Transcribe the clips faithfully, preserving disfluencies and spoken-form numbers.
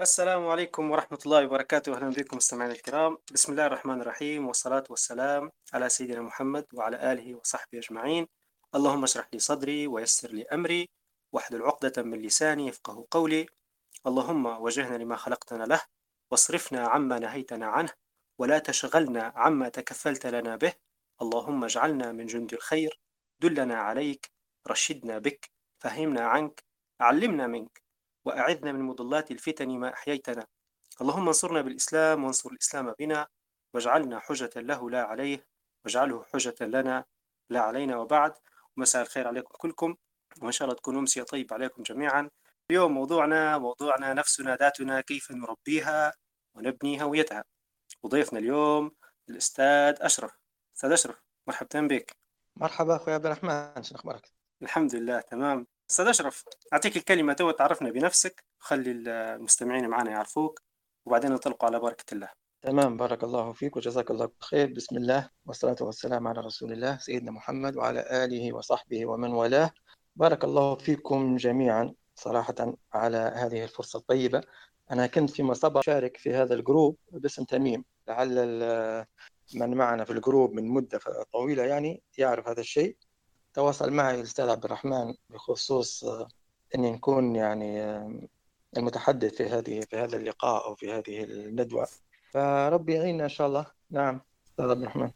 السلام عليكم ورحمة الله وبركاته. أهلا بكم مستمعينا الكرام. بسم الله الرحمن الرحيم، والصلاة والسلام على سيدنا محمد وعلى آله وصحبه أجمعين. اللهم اشرح لي صدري ويسر لي أمري واحلل عقدة من لساني يفقه قولي. اللهم وجهنا لما خلقتنا له، واصرفنا عما نهيتنا عنه، ولا تشغلنا عما تكفلت لنا به. اللهم اجعلنا من جند الخير، دلنا عليك، رشدنا بك، فهمنا عنك، علمنا منك، وأعذنا من مضلات الفتن ما أحييتنا. اللهم انصرنا بالإسلام وانصر الإسلام بنا، واجعلنا حجة له لا عليه، واجعله حجة لنا لا علينا. وبعد، ومساء الخير عليكم كلكم، وإن شاء الله تكون أمسية طيبة عليكم جميعا. اليوم موضوعنا موضوعنا نفسنا ذاتنا، كيف نربيها ونبني هويتها. وضيفنا اليوم الأستاذ أشرف. أستاذ أشرف، مرحبتين بك. مرحبا أخوي عبد الرحمن، شو أخبارك؟ الحمد لله تمام. أستاذ أشرف، أعطيك الكلمة تو، تعرفنا بنفسك، خلي المستمعين معنا يعرفوك، وبعدين نطلقوا على بركة الله. تمام، بارك الله فيك وجزاك الله خير. بسم الله والصلاة والسلام على رسول الله سيدنا محمد وعلى آله وصحبه ومن والاه. بارك الله فيكم جميعا صراحة على هذه الفرصة الطيبة. أنا كنت فيما سبق شارك في هذا الجروب باسم تميم، لعل من معنا في الجروب من مدة طويلة يعني يعرف هذا الشيء. تواصل معي الأستاذ عبد الرحمن بخصوص أني نكون يعني المتحدث في هذه في هذا اللقاء أو في هذه الندوة، فربي يعيننا إن شاء الله. نعم أستاذ عبد الرحمن،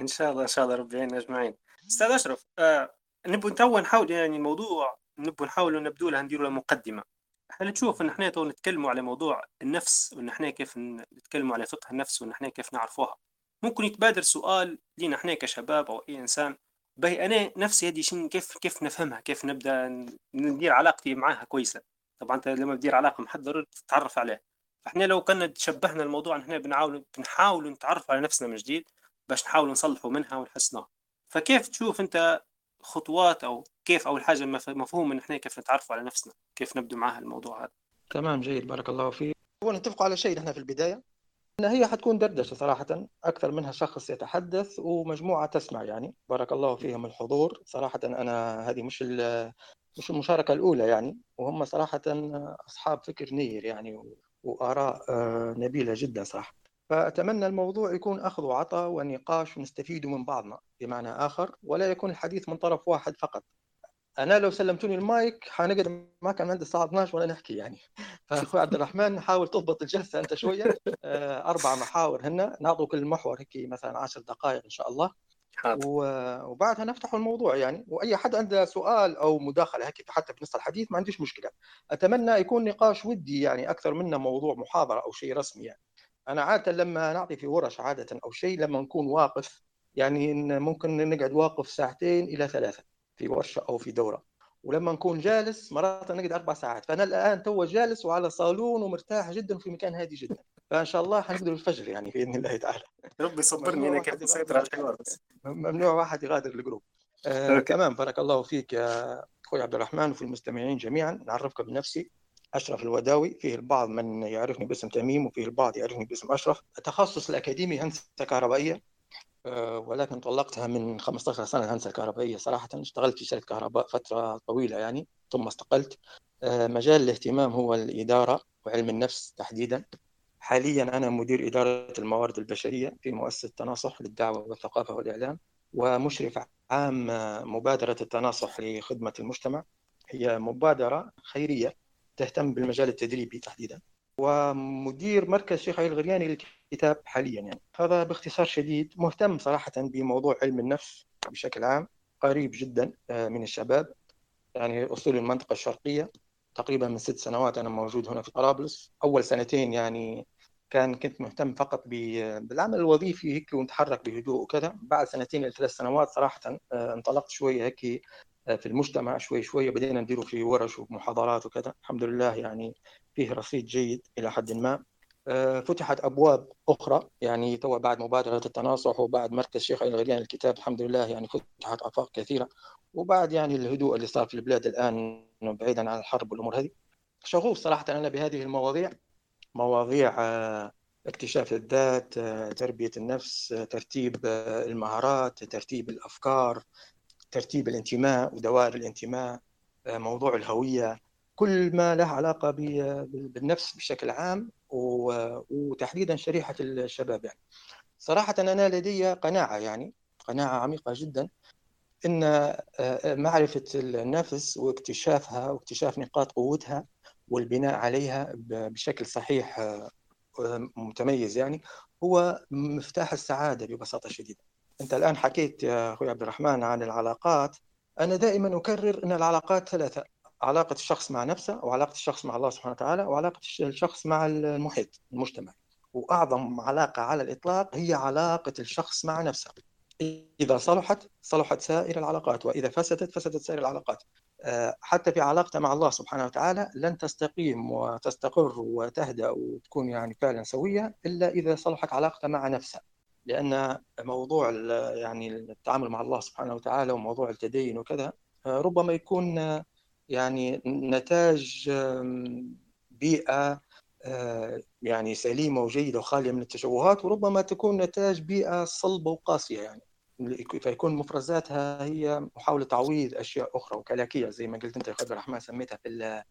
إن شاء الله إن شاء الله ربي يعيننا أجمعين. أستاذ أشرف، آه نبغى نتوه نحاول يعني الموضوع نبغى نحاول نبدو له نديروا له مقدمة. احنا نشوف إن إحنا تو نتكلموا على موضوع النفس، وإن إحنا كيف نتكلموا على فقه النفس، وإن إحنا كيف نعرفوها. ممكن يتبادر سؤال لينا إحنا كشباب أو أي إنسان، باهي انا نفسي هذه شنو، كيف كيف نفهمها، كيف نبدا ندير علاقتي معها كويسه. طبعا انت لما تدير علاقه مع حد ضروري تتعرف عليه. فاحنا لو كنا تشبهنا الموضوع ان احنا بنحاول بنحاول نتعرف على نفسنا من جديد باش نحاول نصلحوا منها ونحسنوها. فكيف تشوف انت خطوات، او كيف اول حاجه مفهوم ان احنا كيف نتعرفوا على نفسنا، كيف نبدا معها الموضوع هذا؟ تمام، جيد، بارك الله فيك. هو نتفقوا على شيء نحن في البدايه إن هي حتكون دردشة صراحة أكثر منها شخص يتحدث ومجموعة تسمع، يعني بارك الله فيهم الحضور. صراحة أنا هذه مش مش المشاركة الأولى يعني، وهم صراحة أصحاب فكر نير يعني وآراء نبيلة جدا صراحة. فأتمنى الموضوع يكون أخذ وعطاء ونقاش ونستفيد من بعضنا بمعنى آخر، ولا يكون الحديث من طرف واحد فقط. أنا لو سلمتوني المايك حنقعد معك عند الساعة اثناشر ولا نحكي يعني. فأخوي عبد الرحمن حاول تضبط الجلسة أنت شوية، أربع محاور هنا، نعطوا كل محور هيك مثلا عشر دقائق إن شاء الله، وبعدها نفتح الموضوع يعني. وأي حد عنده سؤال أو مداخلة هيك حتى في نص الحديث ما عنديش مشكلة. أتمنى يكون نقاش ودي يعني أكثر منه موضوع محاضرة أو شيء رسمي يعني. أنا عادة لما نعطي في ورش عادة أو شيء لما نكون واقف يعني ممكن نقعد واقف ساعتين إلى ثلاثة في ورشة أو في دورة، ولما نكون جالس مرات نقعد أربع ساعات. فأنا الآن تو جالس وعلى صالون ومرتاح جدا في مكان هادي جدا، فإن شاء الله حنقدر الفجر يعني بإذن الله تعالى. ربي صبرني أنا كيف نسيطر على الحوار، بس ممنوع واحد يغادر الجروب. آه كمان بارك الله فيك يا أخوي عبد الرحمن وفي المستمعين جميعا. نعرفك بنفسي، أشرف الوداوي. فيه البعض من يعرفني باسم تميم وفيه البعض يعرفني باسم أشرف. التخصص الأكاديمي هندسة كهربائية، ولكن طلقتها من خمسة عشر سنة هندسة كهربائية صراحة. اشتغلت في شركة كهرباء فترة طويلة يعني ثم استقلت. مجال الاهتمام هو الإدارة وعلم النفس تحديدا. حاليا أنا مدير إدارة الموارد البشرية في مؤسسة التناصح للدعوة والثقافة والإعلام، ومشرف عام مبادرة التناصح لخدمة المجتمع. هي مبادرة خيرية تهتم بالمجال التدريبي تحديدا، ومدير مركز الشيخ الغرياني للكتاب حاليا يعني. هذا باختصار شديد. مهتم صراحة بموضوع علم النفس بشكل عام، قريب جدا من الشباب يعني. أصول المنطقة الشرقية، تقريبا من ست سنوات أنا موجود هنا في طرابلس. أول سنتين يعني كان كنت مهتم فقط بالعمل الوظيفي هيك ونتحرك بهدوء وكذا. بعد سنتين إلى ثلاث سنوات صراحة انطلقت شوية هيك في المجتمع، شوي شوي بدينا نديروا في ورش ومحاضرات وكذا. الحمد لله يعني فيه رصيد جيد إلى حد ما. فتحت أبواب أخرى يعني توا بعد مبادرة التناصح وبعد مركز الشيخ الغرياني الكتاب الحمد لله يعني فتحت آفاق كثيرة. وبعد يعني الهدوء اللي صار في البلاد الآن بعيدا عن الحرب والأمور هذه. شغوف صراحة أنا بهذه المواضيع، مواضيع اكتشاف الذات، تربية النفس، ترتيب المهارات، ترتيب الأفكار، ترتيب الانتماء ودوائر الانتماء، موضوع الهوية. كل ما له علاقة بالنفس بشكل عام وتحديدا شريحة الشباب. يعني صراحة أنا لدي قناعة يعني قناعة عميقة جدا أن معرفة النفس واكتشافها واكتشاف نقاط قوتها والبناء عليها بشكل صحيح متميز يعني هو مفتاح السعادة ببساطة شديدة. أنت الآن حكيت يا أخوي عبد الرحمن عن العلاقات. أنا دائما أكرر أن العلاقات ثلاثة: علاقة الشخص مع نفسه، وعلاقة الشخص مع الله سبحانه وتعالى، وعلاقة الشخص مع المحيط المجتمع. وأعظم علاقة على الإطلاق هي علاقة الشخص مع نفسه. إذا صلحت صلحت سائر العلاقات، وإذا فسدت فسدت سائر العلاقات. حتى في علاقته مع الله سبحانه وتعالى لن تستقيم وتستقر وتهدأ وتكون يعني فعلا سوية إلا إذا صلحت علاقته مع نفسه، لأن موضوع يعني التعامل مع الله سبحانه وتعالى وموضوع التدين وكذا ربما يكون يعني نتاج بيئة يعني سليمة وجيدة وخالية من التشوهات، وربما تكون نتاج بيئة صلبة وقاسية يعني، فيكون مفرزاتها هي محاولة تعويض أشياء أخرى وكلاكية زي ما قلت أنت يا خبير الرحمن سميتها في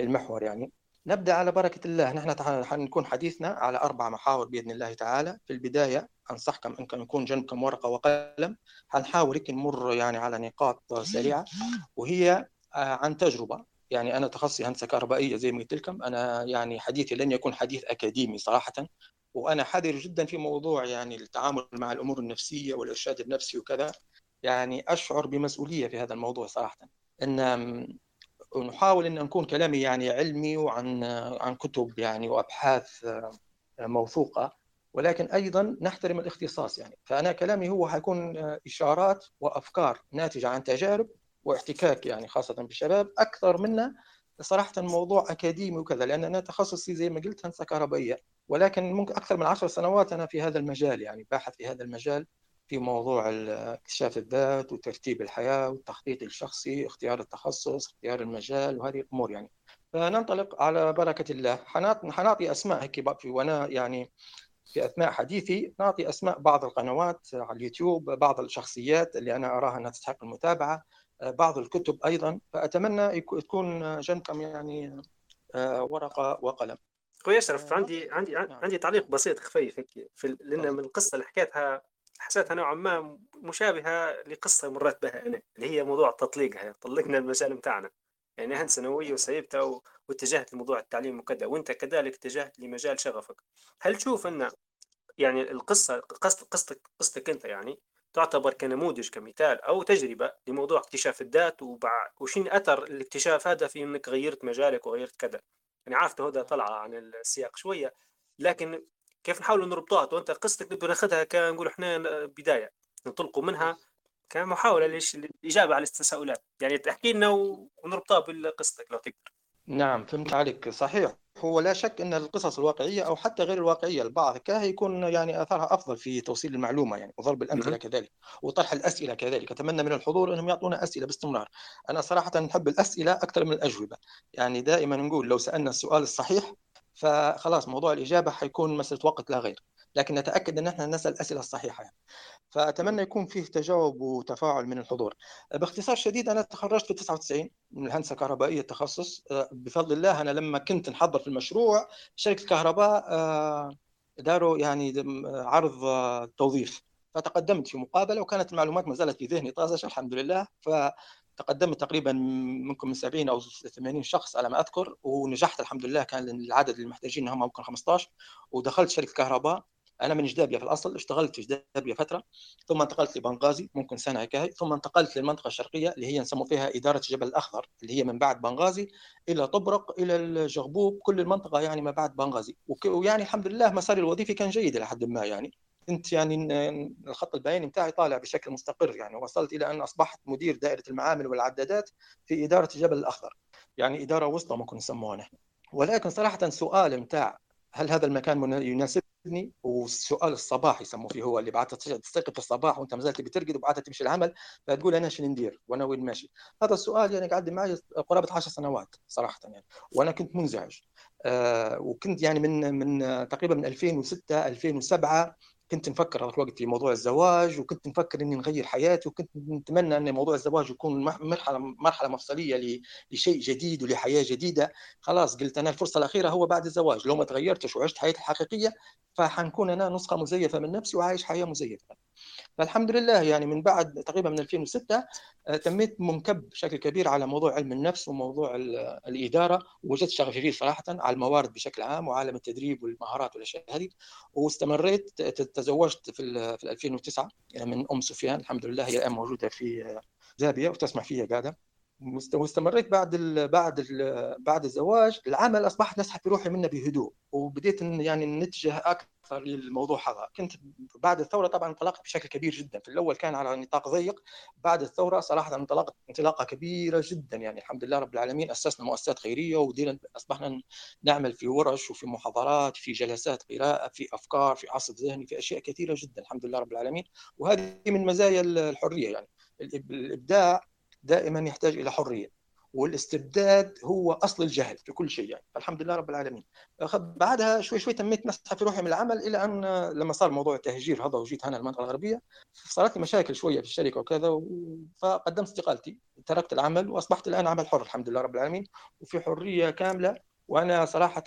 المحور. يعني نبدأ على بركة الله. نحن حنكون حديثنا على أربع محاور بإذن الله تعالى. في البداية أنصحكم أنكم يكون جنبكم ورقة وقلم، هنحاول هيك نمر يعني على نقاط سريعة وهي عن تجربة. يعني أنا تخصصي هندسة كهربائية زي ما قلت لكم، أنا يعني حديثي لن يكون حديث أكاديمي صراحة، وأنا حذر جدا في موضوع يعني التعامل مع الأمور النفسية والإرشاد النفسي وكذا. يعني أشعر بمسؤولية في هذا الموضوع صراحة، أن نحاول أن نكون كلامي يعني علمي وعن عن كتب يعني وأبحاث موثوقة، ولكن أيضا نحترم الاختصاص. يعني فأنا كلامي هو هيكون إشارات وأفكار ناتجة عن تجارب واحتكاك يعني خاصة بالشباب أكثر منه صراحة موضوع أكاديمي وكذا، لأن أنا تخصصي زي ما قلت هندسة كهربائية، ولكن ممكن أكثر من عشر سنوات أنا في هذا المجال، يعني باحث في هذا المجال في موضوع اكتشاف الذات وترتيب الحياة والتخطيط الشخصي، اختيار التخصص، اختيار المجال، وهذه الأمور. يعني فننطلق على بركة الله. حنعطي أسماء هيك في وأنا يعني في أثناء حديثي نعطي أسماء بعض القنوات على اليوتيوب، بعض الشخصيات اللي أنا أراها أنها تستحق المتابعة، بعض الكتب أيضا. فأتمنى تكون جنبكم يعني ورقة وقلم. خويا أشرف، عندي عندي عندي تعليق بسيط خفيف هيك، لأن من القصة اللي حكيتها حسيتها نوعا ما مشابهة لقصة مرات بها أنا، اللي هي موضوع تطليقها. طلقنا المجال متاعنا، يعني هندسة نووية وسيبتها واتجهت لموضوع التعليم وكذا، وأنت كذلك اتجهت لمجال شغفك. هل تشوف أن يعني القصة قصتك قصتك أنت يعني تعتبر كنموذج كمثال أو تجربة لموضوع اكتشاف الذات، وشين أثر الاكتشاف هذا في أنك غيرت مجالك وغيرت كذا؟ يعني عرفت هذا طلعة عن السياق شوية، لكن كيف نحاول نربطها؟ وأنت قصتك نبدأ ناخذها كنقول إحنا بداية نطلق منها كمحاولة للإجابة على التساؤلات. يعني تحكي لنا ونربطها بالقصتك لو تقدر. نعم فهمت عليك. صحيح، هو لا شك أن القصص الواقعية أو حتى غير الواقعية البعض كها يكون يعني آثارها أفضل في توصيل المعلومة يعني، وضرب الأمثلة كذلك، وطرح الأسئلة كذلك. أتمنى من الحضور أنهم يعطونا أسئلة باستمرار. أنا صراحة نحب الأسئلة أكثر من الأجوبة، يعني دائما نقول لو سألنا السؤال الصحيح فخلاص موضوع الإجابة حيكون مسألة وقت لا غير، لكن نتأكد أن احنا نسأل الأسئلة الصحيحة يعني. فأتمنى يكون فيه تجاوب وتفاعل من الحضور. باختصار شديد أنا تخرجت في تسعة وتسعين من الهندسة الكهربائية التخصص. بفضل الله أنا لما كنت نحضر في المشروع شركة كهرباء داروا يعني عرض توظيف، فتقدمت في مقابلة وكانت المعلومات ما زالت في ذهني طازجة الحمد لله. ف تقدمت تقريبا منكم من سبعين أو ثمانين شخص على ما أذكر، ونجحت الحمد لله. كان العدد المحتاجين هم ممكن خمسة عشر، ودخلت شركة كهرباء. أنا من جدابية في الأصل، اشتغلت في جدابية فترة، ثم انتقلت لبنغازي ممكن سنة هكاهي، ثم انتقلت للمنطقة الشرقية اللي هي نسموا فيها إدارة الجبل الأخضر، اللي هي من بعد بنغازي إلى طبرق إلى الجغبوب، كل المنطقة يعني ما بعد بنغازي. ويعني الحمد لله مساري الوظيفي كان جيد لحد ما، يعني كنت يعني الخط البياني متاعي طالع بشكل مستقر. يعني وصلت إلى أن أصبحت مدير دائرة المعامل والعدادات في إدارة الجبل الأخضر، يعني إدارة وسطى ممكن نسموها نحن. ولكن صراحة سؤال متاع هل هذا المكان يناسبني، والسؤال الصباح يسموه فيه، هو اللي بعد تستيقظ في الصباح وانت مازلت بترقد وبعدها تمشي العمل فتقول انا شنو ندير وانا وين ماشي. هذا السؤال يعني قعد معي قرابه عشر سنوات صراحه يعني، وانا كنت منزعج آه وكنت يعني من من تقريبا من ألفين وستة ألفين وسبعة كنت نفكر هذاك الوقت في موضوع الزواج، وكنت نفكر اني نغير حياتي، وكنت نتمنى ان موضوع الزواج يكون مرحله مرحله مفصليه لشيء جديد ولحياه جديده. خلاص قلت انا الفرصه الاخيره هو بعد الزواج، لو ما تغيرتش وعشت حياتي الحقيقيه فحنكون انا نسخه مزيفه من نفسي وعايش حياه مزيفه. فالحمد لله يعني من بعد تقريبا من ألفين وستة تميت منكب بشكل كبير على موضوع علم النفس وموضوع الإدارة، ووجدت شغفي فيه صراحة، على الموارد بشكل عام وعالم التدريب والمهارات والأشياء هذه. واستمريت، تزوجت في في ألفين وتسعة من أم سفيان، الحمد لله هي الآن موجودة في زابية وتسمع فيها قاعدة. واستمريت بعد ال بعد ال بعد الزواج. العمل اصبحت نسحب روحي منه بهدوء، وبديت يعني نتجه اكثر للموضوع هذا. كنت بعد الثوره طبعا انطلقت بشكل كبير جدا، في الاول كان على نطاق ضيق، بعد الثوره صراحه انطلقت انطلاقه كبيره جدا. يعني الحمد لله رب العالمين اسسنا مؤسسات خيريه، ودينا اصبحنا نعمل في ورش وفي محاضرات، في جلسات قراءه، في افكار، في عصف ذهني، في اشياء كثيره جدا الحمد لله رب العالمين. وهذه من مزايا الحريه، يعني الابداع دائما يحتاج الى حريه، والاستبداد هو اصل الجهل في كل شيء يعني. فالحمد لله رب العالمين. بعدها شوي شوي تميت نسحب في روحي من العمل، الى ان لما صار موضوع التهجير هذا وجيت هنا المنطقه الغربيه، صارت لي مشاكل شويه في الشركه وكذا، فقدمت استقالتي، تركت العمل، واصبحت الان عمل حر الحمد لله رب العالمين، وفي حريه كامله. وانا صراحه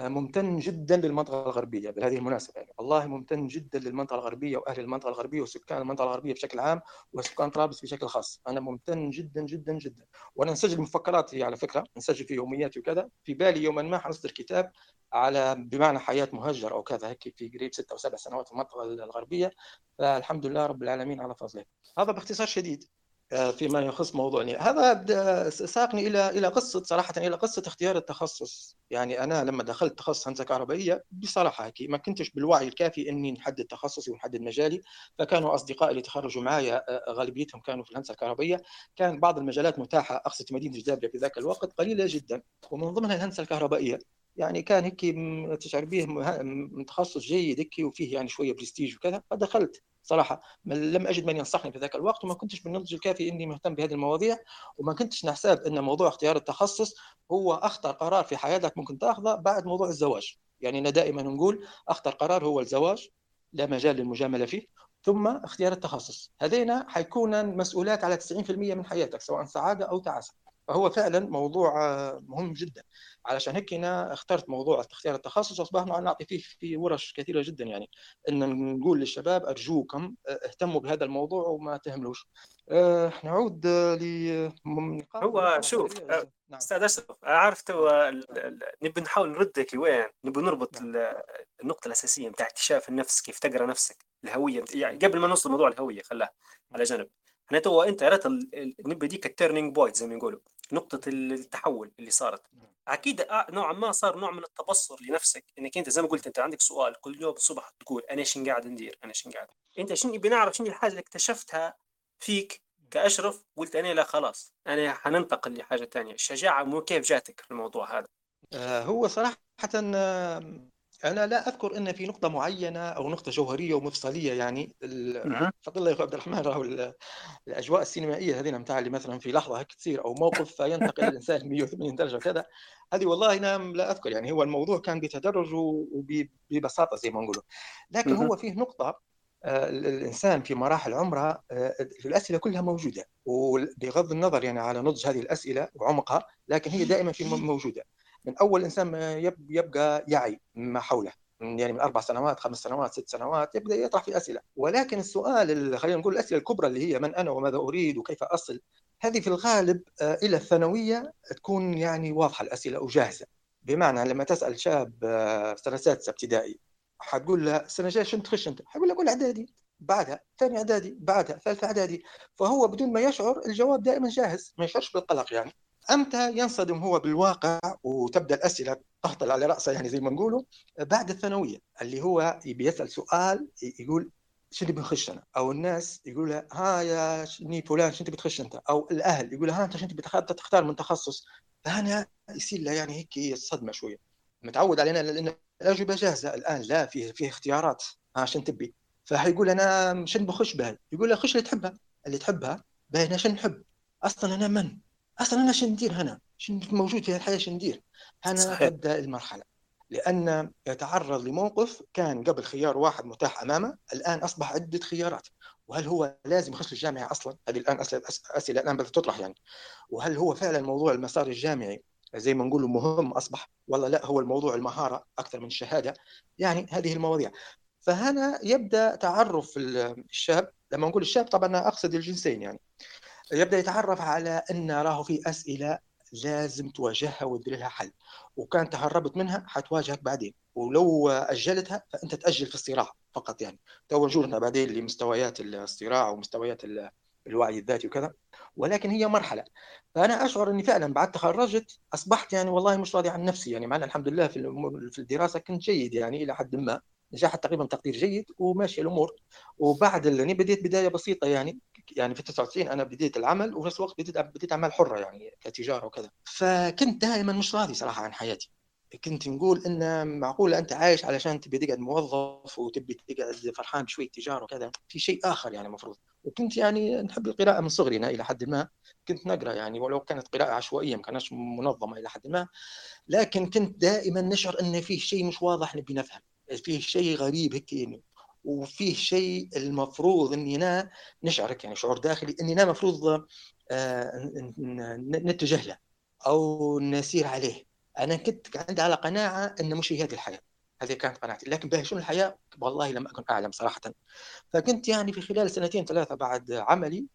ممتن جدا للمنطقة الغربية بهذه المناسبة، يعني والله ممتن جدا للمنطقة الغربية وأهل المنطقة الغربية وسكان المنطقة الغربية بشكل عام، وسكان طرابلس بشكل خاص. أنا ممتن جدا جدا جدا، وأنا نسجل مفكراتي على فكرة، نسجل في يومياتي وكذا. في بالي يوما ما حنصدر كتاب على بمعنى حياة مهجر أو كذا، هيك في قريب ستة أو سبع سنوات في المنطقة الغربية. فالحمد لله رب العالمين على فضله. هذا باختصار شديد فيما يخص موضوعني هذا. ساقني الى الى قصه صراحه الى قصه اختيار التخصص. يعني انا لما دخلت تخصص هندسه كهربائيه بصراحه هيك ما كنتش بالوعي الكافي اني نحدد تخصصي ونحدد مجالي. فكانوا اصدقائي اللي تخرجوا معايا غالبيتهم كانوا في الهندسه الكهربائيه، كان بعض المجالات متاحه اقصد في مدينه جابلة في ذاك الوقت قليله جدا، ومن ضمنها الهندسه الكهربائيه. يعني كان هيك تشعر به متخصص جيد هيك وفيه يعني شويه برستيج وكذا. فدخلت صراحه لم اجد من ينصحني في ذاك الوقت، وما كنتش بالنضج الكافي اني مهتم بهذه المواضيع، وما كنتش نحسب ان موضوع اختيار التخصص هو اخطر قرار في حياتك ممكن تاخذه بعد موضوع الزواج. يعني انا دائما نقول اخطر قرار هو الزواج، لا مجال للمجامله فيه، ثم اختيار التخصص. هذين حيكونان مسؤولات على تسعين بالمئة من حياتك، سواء سعاده او تعاسه. فهو فعلا موضوع مهم جدا. علشان هيك انا اخترت موضوع اختيار التخصص، واصبحنا نعطي فيه في ورش كثيره جدا. يعني ان نقول للشباب ارجوكم اهتموا بهذا الموضوع وما تهملوش. أه نعود ل هو شوف استاذ اشرف، عرفت نبي نحاول نردك لوين نبي نربط نعم. النقطه الاساسيه بتاع اكتشاف النفس، كيف تقرا نفسك، الهويه. يعني قبل ما نوصل موضوع الهويه خلاه على جنب. انا تو انت قرات نبي ديك التيرنينج بوينت زي ما نقولوا، نقطة التحول اللي صارت. أكيد نوعا ما صار نوع من التبصر لنفسك، إنك أنت زي ما قلت أنت عندك سؤال كل يوم الصبح تقول أنا شن قاعد ندير، أنا شن قاعد أنت شن بنعرف شن الحاجة اللي اكتشفتها فيك كأشرف قلت أنا لا خلاص أنا حننتقل لحاجة تانية. الشجاعة مو كيف جاتك في الموضوع هذا؟ هو صراحة أنا لا أذكر أن في نقطة معينة أو نقطة جوهرية ومفصلية. يعني فضل الله يا أخو عبد الرحمن، راهو الأجواء السينمائية هذين متاع اللي مثلا في لحظة هيك تصير أو موقف فينتقل الإنسان مية وثمانين درجة وكذا، هذه والله أنا لا أذكر. يعني هو الموضوع كان بتدرج وببساطة زي ما نقوله، لكن هو فيه نقطة الإنسان في مراحل عمره الأسئلة كلها موجودة، وبغض النظر يعني على نضج هذه الأسئلة وعمقها، لكن هي دائما في موجودة. من أول إنسان يبقى يعي ما حوله، يعني من أربع سنوات خمس سنوات ست سنوات يبدأ يطرح في أسئلة. ولكن السؤال خلينا نقول الأسئلة الكبرى اللي هي من أنا وماذا أريد وكيف أصل، هذه في الغالب إلى الثانوية تكون يعني واضحة الأسئلة وجاهزة. بمعنى لما تسأل شاب سنة سادسة ابتدائي حتقول له السنة الجاية شنو تخش أنت؟ حيقول لك أول إعدادي، بعدها ثاني إعدادي، بعدها ثالث إعدادي. فهو بدون ما يشعر الجواب دائما جاهز، ما يشعرش بالقلق. يعني أمتى ينصدم هو بالواقع وتبدأ الأسئلة تهطل على رأسه، يعني زي ما نقوله بعد الثانوية، اللي هو بيسأل سؤال يقول شنو بنخش أنا، أو الناس يقولها ها يا شني فلان شنو بتخش أنت، أو الأهل يقولها ها أنت شنو بتختار من تخصص. فهنا يصير له يعني هيك الصدمة شوية. متعود علينا لأن الأجوبة جاهزة الآن، لا فيه فيه اختيارات ها شنو تبي. فهيقول أنا شنو بخش بها، يقول له خش اللي تحبها اللي تحبها بينا شنو نحب أصلا، أنا من أصلاً أنا شندير هنا، شن موجود في هالحياة شندير هنا. تبدأ المرحلة لأن يتعرض لموقف كان قبل خيار واحد متاح أمامه، الآن أصبح عدة خيارات. وهل هو لازم يخش الجامعة أصلا؟ هذه الآن أسئلة الآن بدأت تطرح يعني. وهل هو فعلا موضوع المسار الجامعي زي ما نقوله مهم أصبح، ولا لا هو الموضوع المهارة أكثر من الشهادة؟ يعني هذه المواضيع. فهنا يبدأ تعرف الشاب، لما نقول الشاب طبعا أقصد الجنسين يعني، يبدأ يتعرف على أن راه في أسئلة لازم تواجهها وتدير لها حل، وكان تهربت منها حتواجهك بعدين، ولو أجلتها فأنت تأجل في الصراع فقط يعني. توجهنا بعدين لمستويات الصراع ومستويات الوعي الذاتي وكذا، ولكن هي مرحلة. فأنا أشعر أني فعلا بعد تخرجت أصبحت يعني والله مش راضي عن نفسي يعني، معنا الحمد لله في الدراسة كنت جيد يعني إلى حد ما، نجحت تقريبا تقدير جيد وماشي الأمور. وبعد اللي بديت بداية بسيطة يعني، يعني في تسعة وتسعين أنا بديت العمل، وفي نفس الوقت بديت بديت أعمال حرة يعني كتجارة وكذا. فكنت دائما مش راضي صراحة عن حياتي، كنت نقول إن معقولة أنت عايش علشان تبي تقعد موظف وتبي تقعد فرحان بشوية تجارة وكذا، في شيء آخر يعني مفروض. وكنت يعني نحب القراءة من صغرنا إلى حد ما، كنت نقرأ يعني ولو كانت قراءة عشوائية ما كانتش منظمة إلى حد ما، لكن كنت دائما نشعر إن فيه شيء مش واضح نبي نفهم، فيه شيء غريب هيك يعني، وفيه شيء المفروض أننا نشعرك يعني شعور داخلي أننا مفروض نتجه له أو نسير عليه. أنا كنت عندي على قناعة أن مش هي هذه الحياة، هذه كانت قناعتي، لكن بها شنو الحياة والله لم أكن أعلم صراحة. فكنت يعني في خلال سنتين ثلاثة بعد عملي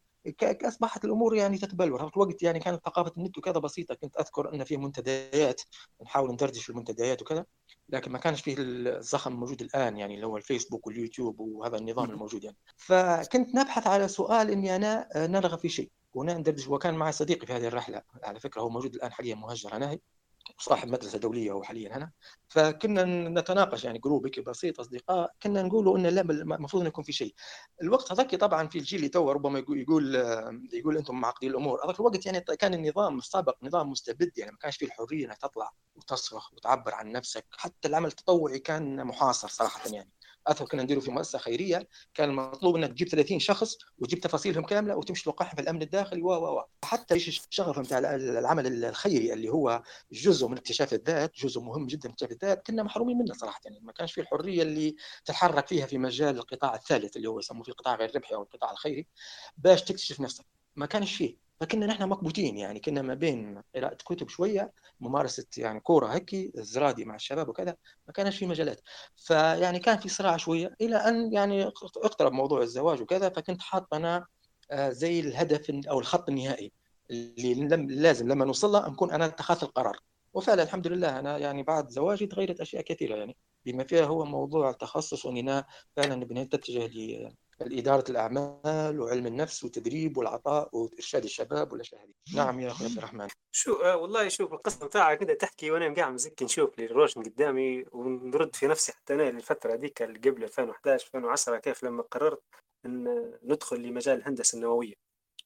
أصبحت الأمور يعني تتبلور. في الوقت يعني كانت ثقافة النت وكذا بسيطة، كنت أذكر أن في منتديات نحاول ندردش في المنتديات وكذا، لكن ما كانش فيه الزخم موجود الآن يعني اللي هو الفيسبوك واليوتيوب وهذا النظام الموجود يعني. فكنت نبحث على سؤال إني أنا نرغب في شيء وندردش، وكان معي صديقي في هذه الرحلة على فكرة، هو موجود الآن حاليا مهجر هناهي وصاحب مدرسة دولية هو حاليا هنا. فكنا نتناقش يعني جروبك بسيط أصدقاء، كنا نقولوا إن لا المفروض أن يكون في شيء. الوقت هذاك طبعا في الجيل اللي تو ربما يقول يقول أنتم معقدين الأمور، هذاك الوقت يعني كان النظام السابق نظام مستبد يعني، ما كانش فيه الحرية أنك تطلع وتصرخ وتعبر عن نفسك. حتى العمل التطوعي كان محاصر صراحة يعني. أذكر كنا نديروا في مؤسسة خيرية كان المطلوب أنك تجيب ثلاثين شخص وتجيب تفاصيلهم كاملة وتمشي توقعهم في الأمن الداخلي و و و حتى الشغف نتاع العمل الخيري اللي هو جزء من اكتشاف الذات، جزء مهم جدا من اكتشاف الذات، كنا محرومين منه صراحة يعني. ما كانش فيه الحرية اللي تتحرك فيها في مجال القطاع الثالث اللي هو يسموه في القطاع غير ربحي أو القطاع الخيري باش تكتشف نفسك، ما كانش فيه. فكنا نحن مكبوتين يعني، كنا ما بين قراءة كتب شوية، ممارسة يعني كورة هكي الزرادي مع الشباب وكذا، ما كانش في مجالات. فيعني كان في صراع شوية إلى أن يعني اقترب موضوع الزواج وكذا. فكنت حاط أنا زي الهدف أو الخط النهائي اللي لازم لما نوصل له نكون أنا اتخذت القرار. وفعلا الحمد لله أنا يعني بعد زواجي تغيرت أشياء كثيرة يعني، بما فيها هو موضوع التخصص، وأننا فعلا بنتجه ل الإدارة الأعمال وعلم النفس والتدريب والعطاء وإرشاد الشباب ولا شيء. نعم يا أخي عبد الرحمن. شو آه والله شوف القصة بتاعك كده تحكي وأنا مقاعد مزك نشوف للروشن قدامي ونرد في نفسي. حتى أنا الفترة هذيك قبل ألفين وأحد عشر ألفين وعشرة كيف لما قررت أن ندخل لمجال الهندسة النووية.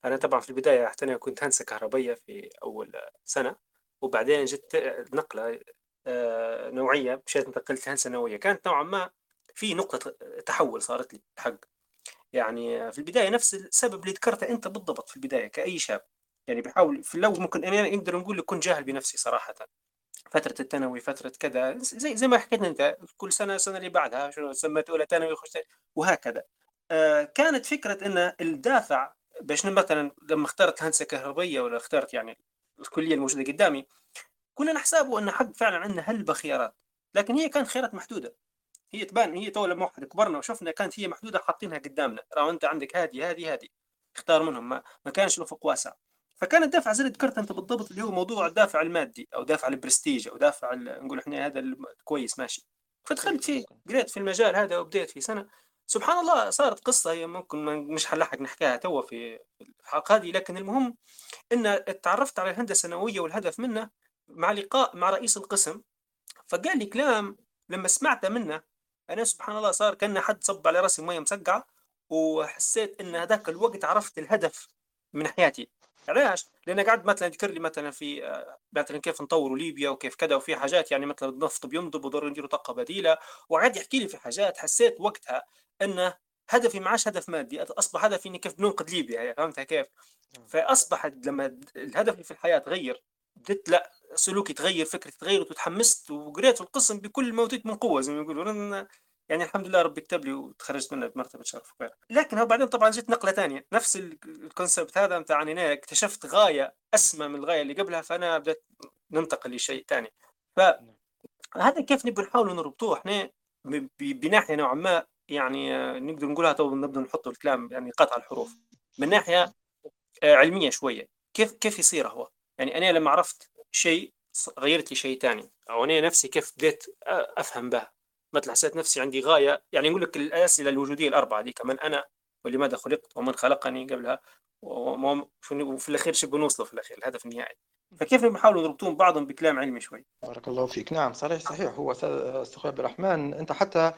أنا طبعا في البداية حتى أنا كنت هندسة كهربائية في أول سنة، وبعدين جت نقلة آه نوعية، مشيت انتقلت لهندسة نووية. كانت نوعا ما في نقطة تحول صارت لي حق يعني. في البداية نفس السبب اللي ذكرته أنت بالضبط في البداية كأي شاب يعني بحاول في الأول ممكن أنا يعني نقدر نقول كنت جاهل بنفسي صراحة. فترة الثانوي فترة كذا زي زي ما حكيت أنت، كل سنة السنة اللي بعدها شنو سميت أولى ثانوي خشت وهكذا. آه كانت فكرة أن الدافع باش مثلا لما اخترت هندسة كهربائية ولا اخترت يعني الكلية الموجودة قدامي، كنا نحسابه أن حق فعلا عندنا هلبة خيارات، لكن هي كانت خيارات محدودة. هي تبان هي طول ما احنا كبرنا وشفنا كانت هي محدوده حاطينها قدامنا، راه انت عندك هذه هذه هذه اختار منهم، ما, ما كانش الافق واسع. فكان الدافع زي اللي ذكرت انت بالضبط اللي هو موضوع الدافع المادي او دافع البرستيج او دافع نقول احنا هذا كويس ماشي. فدخلت فيه قريت في المجال هذا وبديت في سنه، سبحان الله صارت قصه هي ممكن مش حنلحق نحكيها توا في الحلقه هذه، لكن المهم ان تعرفت على الهندسه النوويه والهدف منه مع لقاء مع رئيس القسم. فقال لي كلام لما سمعته منه أنا سبحان الله صار كأن حد صب على رأسي مية مسقعة، وحسيت إن هذاك الوقت عرفت الهدف من حياتي. علاش؟ لأن قعد مثلا يذكر لي مثلا في مثلا كيف نطوروا ليبيا وكيف كذا، وفي حاجات يعني مثلا النفط بينضب وضروري نديروا طاقة بديلة، وقعد يحكي لي في حاجات. حسيت وقتها إن هدفي معاش هدف مادي، أصبح هدفي إني كيف بننقذ ليبيا، فهمتها كيف؟ فأصبحت لما الهدف في الحياة غير بدت لا سلوكي تغير، فكرتي تغيرت وتحمست وقريت القسم بكل ما أوتيت من قوة زي ما يقولون. يعني الحمد لله ربي كتب لي وتخرجت منها بمرتبة شرف وكبير. لكن بعدين طبعا جيت نقلة ثانية، نفس الكونسبت هذا متاع أنا اكتشفت غاية أسمى من الغاية اللي قبلها، فأنا بدأت ننتقل لشيء ثاني. فهذا كيف نبي نحاول نربطوه احنا بناحية نوعا ما، يعني نقدر نقولها تو نبدأ نحط الكلام يعني قطع الحروف من ناحية علمية شوية. كيف كيف يصير هو يعني أنا لما عرفت شيء غيرت لي شيء ثاني، أو أنا نفسي كيف بديت أفهم بها. مثل حسيت نفسي عندي غاية، يعني نقول لك الأسئلة الوجودية الأربعة دي، من أنا ولماذا خلقت ومن خلقني قبلها، وفي الأخير شو بنوصله في الأخير الهدف النهائي. فكيف نحاول نربطون بعضهم بكلام علمي شوي؟ بارك الله فيك. نعم صحيح صحيح. هو أستاذ عبد الرحمن أنت حتى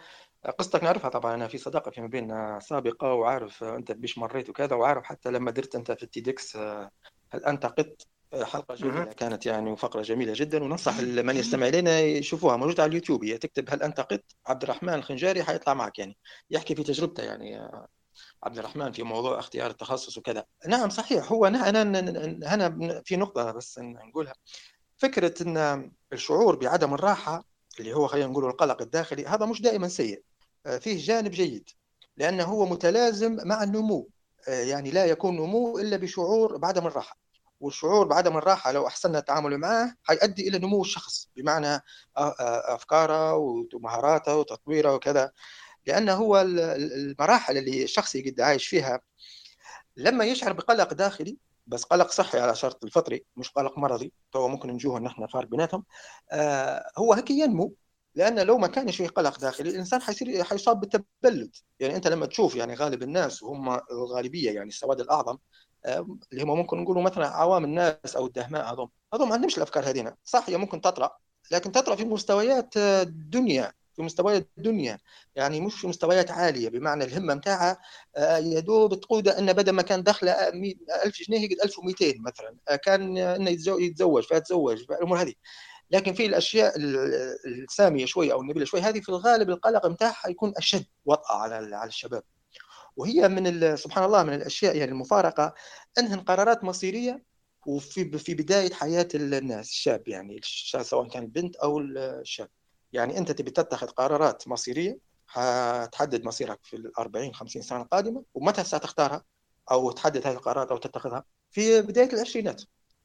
قصتك نعرفها طبعا، أنا في صداقة فيما بيننا سابقة، وعارف أنت بيش مريت وكذا، وعارف حتى لما درت أنت في التيدكس هل أنت قط حلقة جميلة كانت يعني، وفقرة جميلة جدا، وننصح من يستمع إلينا يشوفوها موجودة على اليوتيوب. هي تكتب هل أنت قط عبد الرحمن الخنجاري حيطلع معك، يعني يحكي في تجربته يعني عبد الرحمن في موضوع اختيار التخصص وكذا. نعم صحيح. هو أنا أنا, أنا في نقطة بس نقولها، فكرة أن الشعور بعدم الراحة اللي هو خلينا نقوله القلق الداخلي، هذا مش دائما سيء، فيه جانب جيد لأنه هو متلازم مع النمو، يعني لا يكون نمو إلا بشعور بعدم الراحة، والشعور بعدم الراحة لو أحسننا التعامل معه هيؤدي إلى نمو الشخص بمعنى أفكاره ومهاراته وتطويره وكذا، لأنه هو المراحل اللي الشخص قد عايش فيها لما يشعر بقلق داخلي، بس قلق صحي على شرط الفطري مش قلق مرضي، فهو ممكن نجوه نحن فارق بيناتهم، هو هيك ينمو. لأن لو ما كانش فيه قلق داخلي الإنسان حيصير حيصاب بالتبلد. يعني أنت لما تشوف يعني غالب الناس وهم الغالبية يعني السواد الأعظم اللي هم ممكن نقولوا مثلا عوام الناس أو الدهماء، هذوم هذوم ما عندهمش الأفكار هذينا صحية، ممكن تطلع لكن تطلع في مستويات الدنيا، في مستويات الدنيا يعني مش في مستويات عالية، بمعنى الهمة متاعها يدوب تقود أن بدل ما كان دخله ألف جنيه قد ألف ومئتين مثلا، كان أنه يتزوج فيتزوج الأمور هذه. لكن في الأشياء السامية شوية أو النبيلة شوية هذه في الغالب القلق متاعها يكون أشد وطأة على على الشباب، وهي من سبحان الله من الأشياء يعني المفارقة أنهن قرارات مصيرية وفي في بداية حياة الناس الشاب، يعني سواء كان البنت أو الشاب. يعني أنت تبي تتخذ قرارات مصيرية هتحدد مصيرك في الأربعين خمسين سنة القادمة، ومتى ستختارها أو تحدد هذه القرارات أو تتخذها في بداية العشرينات.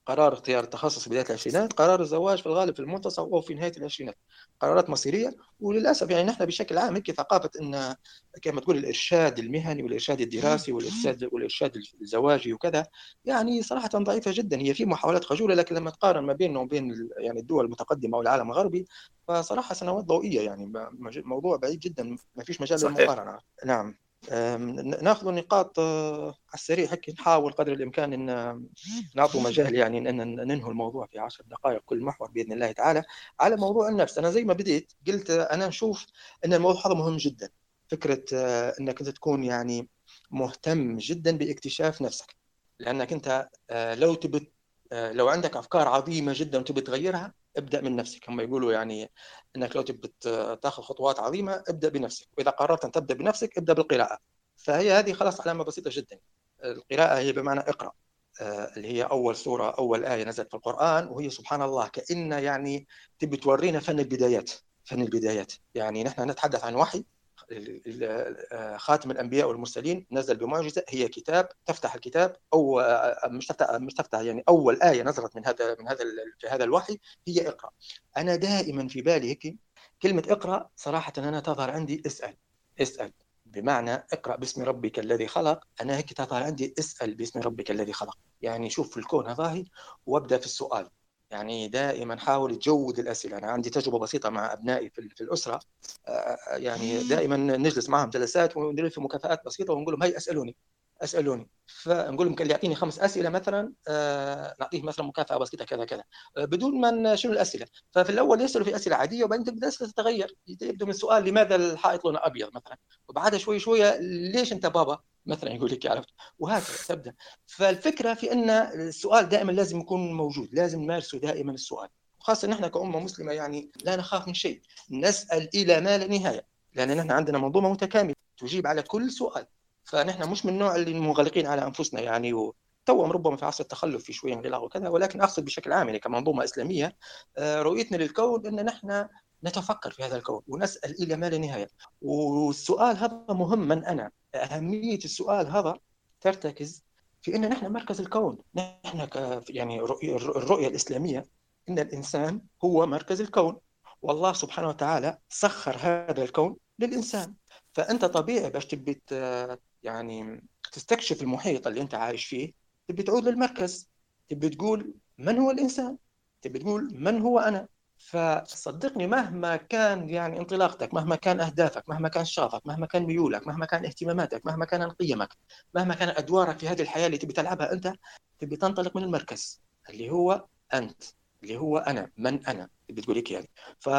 قرار اختيار التخصص في بداية العشرينات، قرار الزواج في الغالب في المنتصف أو في نهاية العشرينات، قرارات مصيرية. وللأسف يعني نحن بشكل عام هيك ثقافة إن كما تقول الإرشاد المهني والإرشاد الدراسي والإرشاد والإرشاد الزواجي وكذا، يعني صراحة ضعيفة جدا. هي في محاولات خجولة، لكن لما تقارن ما بينه وبين يعني الدول المتقدمة والعالم الغربي فصراحة سنوات ضوئية، يعني موضوع بعيد جدا ما فيش مجال للمقارنة. نعم ناخذ النقاط على السريع هيك، نحاول قدر الامكان ان نعطوا مجال يعني ان ننهي الموضوع في عشر دقائق كل محور باذن الله تعالى. على موضوع النفس، انا زي ما بديت قلت انا نشوف ان الموضوع هذا مهم جدا، فكره انك انت تكون يعني مهتم جدا باكتشاف نفسك، لانك انت لو تبت لو عندك افكار عظيمه جدا وتبي تغيرها ابدا من نفسك. هم يقولوا يعني انك لو تبي تاخذ خطوات عظيمه ابدا بنفسك، واذا قررت ان تبدا بنفسك ابدا بالقراءه. فهي هذه خلاص علامه بسيطه جدا. القراءه هي بمعنى اقرا، اللي هي اول سوره اول ايه نزلت في القران، وهي سبحان الله كأن يعني تبي تورينا فن البدايات. فن البدايات يعني نحن نتحدث عن وحي خاتم الأنبياء والمرسلين نزل بمعجزة، هي كتاب، تفتح الكتاب أو مش تفتح مش تفتح يعني أول آية نزلت من هذا من هذا في هذا الوحي هي اقرأ. أنا دائما في بالي هيك كلمة اقرأ، صراحة أنا تظهر عندي اسأل اسأل بمعنى اقرأ باسم ربك الذي خلق. أنا هيك تظهر عندي اسأل باسم ربك الذي خلق، يعني شوف الكون ظاهر وابدأ في السؤال. يعني دائما حاول تجود الأسئلة. أنا عندي تجربة بسيطة مع أبنائي في الأسرة، يعني دائما نجلس معهم جلسات وندير في مكافآت بسيطة ونقول لهم هاي أسألوني أسألوني، فنقول لهم كان يعطيني خمس أسئلة مثلا نعطيه مثلا مكافأة بسيطة كذا كذا بدون ما شنو الأسئلة. ففي الأول يسألوا في أسئلة عادية، وبعدين تبدأ الأسئلة تتغير، يبدأ من سؤال لماذا الحائط لونه أبيض مثلا، وبعدها شوي شوية ليش أنت بابا مثلا يقول لك عرفت، وهكذا تبدا. فالفكره في ان السؤال دائما لازم يكون موجود، لازم نمارسه دائما السؤال، وخاصه نحن كأمة مسلمه يعني لا نخاف من شيء، نسال الى ما لا نهايه، لان نحن عندنا منظومه متكامله تجيب على كل سؤال. فنحن مش من النوع اللي منغلقين على انفسنا يعني توهم ربما في عصر التخلف في شويه من اللغة وكذا، ولكن اقصد بشكل عام يعني كمنظومه اسلاميه رؤيتنا للكون ان نحن نتفكر في هذا الكون ونسال الى ما لا نهايه. والسؤال هذا مهم، من انا، اهميه السؤال هذا ترتكز في ان نحن مركز الكون، نحن ك يعني الرؤيه الاسلاميه ان الانسان هو مركز الكون، والله سبحانه وتعالى سخر هذا الكون للانسان. فانت طبيعي باش تبي يعني تستكشف المحيط اللي انت عايش فيه، تبي تعود للمركز، تبي تقول من هو الانسان، تبي تقول من هو انا. فصدقني مهما كان يعني انطلاقتك، مهما كان اهدافك، مهما كان شغفك، مهما كان ميولك، مهما كان اهتماماتك، مهما كان قيمك، مهما كان ادوارك في هذه الحياه اللي تبي تلعبها، انت تبي تنطلق من المركز اللي هو انت، اللي هو انا، من انا بتقول لك يعني. ف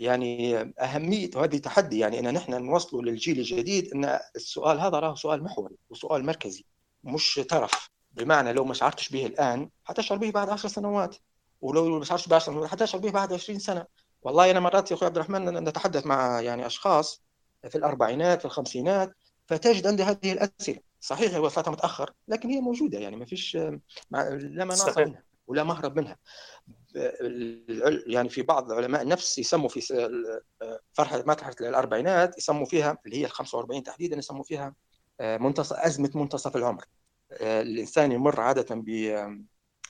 يعني اهميه هذه تحدي يعني ان نحن نوصله للجيل الجديد ان السؤال هذا راه سؤال محوري وسؤال مركزي مش ترف، بمعنى لو ما شعرتش به الان حتشعر به بعد عشر سنوات، ولو ما شعرتش به عشر حتشعر به بعد عشرين سنه. والله انا مرات يا اخوي عبد الرحمن نتحدث مع يعني اشخاص في الاربعينات في الخمسينات، فتجد عندي هذه الاسئله. صحيح هي وصلتها متاخر لكن هي موجوده، يعني ما فيش لا مناص منها ولا مهرب منها. يعني في بعض علماء النفس يسموا في فرحة مرحلة الأربعينات يسموا فيها اللي هي الخمسة وأربعين تحديدا يسموا فيها منتصف أزمة منتصف العمر. الإنسان يمر عادة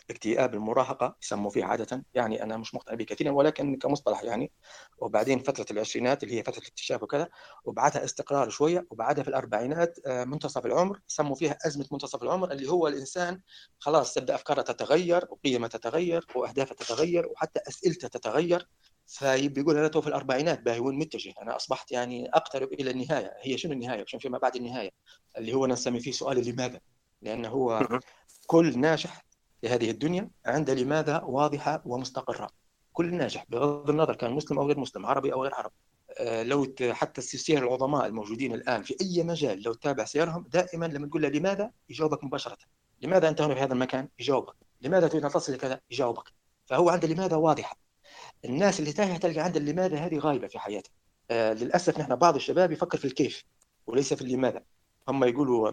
باكتئاب المراهقة يسموا فيها عادة، يعني أنا مش مقتنع به كثيرا ولكن كمصطلح يعني. وبعدين فترة العشرينات اللي هي فترة الاكتشاف وكذا، وبعدها استقرار شوية، وبعدها في الأربعينات منتصف العمر يسموا فيها أزمة منتصف العمر، اللي هو الإنسان خلاص تبدأ أفكاره تتغير وقيمه تتغير وأهدافه تتغير وحتى أسئلته تتغير. فبيقول أنا تو في الأربعينات باهي وين متجه، أنا أصبحت يعني أقترب إلى النهاية. هي شنو النهاية وشنو فيما بعد النهاية اللي هو نسمي فيه سؤال لماذا، لأنه هو كل ناجح هذه الدنيا عند لماذا واضحة ومستقرة. كل ناجح بغض النظر كان مسلم أو غير مسلم، عربي أو غير عربي، لو حتى السير العظماء الموجودين الآن في أي مجال لو تتابع سيرهم دائما لما تقول له لماذا يجاوبك مباشرة، لماذا أنت هنا في هذا المكان يجاوبك، لماذا تريد أن تصل لكذا يجاوبك. فهو عند لماذا واضحة. الناس اللي تاهت تلقى عند لماذا هذه غايبة في حياتها. للأسف نحن بعض الشباب يفكر في الكيف وليس في اللماذا. هم يقولوا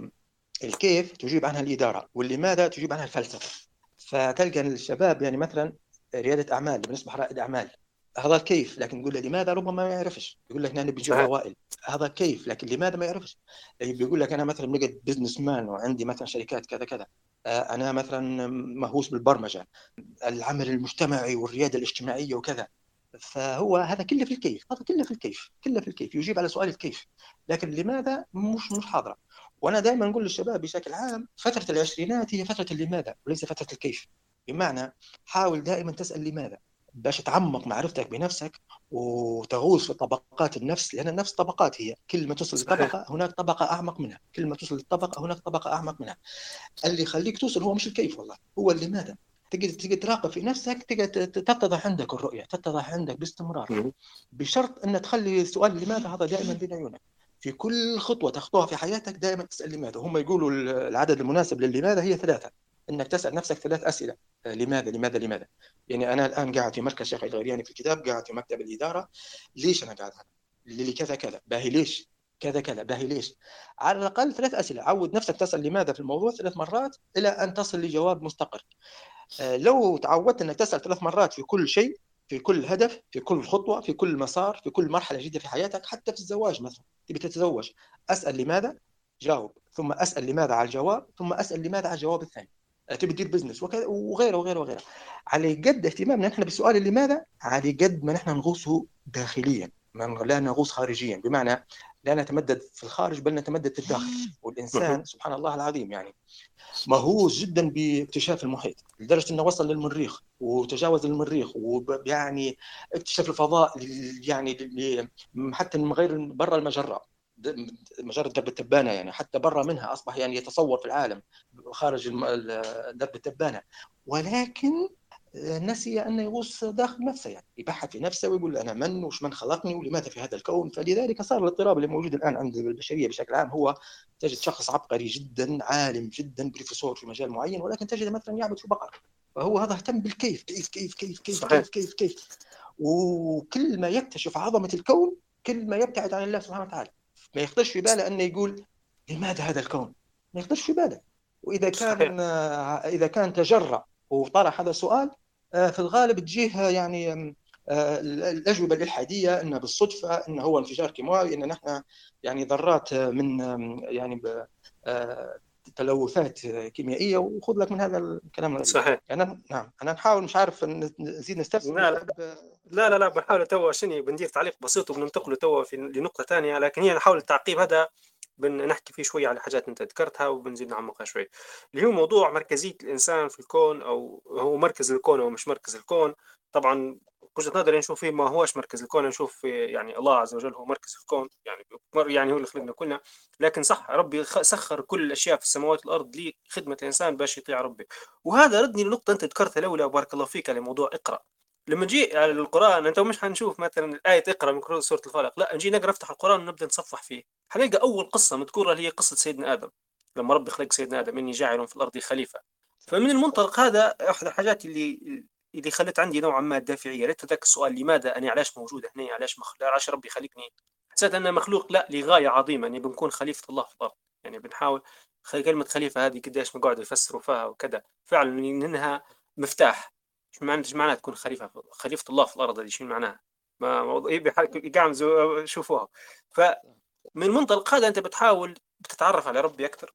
الكيف تجيب عنها الإدارة واللماذا تجيب عنها الفلسفة. فتلقى الشباب يعني مثلا ريادة أعمال بنصبح رائد أعمال، هذا كيف، لكن نقول له لماذا ربما ما يعرفش، يقول لك أنا بجيب هوائل، هذا كيف لكن لماذا ما يعرفش. بيقول لك أنا مثلا بنقعد بزنس مان وعندي مثلا شركات كذا كذا، أنا مثلا مهووس بالبرمجة، العمل المجتمعي والريادة الاجتماعية وكذا. فهو هذا كله في الكيف، هذا كله في الكيف، كله في الكيف، يجيب على سؤال الكيف، لكن لماذا مش مش حاضرة. وأنا دائما نقول للشباب بشكل عام فترة العشرينات هي فترة لماذا وليس فترة الكيف، بمعنى حاول دائما تسأل لماذا باش تعمق معرفتك بنفسك وتغوص في طبقات النفس، لأن النفس طبقات، هي كل ما توصل لطبقة هناك طبقة أعمق منها، كل ما توصل للطبقة هناك طبقة أعمق منها. اللي يخليك توصل هو مش الكيف والله، هو لماذا. تقدر تراقب في نفسك، تقدر تتضح عندك الرؤية، تتضح عندك باستمرار، بشرط أن تخلي سؤال لماذا هذا دائما بين عيونك في كل خطوة تخطوها في حياتك. دائما تسأل لماذا. هم يقولوا العدد المناسب للماذا هي ثلاثة، أنك تسأل نفسك ثلاث أسئلة، لماذا لماذا لماذا. يعني أنا الآن قاعد في مركز الشيخ الغرياني في الكتاب، قاعد في مكتب الإدارة، ليش أنا قاعد هنا، لكذا كذا باهي، ليش كذا كذا باهي، ليش. على الأقل ثلاث أسئلة، عود نفسك تسأل لماذا في الموضوع ثلاث مرات إلى أن تصل لجواب مستقر. لو تعودت أنك تسأل ثلاث مرات في كل شيء، في كل هدف، في كل خطوة، في كل مسار، في كل مرحلة جديدة في حياتك، حتى في الزواج مثلا تبي تتزوج، أسأل لماذا جاوب، ثم أسأل لماذا على الجواب، ثم أسأل لماذا على الجواب الثاني. تبي تدير بزنس وكذا وغيره وغيره وغيره. على قد اهتمامنا نحن بسؤال لماذا، على قد ما نحن نغوصه داخليا، ما لا نغوص خارجيا، بمعنى لا نتمدد في الخارج بل نتمدد في الداخل. والإنسان سبحان الله العظيم يعني مهووس جدا باكتشاف المحيط، لدرجة أنه وصل للمريخ وتجاوز المريخ، ويعني اكتشف الفضاء يعني حتى من غير برا المجرة، مجرة درب التبانة يعني، حتى برا منها أصبح يعني يتصور في العالم خارج درب التبانة، ولكن نسي أن يغوص داخل نفسه، يعني يبحث في نفسه ويقول أنا من وش من خلقني ولماذا في هذا الكون. فلذلك صار الاضطراب اللي موجود الآن عند البشرية بشكل عام، هو تجد شخص عبقري جدا، عالم جدا، بروفيسور في مجال معين، ولكن تجد مثلا يعبد في بقر. فهو هذا اهتم بالكيف، كيف كيف كيف كيف كيف كيف كيف. وكل ما يكتشف عظمة الكون كل ما يبتعد عن الله سبحانه وتعالى. ما يخطرش في باله أنه يقول لماذا هذا الكون، ما يخطرش في باله. وإذا كان إذا كان تجرأ وطرح هذا السؤال في الغالب تجيه يعني الأجوبة الإلحادية إنه بالصدفة، إنه هو انفجار كيماوي، إن نحن يعني ذرات من يعني تلوثات كيميائية وخذ لك من هذا الكلام. صحيح. يعني نعم أنا نحاول مش عارف نزيد نستفسر. لا لا لا بنحاول توا شني بندير تعليق بسيط وبننتقله توا في لنقطة ثانية، لكن هي نحاول التعقيب هذا بنحكي فيه شوية على حاجات أنت ذكرتها وبنزيد نعمقها شوي. اللي هو موضوع مركزية الإنسان في الكون، أو هو مركز الكون أو مش مركز الكون. طبعاً وجهة نظري نشوف فيه ما هوش مركز الكون، نشوف يعني الله عز وجل هو مركز الكون، يعني يعني هو اللي خلقنا كلنا. لكن صح ربي سخر كل الأشياء في السماوات والأرض لخدمة الإنسان باش يطيع ربي. وهذا ردني لنقطة أنت ذكرتها الأولى بارك الله فيك على موضوع اقرأ. لما نجي على القرآن أنت مش هنشوف مثلا آية اقرأ من سورة الفلق، لا نجي نقرأ نفتح القرآن ونبدأ نصفح فيه، هنلقى أول قصة مذكورة اللي هي قصة سيدنا آدم لما ربي خلق سيدنا آدم إني جاعل في الأرض خليفة. فمن المنطلق هذا أحد الحاجات اللي اللي خلت عندي نوعا ما الدافعية، ريت ذاك السؤال لماذا أنا علاش موجودة هنا، علاش مخلوق، علاش ربي خلقني. حسيت أنا مخلوق لا لغاية عظيمة، يعني بنكون خليفة الله في الأرض. يعني بنحاول كلمة خليفة هذه قديش ما قاعد يفسروا فيها وكذا، فعلا إنها مفتاح. شو معنى شو معنى تكون خليفة خليفة الله في الأرض؟ هذه شو معناها؟ ما موضوع إيه بيحاول شوفوها. فمن منطلق هذا أنت بتحاول بتتعرف على ربي أكثر،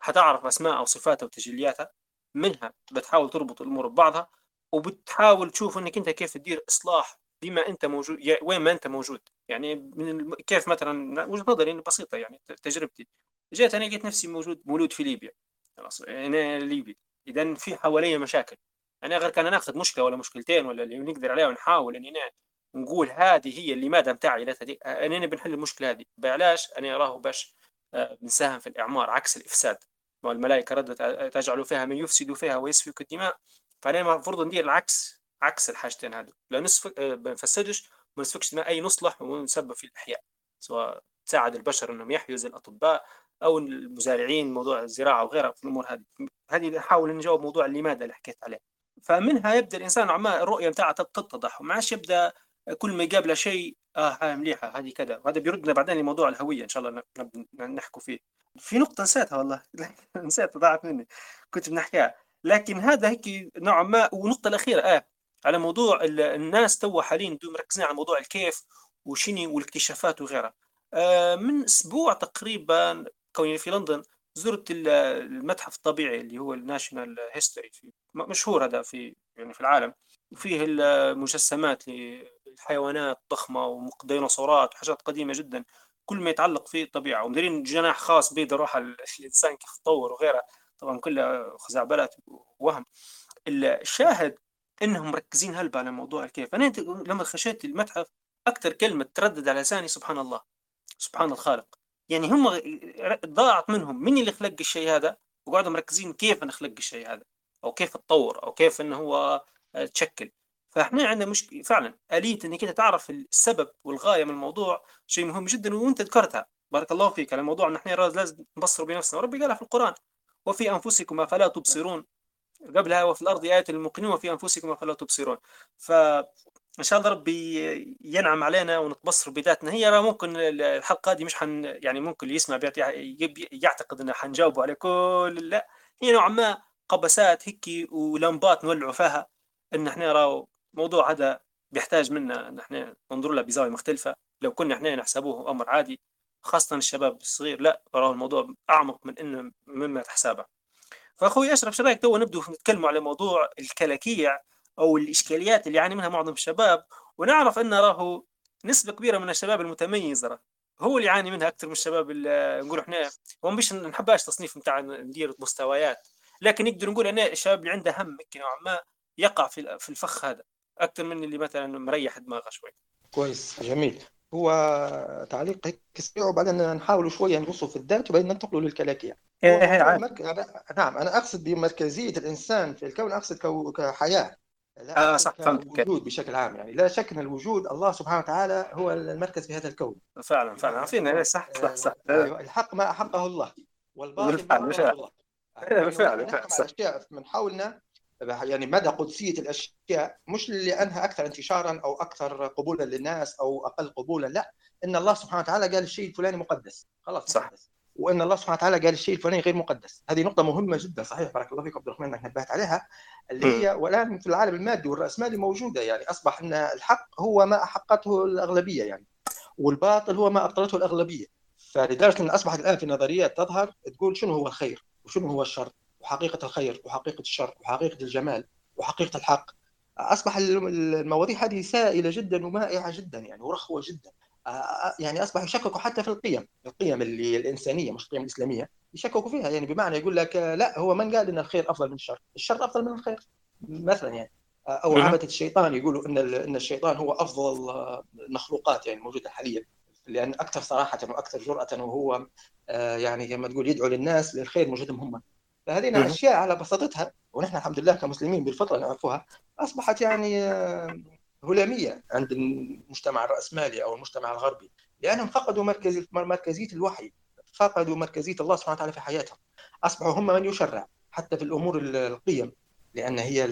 حتعرف أسماءه وصفاته وتجلياته، منها بتحاول تربط الأمور ببعضها، وبتحاول تشوف انك انت كيف تدير اصلاح بما انت موجود وين ما انت موجود. يعني من كيف مثلا وجهة نظري بسيطه، يعني تجربتي جيت انا لقيت نفسي موجود مولود في ليبيا، خلاص انا ليبي، اذا في حواليا مشاكل. انا غير كان ناخذ مشكله ولا مشكلتين ولا اللي نقدر عليها ونحاول اني نقول هذه هي اللي ماده نتاعي، لا تدي انا بنحل المشكله هذه. علاش انا راهو باش بنساهم في الاعمار عكس الافساد، والملائكه ردت تجعلوا فيها من يفسد فيها ويسفك الدماء. فأنا المفروض ندير العكس، عكس الحاجتين هادو، لا نسفك ما نفسدش وما نسفكش دماء أي، نصلح ونسبب في الأحياء، سواء تساعد البشر أنهم يحيوا زي الأطباء أو المزارعين موضوع الزراعة وغيرها في الأمور هذه. هذه نحاول نجاوب موضوع لماذا اللي حكيت عليه. فمنها يبدأ الإنسان عما الرؤية متاعه تتضح، وما عادش يبدأ كل ما يقابله شيء آه هاي مليحة هذه كذا. وهذا بيردنا بعدين لموضوع الهوية إن شاء الله نحكوا فيه. في نقطة نسيتها والله نسيتها ضاعت مني كنت بنحكيها، لكن هذا هيك نوع ما. والنقطة الأخيرة آه على موضوع الناس توا حاليا مركزين على موضوع الكيف وشني والاكتشافات وغيرها. آه من أسبوع تقريبا كوني في لندن زرت المتحف الطبيعي اللي هو الناشونال هيستوري، مشهور هذا في يعني في العالم، وفيه المجسمات للحيوانات ضخمة وديناصورات وحاجات قديمة جدا، كل ما يتعلق في الطبيعة، ومديرين جناح خاص بيقدر يروح الإنسان كيف يتطور وغيرها، طبعا كلها خزعبلات ووهم. الشاهد انهم مركزين هلبة على موضوع الكيف. انا لما خشيت المتحف اكثر كلمه تردد على لساني سبحان الله، سبحان الخالق. يعني هم ضاعت منهم من اللي خلق الشيء هذا، وقعدوا مركزين كيف نخلق الشيء هذا او كيف تطور او كيف انه هو تشكل. فاحنا عندنا مشكله فعلا اليه انك انت تعرف السبب والغايه من الموضوع، شيء مهم جدا. وانت ذكرتها بارك الله فيك على موضوع ان احنا لازم نبصر بنفسنا، وربي قالها في القران وفي أنفسكم أفلا تبصرون، قبلها وفي الأرض آيات للموقنين وفي أنفسكم أفلا تبصرون. فإن شاء الله ربي ينعم علينا ونتبصر بذاتنا. هي ممكن الحلقة هذه مش حن يعني ممكن اللي يسمع يعتقد أنه حنجاوبه على كل، لا هي نوع ما قبسات هيك ولمبات نولعوا فيها أن احنا راو موضوع هذا بيحتاج منا أن احنا ننظر له بزاوية مختلفة. لو كنا احنا نحسبوه أمر عادي خاصة الشباب الصغير، لا وراه الموضوع أعمق من إنه مما تحسابه. فأخوي أشرف شرايك تو نبدو نتكلم على موضوع الكلاكيع أو الإشكاليات اللي يعاني منها معظم الشباب، ونعرف أنه راه نسبة كبيرة من الشباب المتميزة هو اللي يعاني منها أكثر من الشباب اللي نقول إحنا ومش نحباش تصنيف متاع ندير مستويات، لكن نقدر نقول أن الشباب اللي عنده هم نوعا ما يقع في في الفخ هذا أكثر من اللي مثلا مريح دماغه شوي. كويس جميل. هو تعليق هيك سريع وبعدين نحاول شويه نغوصوا في الذات وبعدين ننتقلوا للكلاكيع. مرك... نعم انا اقصد بمركزيه الانسان في الكون، اقصد كو... كحياه لا آه صح وجود بشكل عام. يعني لا شك ان الوجود الله سبحانه وتعالى هو المركز في هذا الكون فعلا فعلا عارفين صح صح صح الحق ما احقه الله والباطل ما احقه الله فعلا فعلا. من حولنا يعني مدى قدسية الأشياء مش لأنها أكثر انتشاراً أو أكثر قبولاً للناس أو أقل قبولاً، لا إن الله سبحانه وتعالى قال الشيء الفلاني مقدس خلاص مقدس. وان الله سبحانه وتعالى قال الشيء الفلاني غير مقدس. هذه نقطه مهمه جدا. صحيح، بارك الله فيك عبد الرحمن انك نبهت عليها، اللي هي والان في العالم المادي والراسمالي موجوده، يعني اصبح ان الحق هو ما احقته الاغلبيه يعني، والباطل هو ما ابطلته الاغلبيه. فلدرجه ان اصبحت الان في نظريات تظهر تقول شنو هو الخير وشنو هو الشر وحقيقه الخير وحقيقه الشر وحقيقه الجمال وحقيقه الحق. اصبح المواضيع هذه سائله جدا ومائعه جدا يعني، ورخوه جدا يعني. أصبح يشككوا حتى في القيم القيم اللي الإنسانية، مش القيم الإسلامية، يشككوا فيها يعني. بمعنى يقول لك لا، هو من قال إن الخير أفضل من الشر؟ الشر أفضل من الخير مثلا يعني. أو عبادة الشيطان، يقولوا إن إن الشيطان هو أفضل المخلوقات يعني موجودة حاليا، لأن أكثر صراحة وأكثر جرأة، وهو يعني كما تقول يدعو للناس للخير مجدهم هم. فهذه أشياء على بساطتها، ونحن الحمد لله كمسلمين بالفطرة نعرفها، أصبحت يعني هلامية عند المجتمع الرأسمالي أو المجتمع الغربي، لأنهم فقدوا مركز مركزية الوحي، فقدوا مركزية الله سبحانه وتعالى في حياتهم. أصبحوا هم من يشرع حتى في الأمور القيم، لأن هي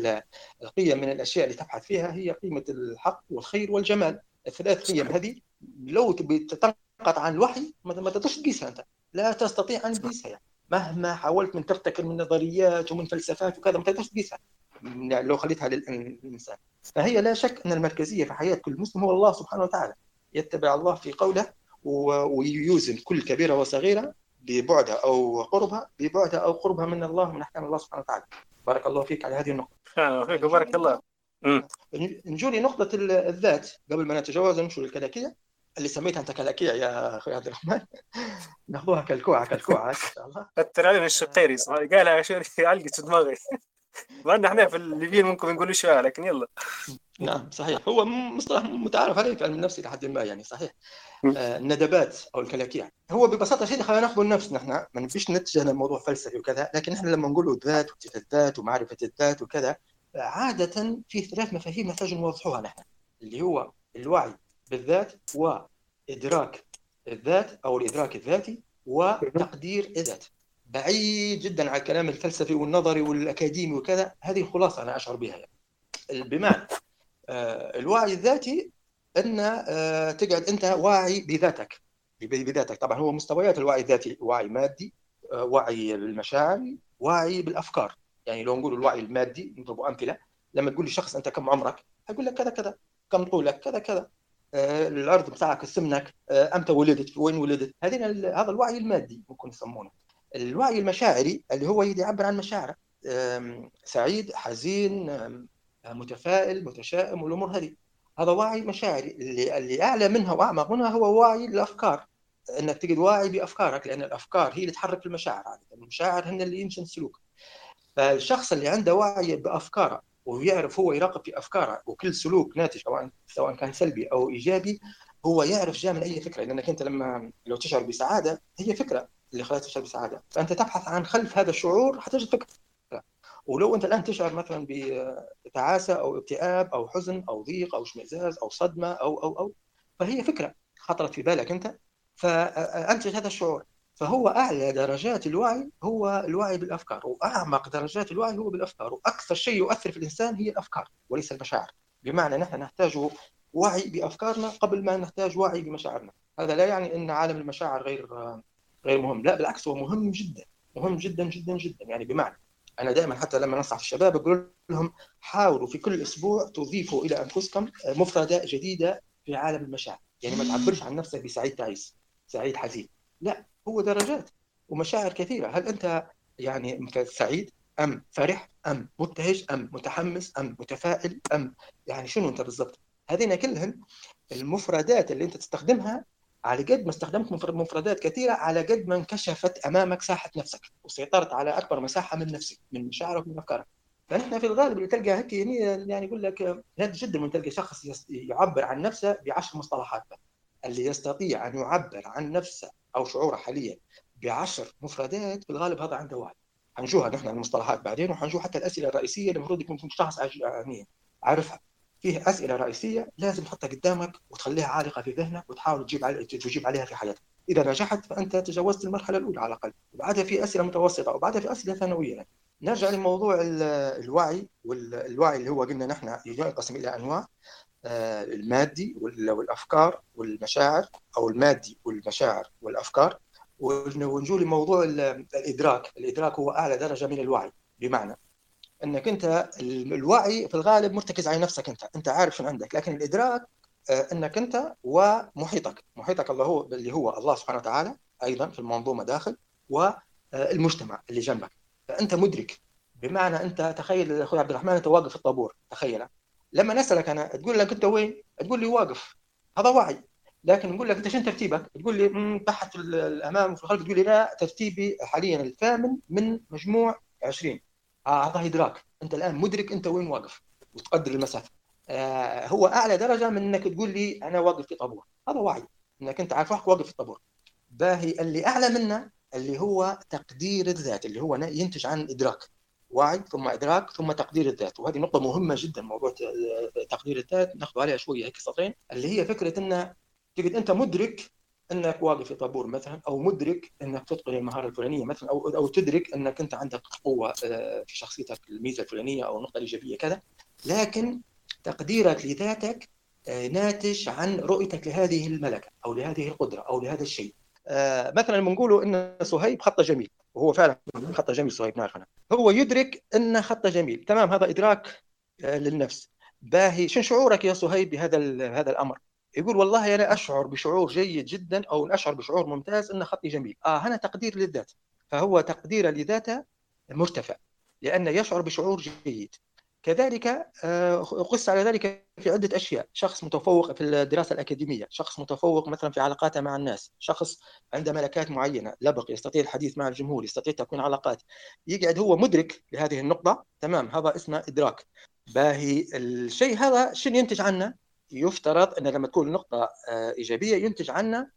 القيم من الأشياء اللي تبحث فيها هي قيمة الحق والخير والجمال. الثلاث قيم هذه لو تنقطع عن الوحي ما تقدرش تقيسها أنت، لا تستطيع أن تقيسها يعني. مهما حاولت من تفتكر من نظريات ومن فلسفات وكذا ما تقدرش تقيسها لو خليتها للإنسان. فهي لا شك أن المركزية في حياة كل مسلم هو الله سبحانه وتعالى، يتبع الله في قوله ويوزن كل كبيرة وصغيرة ببعدها أو قربها ببعدها أو قربها من الله من أحكام الله سبحانه وتعالى. بارك الله فيك على هذه النقطة. بارك الله. نجولي نقطة الذات قبل ما نتجاوز نمشي للكلاكية اللي سميتها أنت كلاكية يا أخي عبد الرحمن. ناخذوها كالكوعة كالكوعة إن شاء الله. الترعيم الشقيري قالها شو علقت في دماغي. لأن احنا في الليبيين ممكن نقول شوية، لكن يلا. نعم صحيح، هو مصطلح متعارف عليه في علم النفس إلى حد ما يعني. صحيح، آه الندبات أو الكلاكيع هو ببساطة شيء خلينا ناخذ النفس. نحن ما نبيش نتجه لموضوع فلسفي وكذا، لكن احنا لما نقول ذات وذات ومعرفة الذات وكذا، عادة في ثلاث مفاهيم نحتاج نوضحوها نحن، اللي هو الوعي بالذات وإدراك الذات أو الإدراك الذاتي وتقدير الذات. بعيد جدا عن الكلام الفلسفي والنظري والاكاديمي وكذا، هذه خلاصه انا اشعر بها يعني. بمعنى الوعي الذاتي ان تقعد انت واعي بذاتك بذاتك طبعا هو مستويات الوعي الذاتي، وعي مادي، وعي بالمشاعر، وعي بالافكار. يعني لو نقول الوعي المادي نضرب امثله، لما تقول لشخص انت كم عمرك هيقول لك كذا كذا، كم طولك كذا كذا، العرض بتاعك، سمنك، امتى ولدت، وين ولدت. هذين هذا الوعي المادي ممكن يسمونه. الوعي المشاعري اللي هو يعبر عن مشاعره، سعيد، حزين، متفائل، متشائم، والأمور هذه، هذا وعي مشاعري. اللي, اللي أعلى منها وأعمق منها هو وعي الأفكار، أنك تجد واعي بأفكارك، لأن الأفكار هي اللي تحرك المشاعر عادة. المشاعر هن اللي يمشي السلوك. فالشخص اللي عنده وعي بأفكاره ويعرف هو يراقب في أفكاره وكل سلوك ناتج سواء كان سلبي أو إيجابي، هو يعرف جاء من أي فكرة. لأنك أنت لما لو تشعر بسعادة هي فكرة اللي خلاتك تشعر بسعادة، فأنت تبحث عن خلف هذا الشعور حتجد فكرة. ولو أنت الآن تشعر مثلا بتعاسة أو اكتئاب أو حزن أو ضيق أو اشمئزاز أو صدمة أو أو أو فهي فكرة خطرت في بالك أنت فأنتج هذا الشعور. فهو أعلى درجات الوعي هو الوعي بالأفكار، وأعمق درجات الوعي هو بالأفكار، وأكثر شيء يؤثر في الإنسان هي الأفكار وليس المشاعر. بمعنى نحن نحتاج وعي بأفكارنا قبل ما نحتاج وعي بمشاعرنا. هذا لا يعني أن عالم المشاعر غير غير مهم، لا بالعكس، هو مهم جدا مهم جدا جدا جدا يعني. بمعنى أنا دائما حتى لما ننصح الشباب أقول لهم حاولوا في كل أسبوع تضيفوا إلى أنفسكم مفردة جديدة في عالم المشاعر. يعني ما تعبرش عن نفسك بسعيد تعيس، سعيد حزين، لا، هو درجات ومشاعر كثيرة. هل أنت يعني سعيد أم فرح أم مبتهج أم متحمس أم متفائل أم يعني شنو أنت بالضبط؟ هذين كلهن المفردات اللي أنت تستخدمها. على قد ما استخدمت مفردات كثيرة، على قد ما انكشفت أمامك ساحة نفسك وسيطرت على أكبر مساحة من نفسك، من مشاعرك ومن أفكارك. فنحن في الغالب اللي تلقى هيك يعني يقول لك نادر جدا من تلقى شخص يعبر عن نفسه بعشر مصطلحات. اللي يستطيع أن يعبر عن نفسه أو شعوره حاليا بعشر مفردات في الغالب هذا عنده واحد. هنشوها نحن المصطلحات بعدين، وحنشوف حتى الأسئلة الرئيسية اللي المفروض يكون شخص يعني عارفها. فيه أسئلة رئيسية لازم تحطها قدامك وتخليها عالقة في ذهنك وتحاول تجيب على... تجيب عليها في حياتك. إذا نجحت فأنت تجاوزت المرحلة الأولى على الأقل، وبعدها في أسئلة متوسطة، وبعدها في أسئلة ثانوية. نرجع لموضوع الوعي، والوعي اللي هو قلنا نحن ينقسم إلى أنواع، المادي والأفكار والمشاعر، أو المادي والمشاعر والأفكار، ونجول لموضوع الإدراك. الإدراك هو أعلى درجة من الوعي، بمعنى أنك أنت الوعي في الغالب مرتكز على نفسك، أنت أنت عارف شو عندك، لكن الإدراك أنك أنت ومحيطك، محيطك الله هو اللي هو الله سبحانه وتعالى أيضا في المنظومة داخل، والمجتمع اللي جنبك، فأنت مدرك. بمعنى أنت تخيل أخوي عبد الرحمن أنت واقف في الطابور، تخيله لما نسألك أنا تقول لك أنت وين؟ تقول لي واقف، هذا وعي. لكن نقول لك أنت شن ترتيبك؟ تقول لي تحت الأمام وفي الخلف، تقول لي لا ترتيبي حاليا الثامن من مجموع عشرين، هذا إدراك. أنت الآن مدرك أنت وين واقف وتقدر المسافة. آه هو أعلى درجة من أنك تقول لي أنا واقف في طابور، هذا وعي أنك أنت عارف روحك واقف في الطابور. باهي اللي أعلى منه اللي هو تقدير الذات، اللي هو ينتج عن إدراك، وعي ثم إدراك ثم تقدير الذات. وهذه نقطة مهمة جدا، موضوع تقدير الذات ناخذ عليها شوية هيك سطرين، اللي هي فكرة أن تجد أنت مدرك أنك واقف في طابور مثلا، أو مدرك أنك تتقن المهارة الفلانية مثلا، أو أو تدرك أنك أنت عندك قوة في شخصيتك، الميزة الفلانية أو النقطة الإيجابية كذا. لكن تقديرك لذاتك ناتج عن رؤيتك لهذه الملكة أو لهذه القدرة أو لهذا الشيء. آه مثلا بنقوله ان صهيب خطه جميل، وهو فعلا خطه جميل صهيب، نعرف أنا. هو يدرك ان خطه جميل، تمام، هذا ادراك آه للنفس. باهي شن شعورك يا صهيب بهذا هذا الامر؟ يقول والله انا اشعر بشعور جيد جدا، او اشعر بشعور ممتاز ان خطي جميل. اه هنا تقدير للذات، فهو تقدير لذاته مرتفع لان يشعر بشعور جيد. كذلك قص على ذلك في عدة أشياء، شخص متفوق في الدراسة الأكاديمية، شخص متفوق مثلا في علاقاته مع الناس، شخص عنده ملكات معينة، لبق، يستطيع الحديث مع الجمهور، يستطيع تكوين علاقات، يقعد هو مدرك لهذه النقطة، تمام، هذا اسمه إدراك. باهي الشيء هذا شنو ينتج عنا؟ يفترض أن لما تكون نقطة إيجابية ينتج عنا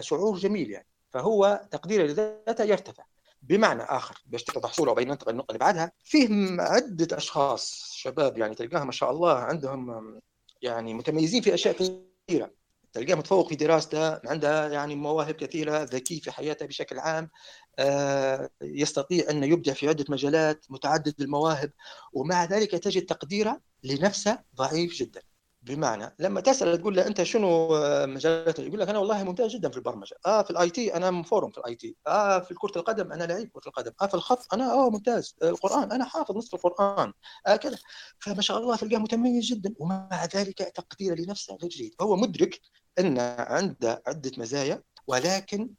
شعور جميل يعني، فهو تقدير لذاته يرتفع. بمعنى آخر باش تتضح صورة وبين ننتقل النقطة اللي بعدها، فيه عدة أشخاص شباب يعني تلقاهم ما شاء الله عندهم يعني متميزين في أشياء كثيرة، تلقاه متفوق في دراسته، عنده يعني مواهب كثيرة، ذكي في حياته بشكل عام، آه يستطيع أن يبدع في عدة مجالات، متعدد المواهب، ومع ذلك تجد تقديره لنفسه ضعيف جدا. بمعنى لما تسأل تقول له أنت شنو مجالاتك؟ يقول لك أنا والله ممتاز جدا في البرمجة، آه في الآي تي أنا فورم في الآي تي، آه في كرة القدم أنا لعيب كرة القدم، آه في الخط أنا أوه ممتاز، القرآن أنا حافظ نصف القرآن، آه كذا. فما شاء الله تلقاه متميز جدا، ومع ذلك تقديره لنفسه غير جيد. فهو مدرك أن عنده عدة مزايا، ولكن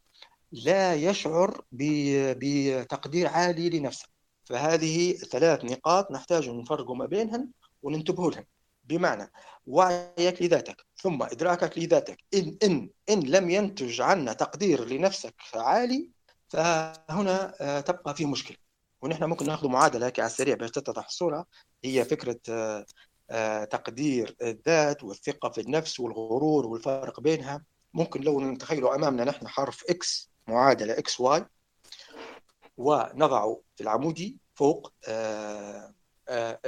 لا يشعر بتقدير عالي لنفسه. فهذه ثلاث نقاط نحتاج نفرق ما بينهم وننتبه لهم. بمعنى وعيك لذاتك ثم إدراكك لذاتك، إن إن إن لم ينتج عنا تقدير لنفسك عالي فهنا تبقى في مشكلة. ونحن ممكن نأخذ معادلة على السريع باش تتضح الصورة، هي فكرة تقدير الذات والثقة في النفس والغرور والفرق بينها. ممكن لو نتخيلوا أمامنا نحن حرف X، معادلة إكس واي، ونضعه في العمودي فوق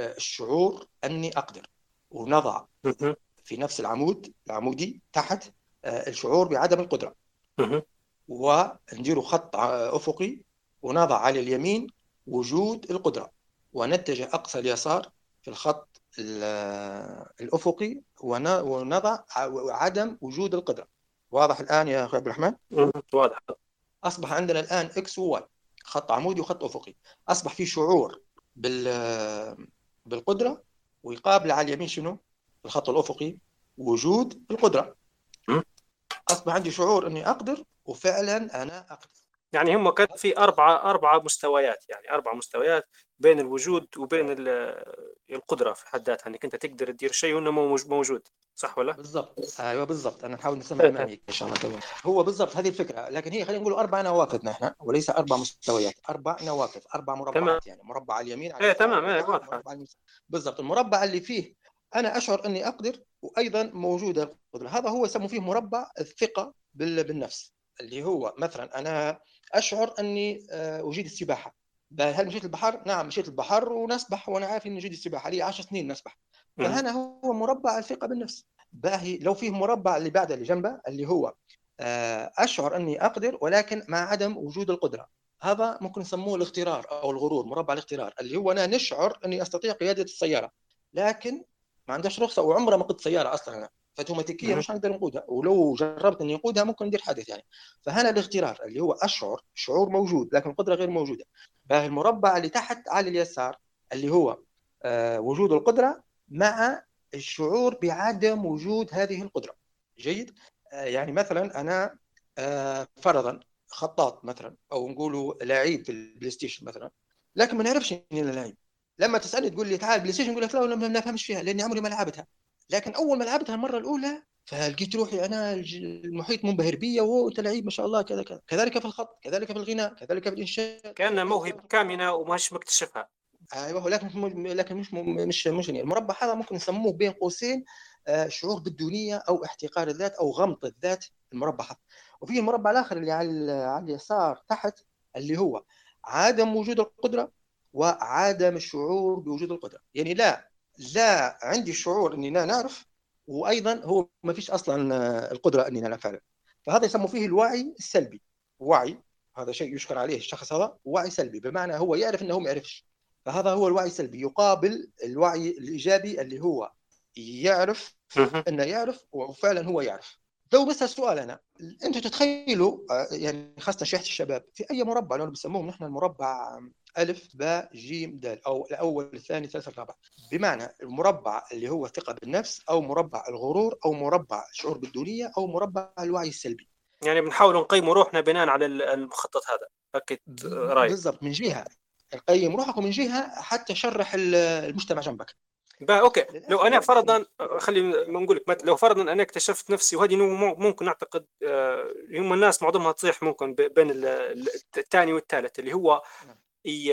الشعور أني أقدر، ونضع في نفس العمود العمودي تحت الشعور بعدم القدرة، وندير خط أفقي ونضع على اليمين وجود القدرة، ونتجه أقصى اليسار في الخط الأفقي ونضع عدم وجود القدرة. واضح الآن يا أخي عبد الرحمن؟ واضح. أصبح عندنا الآن إكس وواي، خط عمودي وخط أفقي، أصبح في شعور بالقدرة، ويقابل على اليمين شنو؟ الخط الأفقي وجود القدرة. أصبح عندي شعور أني أقدر، وفعلا أنا أقدر. يعني هم كان في أربعة أربعة مستويات، يعني أربعة مستويات بين الوجود وبين القدرة في حد ذاتها، أنك أنت تقدر تدير شيء وأنه موجود، صح ولا؟ بالضبط، أيوة بالضبط. أنا نحاول نسمع معك إن شاء الله. هو بالضبط هذه الفكرة، لكن هي خلينا نقول أربع نوافذ نحن، وليس أربع مستويات، أربع نوافذ، أربع مربعات، يعني مربع على اليمين. إيه تمام، إيه واضح. بالضبط، المربع اللي فيه أنا أشعر أني أقدر، وأيضا موجودة القدرة، هذا هو يسموه فيه مربع الثقة بالنفس، اللي هو مثلا أنا أشعر أني أجيد السباحة. هل مشيت البحر؟ نعم مشيت البحر ونسبح، وأنا عارف أني أجيد السباحة، لي عشر سنين نسبح. فهنا هو مربع الثقة بالنفس. باهي لو فيه مربع اللي بعده اللي جنبه، اللي هو أشعر أني أقدر ولكن مع عدم وجود القدرة، هذا ممكن نسموه الاغترار أو الغرور، مربع الاغترار، اللي هو أنا نشعر أني أستطيع قيادة السيارة لكن ما عندهاش رخصة، وعمره ما قد سيارة أصلا أنا، فتوماتيكيا مش هقدر نقودها، ولو جربت اني نقودها ممكن ندير حادث يعني. فهنا الاغترار اللي هو اشعر شعور موجود لكن قدره غير موجوده. باه المربع اللي تحت على اليسار اللي هو آه وجود القدره مع الشعور بعدم وجود هذه القدره. جيد. آه يعني مثلا انا آه فرضا خطاط مثلا، او نقوله لعيب في البلاي ستيشن مثلا، لكن ما نعرفش اني لعيب. لما تسالني تقول لي تعال بلاي ستيشن، نقول لك لا ما نفهمش فيها لاني عمري ما لعبتها. لكن اول ما لعبتها المره الاولى فلقيت روحي انا المحيط منبهر بيا، وهو تلعيب ما شاء الله كذا كذا. كذلك في الخط، كذلك في الغناء، كذلك في الانشاء. كان موهبه كامنه وماش مكتشفها. ايوه. لكن لكن مش مش مش المربع هذا ممكن نسموه بين قوسين شعور بالدونيه او احتقار الذات او غمط الذات، المربع هذا. وفي المربع الاخر اللي على على اليسار تحت اللي هو عدم وجود القدره وعدم الشعور بوجود القدره. يعني لا لا عندي شعور اني انا نعرف، وايضا هو ما فيش اصلا القدره اني انا فعلا. فهذا يسموه فيه الوعي السلبي. وعي هذا شيء يشكر عليه الشخص هذا، وعي سلبي بمعنى هو يعرف انه ما يعرفش. فهذا هو الوعي السلبي يقابل الوعي الايجابي اللي هو يعرف انه يعرف وفعلا هو يعرف. لو بس السؤال انا انتم تتخيلوا يعني خاصه شيحه الشباب في اي مربع لو بنسموهم نحن المربع ألف باء جيم دال، أو الأول الثاني الثالث الرابع، بمعنى المربع اللي هو ثقة بالنفس، أو مربع الغرور، أو مربع الشعور بالدونية، أو مربع الوعي السلبي. يعني بنحاول نقيم روحنا بناء على المخطط هذا. فكت رأيك بالضبط من جهة نقيم روحك، ومن جهة حتى شرح المجتمع جنبك. بقى أوكي، لو أنا فرضاً خلي نقولك لو فرضاً أنا اكتشفت نفسي، وهذه ممكن نعتقد هم الناس معظمها تصيح ممكن بين الثاني والثالث، اللي هو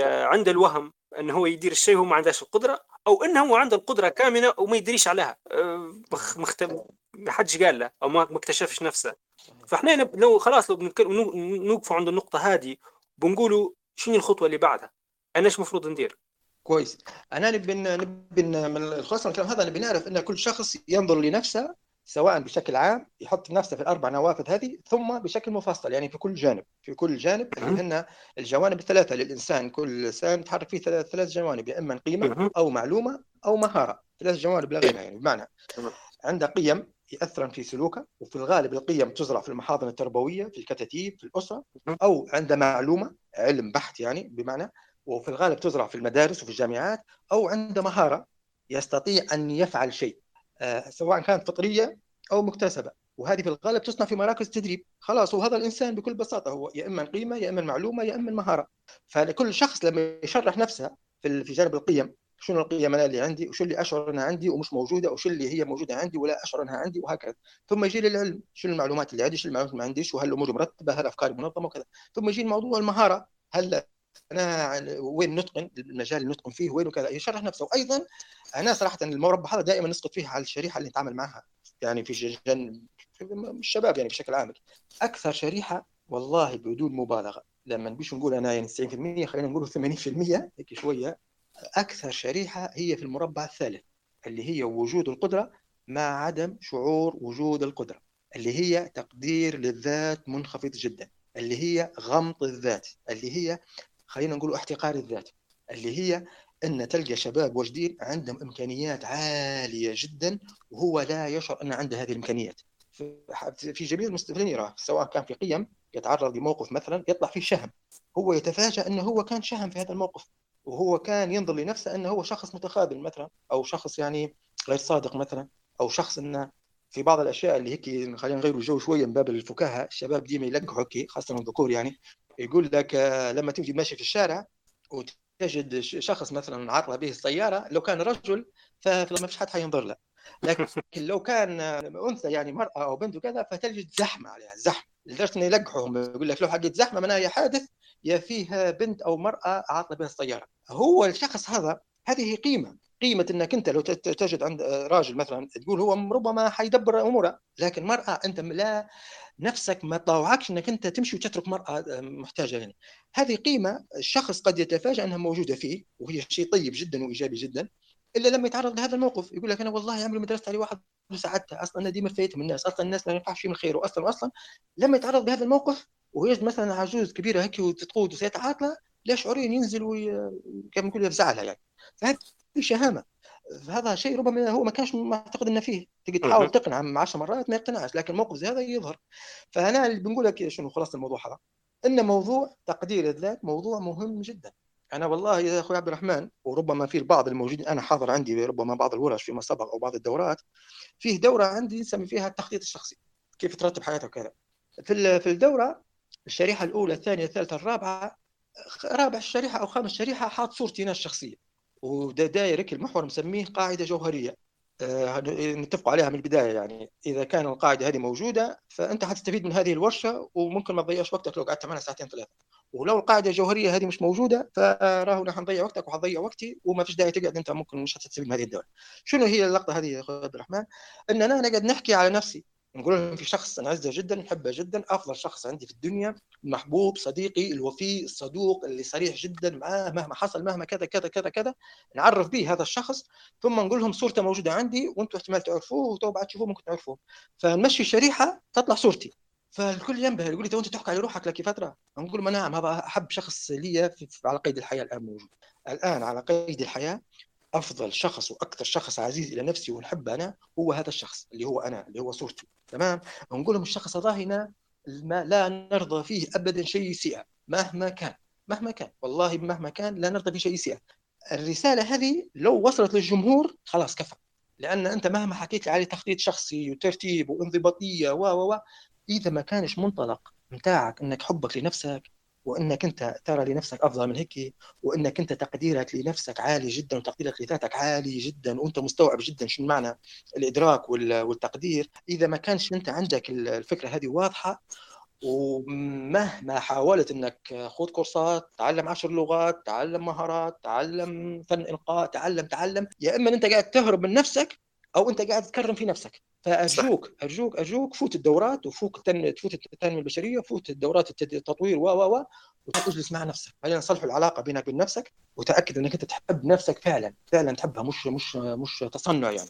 عند الوهم أنه هو يدير الشيء وما عندهش القدرة، أو أنه هو عنده القدرة كامنة وما يدريش عليها، ما حدش قال له أو ما اكتشفش نفسه. فإحنا لو خلاص لو نوقف عند النقطة هذه بنقوله شنو الخطوة اللي بعدها، أناش مفروض ندير؟ كويس. أنا نبي نبي من الخلاصة من الكلام هذا، نبي نعرف أن كل شخص ينظر لنفسه سواء بشكل عام، يحط نفسه في الأربع نوافذ هذه، ثم بشكل مفصل يعني في كل جانب، في كل جانب اللي هن الجوانب الثلاثة للإنسان. كل إنسان تحرك فيه ثلاث ثلاث جوانب، يا إما قيمة أو معلومة أو مهارة، ثلاث جوانب لا غيرها يعني. بمعنى عنده قيم يأثرن في سلوكه، وفي الغالب القيم تزرع في المحاضن التربوية، في الكتاتيب، في الأسرة. أو عنده معلومة علم بحت يعني، بمعنى وفي الغالب تزرع في المدارس وفي الجامعات. أو عنده مهارة يستطيع أن يفعل شيء سواء كانت فطرية أو مكتسبة، وهذه في الغالب تصنع في مراكز تدريب. خلاص، وهذا الإنسان بكل بساطة هو يا إما القيمة يا إما المعلومة يا إما المهارة. فلكل شخص لما يشرح نفسه في في جانب القيم، شنو القيم أنا اللي عندي، وشو اللي أشعر أنها عندي ومش موجودة، وشو اللي هي موجودة عندي ولا أشعر أنها عندي، وهكذا. ثم يجي للعلم، شنو المعلومات اللي عندي، شنو المعلومات اللي ما عنديش، وهل الأمور مرتبة، هل أفكاري منظمة وكذا. ثم يجي الموضوع المهارة، هل أنا وين نتقن المجال اللي نتقن فيه، وين وكذا، يشرح نفسه. وأيضا أنا صراحة المربع هذا دائما نسقط فيه على الشريحة اللي نتعامل معها يعني في جن الشباب يعني بشكل عام. أكثر شريحة والله بدون مبالغة، لما نبيش نقول أنا يعني تسعين بالمئة، خلينا نقول ثمانين بالمئة هيك شوية، أكثر شريحة هي في المربع الثالث اللي هي وجود القدرة مع عدم شعور وجود القدرة، اللي هي تقدير للذات منخفض جدا، اللي هي غمط الذات، اللي هي خلينا نقول احتقار الذات، اللي هي أن تلقى شباب واجدين عندهم إمكانيات عالية جدا وهو لا يشعر أن عنده هذه الإمكانيات. في جميع المستفيدين يراه سواء كان في قيم، يتعرض لموقف مثلا يطلع فيه شهم، هو يتفاجأ أنه هو كان شهم في هذا الموقف، وهو كان ينظر لنفسه أنه هو شخص متخاذل مثلا، أو شخص يعني غير صادق مثلا، أو شخص أنه في بعض الأشياء اللي هيك خلينا نغير الجو شوية من باب الفكاهة. الشباب ديما يلقحوا هيك خاصة الذكور يعني، يقول لك لما تمشي ماشي في الشارع وتجد شخص مثلا عطله به السياره، لو كان رجل فما فيش حد حينظر له، لكن لو كان انثى يعني مراه او بنت وكذا فتجد زحمه عليها، زحمه لدرجه انه يلقحوهم، يقول لك لو حقت زحمه معناها يا حادث يا فيها بنت او مراه عطله بها السياره. هو الشخص هذا هذه قيمه، قيمه انك انت لو تجد عند راجل مثلا تقول هو ربما حيدبر اموره، لكن مراه انت لا نفسك ما طاوعكش انك انت تمشي وتترك مرأة محتاجة يعني. هذه قيمة الشخص قد يتفاجأ انها موجودة فيه، وهي شيء طيب جدا وايجابي جدا، الا لما يتعرض لهذا الموقف يقول لك انا والله عمري ما درست على واحد وساعدته، اصلا انا ديما فايت من الناس، اصلا الناس ما ينفعش من خيره، اصلا واصلا لما يتعرض لهذا الموقف ويجد مثلا عجوز كبيرة هيك وتتقود وسيئة عاطلة، لا شعوريا ينزل وكما نقول يفزعلها يعني. فهذه شهامة. هذا شيء ربما هو ما كانش معتقد انه فيه، تجي تحاول تقنع عشر مرات ما يقتنعش، لكن الموقف زي هذا يظهر. فهنا اللي بنقول لك شنو خلاص الموضوع هذا، ان موضوع تقدير الذات موضوع مهم جدا. انا والله يا اخوي عبد الرحمن، وربما في البعض الموجودين انا حاضر عندي ربما بعض الورش فيما سبق او بعض الدورات، فيه دوره عندي نسمي فيها التخطيط الشخصي، كيف ترتب حياتك وكذا. في في الدوره الشريحه الاولى الثانيه الثالثه الرابعه، رابع الشريحه او خامس الشريحه حاط صورتي انا الشخصيه، ودايرك المحور مسميه قاعدة جوهرية أه نتفقوا عليها من البداية. يعني إذا كان القاعدة هذه موجودة فأنت حتستفيد من هذه الورشة، وممكن ما تضيعش وقتك لو قعدت معنا ساعتين ثلاثة. ولو القاعدة الجوهرية هذه مش موجودة فراهو نحن نضيع وقتك وحضيع وقتي، وما فيش داعي تقعد، أنت ممكن مش هتستفيد من هذه الدورة. شنو هي اللقطة هذه يا أخي عبد الرحمن؟ أننا نقعد نحكي على نفسي، نقول لهم في شخص أنا أعزه جدا، نحبه جدا، أفضل شخص عندي في الدنيا، محبوب، صديقي الوفي، الصدوق اللي صريح جدا معاه مهما حصل، مهما كذا كذا كذا كذا، نعرف به هذا الشخص، ثم نقول لهم صورته موجودة عندي، وأنتم احتمال تعرفوه، وتو بعد تشوفوه ممكن تعرفوه. فنمشي شريحة تطلع صورتي، فالكل ينبه يقول لي تو أنت تحكي على روحك لك فترة، نقول ما نعم، هذا أحب شخص لي على قيد الحياة الآن موجود، الآن على قيد الحياة أفضل شخص وأكثر شخص عزيز إلى نفسي ونحب أنا هو هذا الشخص اللي هو أنا، اللي هو صورتي، تمام؟ ونقول لهم الشخص هنا لا نرضى فيه أبدا شيء سيئة مهما كان، مهما كان، والله مهما كان لا نرضى فيه شيء سيئة. الرسالة هذه لو وصلت للجمهور خلاص كفى، لأن أنت مهما حكيت عليه تخطيط شخصي وترتيب وانضباطية و و و إذا ما كانش منطلق متاعك إنك حبك لنفسك، وانك انت ترى لنفسك افضل من هيك، وانك انت تقديرك لنفسك عالي جدا، وتقديرك لذاتك عالي جدا، وانت مستوعب جدا شو معنى الادراك والتقدير، اذا ما كانش انت عندك الفكره هذه واضحه، ومهما حاولت انك خذ كورسات، تعلم عشر لغات، تعلم مهارات، تعلم فن القاء، تعلم تعلم يا اما انت قاعد تهرب من نفسك او انت قاعد تكرم في نفسك. فأرجوك أرجوك أرجوك فوت الدورات، وفوت تن... فوت التنمية البشرية، فوت الدورات التطوير و و و وتجلس مع نفسك. خلينا نصلحوا العلاقة بينك وبين نفسك، وتأكد أنك أنت تحب نفسك فعلا فعلا تحبها، مش مش مش تصنع، يعني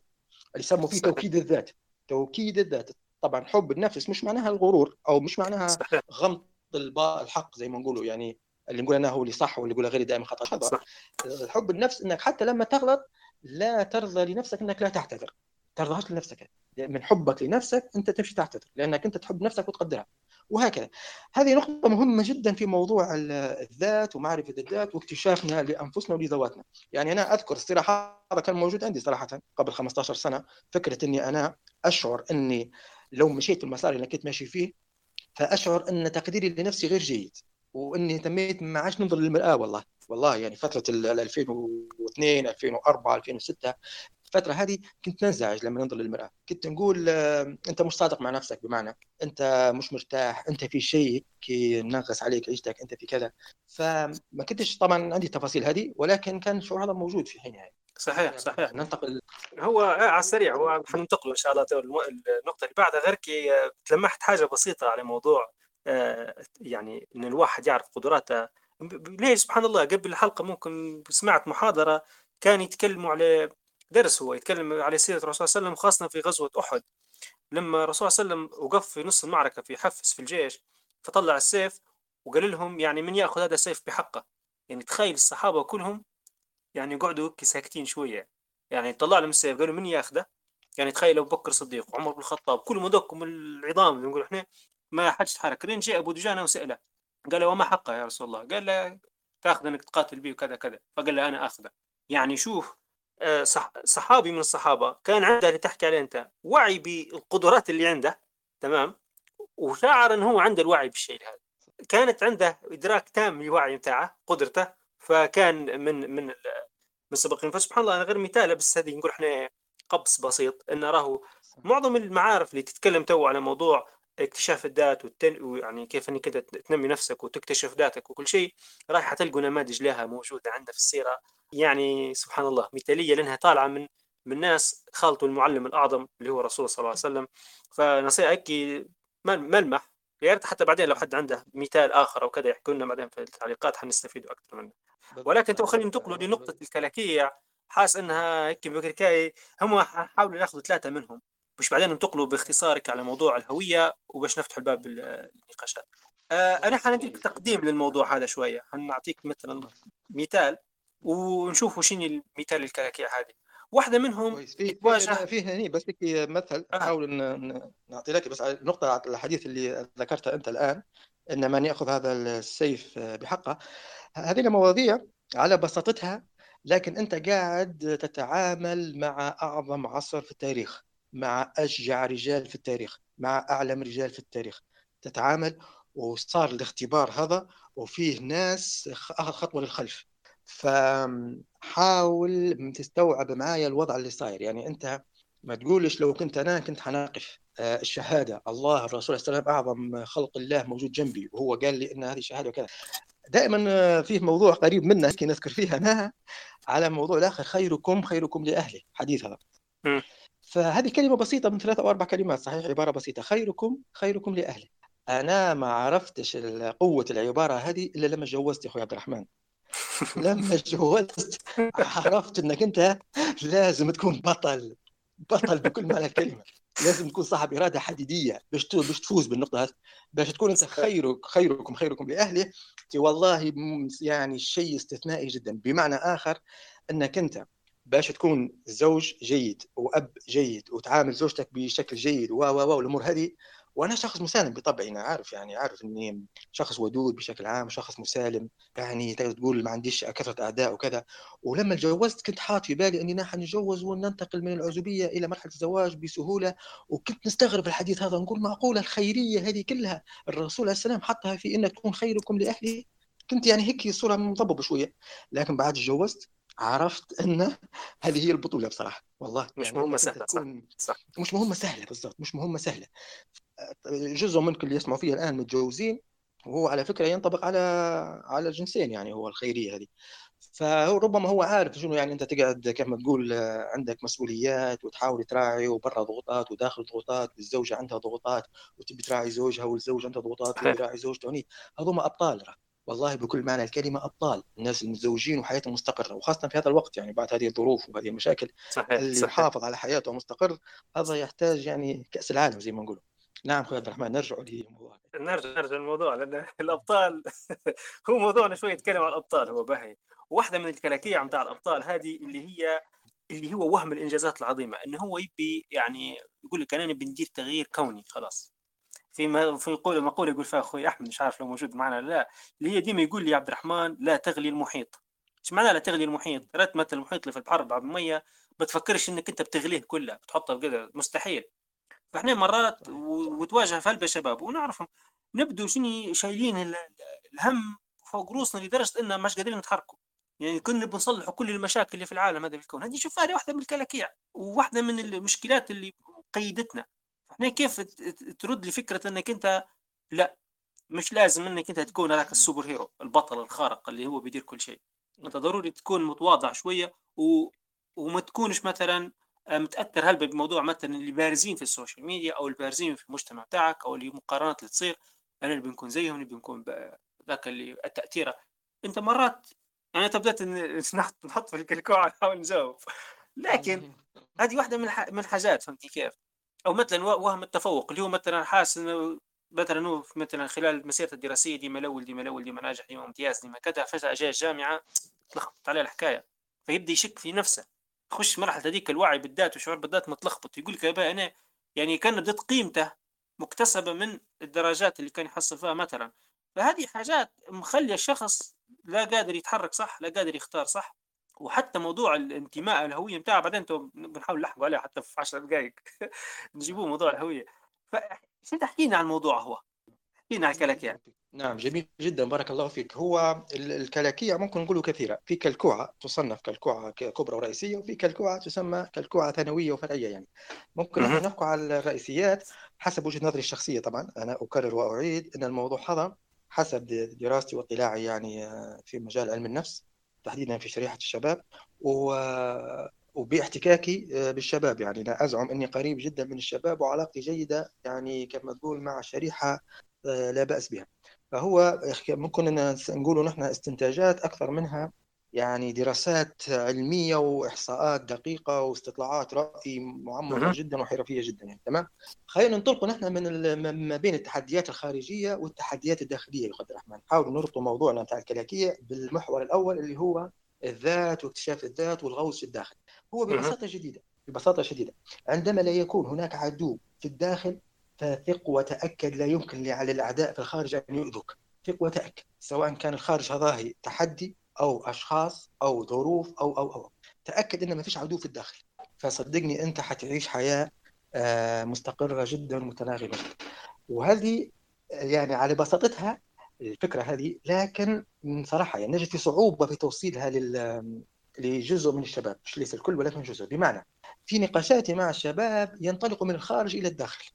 اللي يسموا فيه توكيد الذات. توكيد الذات طبعا حب النفس مش معناها الغرور، أو مش معناها غمط الحق زي ما نقوله، يعني اللي نقول أنا هو اللي صح واللي يقول غيري دائما خطأ. حب النفس أنك حتى لما تغلط لا ترضى لنفسك أنك لا تعتذر، ترضاش لنفسك، من حبك لنفسك أنت تمشي تعتذر، لأنك أنت تحب نفسك وتقدرها، وهكذا. هذه نقطة مهمة جدا في موضوع الذات ومعرفة الذات واكتشافنا لأنفسنا ولذواتنا. يعني أنا أذكر الصراحة هذا كان موجود عندي صراحة قبل خمسة عشر سنة، فكرة أني أنا أشعر أني لو مشيت في المسار اللي كنت ماشي فيه فأشعر أن تقديري لنفسي غير جيد، واني تميت ما عادش ننظر للمراه. والله والله يعني فتره ألفين واثنين ألفين وأربعة ألفين وستة، الفتره هذه كنت ننزعج لما ننظر للمراه، كنت نقول انت مش صادق مع نفسك، بمعنى انت مش مرتاح، انت في شيء ينغص عليك عيشتك، انت في كذا. فما كنتش طبعا عندي تفاصيل هذه، ولكن كان شعور هذا موجود في حينها. صحيح صحيح. ننتقل هو على السريع، هو حننتقل ان شاء الله النقطه اللي بعدها، غير كي تلمحت حاجه بسيطه على موضوع يعني إن الواحد يعرف قدراته. ليش سبحان الله قبل الحلقة ممكن سمعت محاضرة كان يتكلموا على درس، هو يتكلم على سيرة الرسول صلى الله عليه وسلم خاصة في غزوة أحد، لما الرسول صلى الله عليه وسلم وقف في نص المعركة في حفص في الجيش، فطلع السيف وقال لهم يعني من يأخذ هذا السيف بحقه. يعني تخيل الصحابة كلهم يعني قعدوا ساكتين شوية، يعني طلع لهم السيف قالوا من يأخذه، يعني تخيل أبو بكر الصديق، عمر بن الخطاب، كلهم دوكم العظام نقول إحنا، ما حدش تحرك. لين جاء أبو دجانة وسأله قال له وما حقه يا رسول الله؟ قال له تأخذ أنك تقاتل بي وكذا كذا، فقال له أنا أخذه. يعني شوف صح صحابي من الصحابة كان عنده اللي تحكي عليه أنت، وعي بالقدرات اللي عنده، تمام، وشعر أنه هو عنده الوعي بالشيء هذا، كانت عنده إدراك تام لوعي متاعه قدرته، فكان من من من سبقين. فسبحان الله أنا غير مثاله، بس هذه نقول إحنا قبس بسيط، إن راهو معظم المعارف اللي تتكلم تو على موضوع اكتشاف الذات والتن... ويعني كيف انك كده تنمي نفسك وتكتشف ذاتك وكل شيء، رايح تلقوا نماذج لها موجوده عندنا في السيره، يعني سبحان الله مثاليه، لانها طالعه من من ناس خالطوا المعلم الاعظم اللي هو الرسول صلى الله عليه وسلم. فنصيحه هيك ملمح، يا ريت حتى بعدين لو حد عنده مثال اخر او كذا يحكوا لنا بعدين في التعليقات، حنستفيدوا اكثر منه. ولكن تو خلينا ننتقلوا لنقطه الكلاكيه، حاس انها هيك بكركاي هم حاولوا ياخذوا ثلاثه منهم، وش بعدين ننتقلوا باختصارك على موضوع الهوية، وباش نفتح الباب للنقاشات. آه أنا حنديك تقديم للموضوع هذا شوية، حنعطيك مثلا مثال ونشوف وشين المثال الكلاكية هذه، واحدة منهم فيه تواجه فيه هني بس كي مثل أحاول أن نعطي لك بس نقطة الحديث اللي ذكرتها أنت الآن، إن من يأخذ هذا السيف بحقه. هذه المواضيع على بساطتها، لكن أنت قاعد تتعامل مع أعظم عصر في التاريخ، مع أشجع رجال في التاريخ، مع أعلم رجال في التاريخ تتعامل، وصار الاختبار هذا وفيه ناس أخذ خطوة للخلف. فحاول تستوعب معايا الوضع اللي صاير، يعني أنت ما تقولش لو كنت أنا كنت حناقف الشهادة، الله الرسول صلى الله عليه وسلم أعظم خلق الله موجود جنبي وهو قال لي إن هذه شهادة وكذا. دائما فيه موضوع قريب منه كي نذكر فيه أنا على موضوع الآخر، خيركم خيركم لأهله، حديث هذا. فهذه كلمة بسيطة من ثلاثة أو أربع كلمات، صحيح عبارة بسيطة، خيركم خيركم لأهله. أنا ما عرفتش قوة العبارة هذه إلا لما جوزت يا أخوي عبد الرحمن، لما جوزت عرفت أنك أنت لازم تكون بطل، بطل بكل معنى الكلمة، لازم تكون صاحب إرادة حديدية باش باش تفوز بالنقطة هذه، باش تكون أنت خيرك خيركم خيركم لأهله. والله يعني شيء استثنائي جدا. بمعنى آخر أنك أنت باش تكون زوج جيد وأب جيد وتعامل زوجتك بشكل جيد و و و الأمور هذه. وأنا شخص مسالم بطبعي، أنا عارف يعني عارف إني شخص ودود بشكل عام، شخص مسالم، يعني تقول ما عنديش كثرة أعداء وكذا. ولما تجوزت كنت حاط في بالي أني نحن نتجوز وننتقل من العزوبية إلى مرحلة الزواج بسهولة، وكنت نستغرب الحديث هذا، نقول معقولة الخيرية هذه كلها الرسول عليه السلام حطها في أن تكون خيركم لأهله. كنت يعني هيك صورة مطببة شوية، لكن بعد تجوزت عرفت أن هذه هي البطولة بصراحة. والله مش يعني مهمة سهلة، صح. مش مهمة سهلة بالضبط، مش مهمة سهلة. جزء منكم اللي يسمعوا فيه الآن متجوزين، وهو على فكرة ينطبق على على الجنسين، يعني هو الخيرية هذه. فربما هو عارف شنو يعني أنت تقعد كما تقول عندك مسؤوليات وتحاول تراعي، وبرا ضغوطات وداخل ضغوطات، والزوجة عندها ضغوطات وتبي تراعي زوجها، والزوج عنده ضغوطات وتبي تراعي زوجته. هني هذو ما أبطال، والله بكل معنى الكلمة أبطال، الناس المتزوجين وحياتهم مستقرة، وخاصة في هذا الوقت يعني بعد هذه الظروف وهذه المشاكل. صحيح. اللي صحيح. يحافظ على حياته مستقر، هذا يحتاج يعني كأس العالم زي ما نقوله. نعم أخوي عبد الرحمن، نرجع للموضوع، نرجع نرجع الموضوع، لأن الأبطال هو موضوعنا شوية، نتكلم عن الأبطال. هو باهي واحدة من الكلاكيع متاع الأبطال هذه اللي هي اللي هو وهم الإنجازات العظيمة، إنه هو يبي يعني يقول لك أنا نبي ندير تغيير كوني خلاص. في ما في يقول مقولة يقول فيها أخوي أحمد، مش عارف لو موجود معنا لا، اللي هي ديما يقول لي عبد الرحمن لا تغلي المحيط. إيش معنى لا تغلي المحيط؟ رات مثل المحيط اللي في البحر بعض المية بتفكرش إنك أنت بتغليه كله، بتحطه بقدر مستحيل. فإحنا مرات وتواجه في هلبة شباب ونعرفهم نبدو شني شايلين الهم فوق روسنا لدرجة إننا مش قادرين نتحركوا، يعني كنا بنصلح كل المشاكل اللي في العالم هذا في الكون. هذه شوف هذه واحدة من الكلاكيع وواحدة من المشكلات اللي قيدتنا. إحنا كيف ترد لفكرة أنك أنت لا مش لازم أنك أنت تكون هذاك السوبر هيرو البطل الخارق اللي هو بيدير كل شيء. أنت ضروري تكون متواضع شوية و... وما تكونش مثلا متأثر هلبة بموضوع مثلا اللي بارزين في السوشيال ميديا أو اللي بارزين في المجتمع بتاعك أو اللي مقارنات اللي تصير، أنا اللي بنكون زيهم، اللي بنكون ذاك اللي التأثير. أنت مرات أنا تبدأت نحط في الكلكوعة نحاول نجاوب، لكن هذه واحدة من الح... من الحاجات، فهمتي كيف؟ أو مثلا وهم التفوق اللي هو مثلا حاسس إنه مثلا هو مثلا خلال مسيرته الدراسية ديما الأول ديما الأول ديما ناجح ديما ممتاز ديما كذا، فجأة جاء الجامعة تلخبط عليه الحكاية، فيبدأ يشك في نفسه، يخش مرحلة هذيك الوعي بالذات والشعور بالذات متلخبط. يقول لك يا أنا يعني كان بدأت قيمته مكتسبة من الدرجات اللي كان يحصل فيها مثلا. فهذه حاجات مخلية الشخص لا قادر يتحرك صح، لا قادر يختار صح. وحتى موضوع الانتماء الهوية متاعه بعدين بنحاول نلحقوا عليه حتى في عشر دقائق نجيبوه موضوع الهوية. فشو تحكينا عن الموضوع؟ هو حكينا عن الكلاكيع. نعم جميل جدا، بارك الله فيك. هو الكلاكيع ممكن نقوله كثيرة، في كلكوعة تصنف كلكوعة كبرى ورئيسية، وفي كلكوعة تسمى كلكوعة ثانوية وفرعية. يعني ممكن نحكي على الرئيسيات حسب وجهة نظري الشخصية. طبعا أنا أكرر وأعيد أن الموضوع هذا حسب دراستي واطلاعي يعني في مجال علم النفس تحديدا في شريحة الشباب و... وباحتكاكي بالشباب. يعني أنا أزعم أني قريب جدا من الشباب وعلاقتي جيدة يعني كما تقول مع شريحة لا بأس بها. فهو ممكن نقوله نحن استنتاجات أكثر منها يعني دراسات علمية وإحصاءات دقيقة واستطلاعات رأي معمقة جدا وحرفية جدا. يعني تمام، خلينا ننطلق نحن من ما بين التحديات الخارجية والتحديات الداخلية. يا قدر الرحمن حاولوا نربطوا موضوعنا بتاع الكلاكيع بالمحور الأول اللي هو الذات واكتشاف الذات والغوص في الداخل. هو ببساطة جديدة ببساطة شديدة عندما لا يكون هناك عدو في الداخل فثق وتأكد، لا يمكن على الأعداء في الخارج أن يؤذوك، ثق وتأكد، سواء كان الخارج هذا تحدي أو أشخاص أو ظروف أو أو أو تأكد أن ما فيش عدو في الداخل، فصدقني أنت حتعيش حياة مستقرة جدا متناغمة. وهذه يعني على بساطتها الفكرة هذه، لكن صراحة يعني نجد في صعوبة في توصيلها لل لجزء من الشباب، مش ليس الكل ولكن جزء. بمعنى في نقاشاتي مع الشباب ينطلق من الخارج إلى الداخل،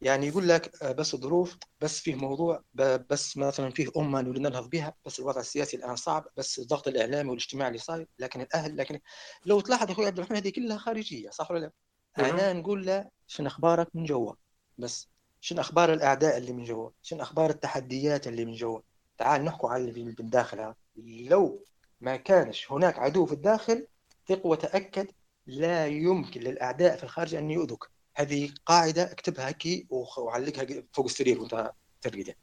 يعني يقول لك بس ظروف، بس فيه موضوع، بس مثلا فيه أمة نريد ننهض بها، بس الوضع السياسي الآن صعب، بس الضغط الإعلامي والاجتماعي اللي صاير، لكن الأهل، لكن لو تلاحظ يا أخوي عبد الرحمن هذه كلها خارجية، صح ولا لا؟ أنا نقول له شن أخبارك من جوا، بس شن أخبار الأعداء اللي من جوا، شن أخبار التحديات اللي من جوا، تعال نحكوا على اللي من داخل. لو ما كانش هناك عدو في الداخل ثق وتأكد، لا يمكن للأعداء في الخارج أن يؤذوك. هذه قاعدة اكتبها كي وعلقها فوق السرير وانت ترقدها.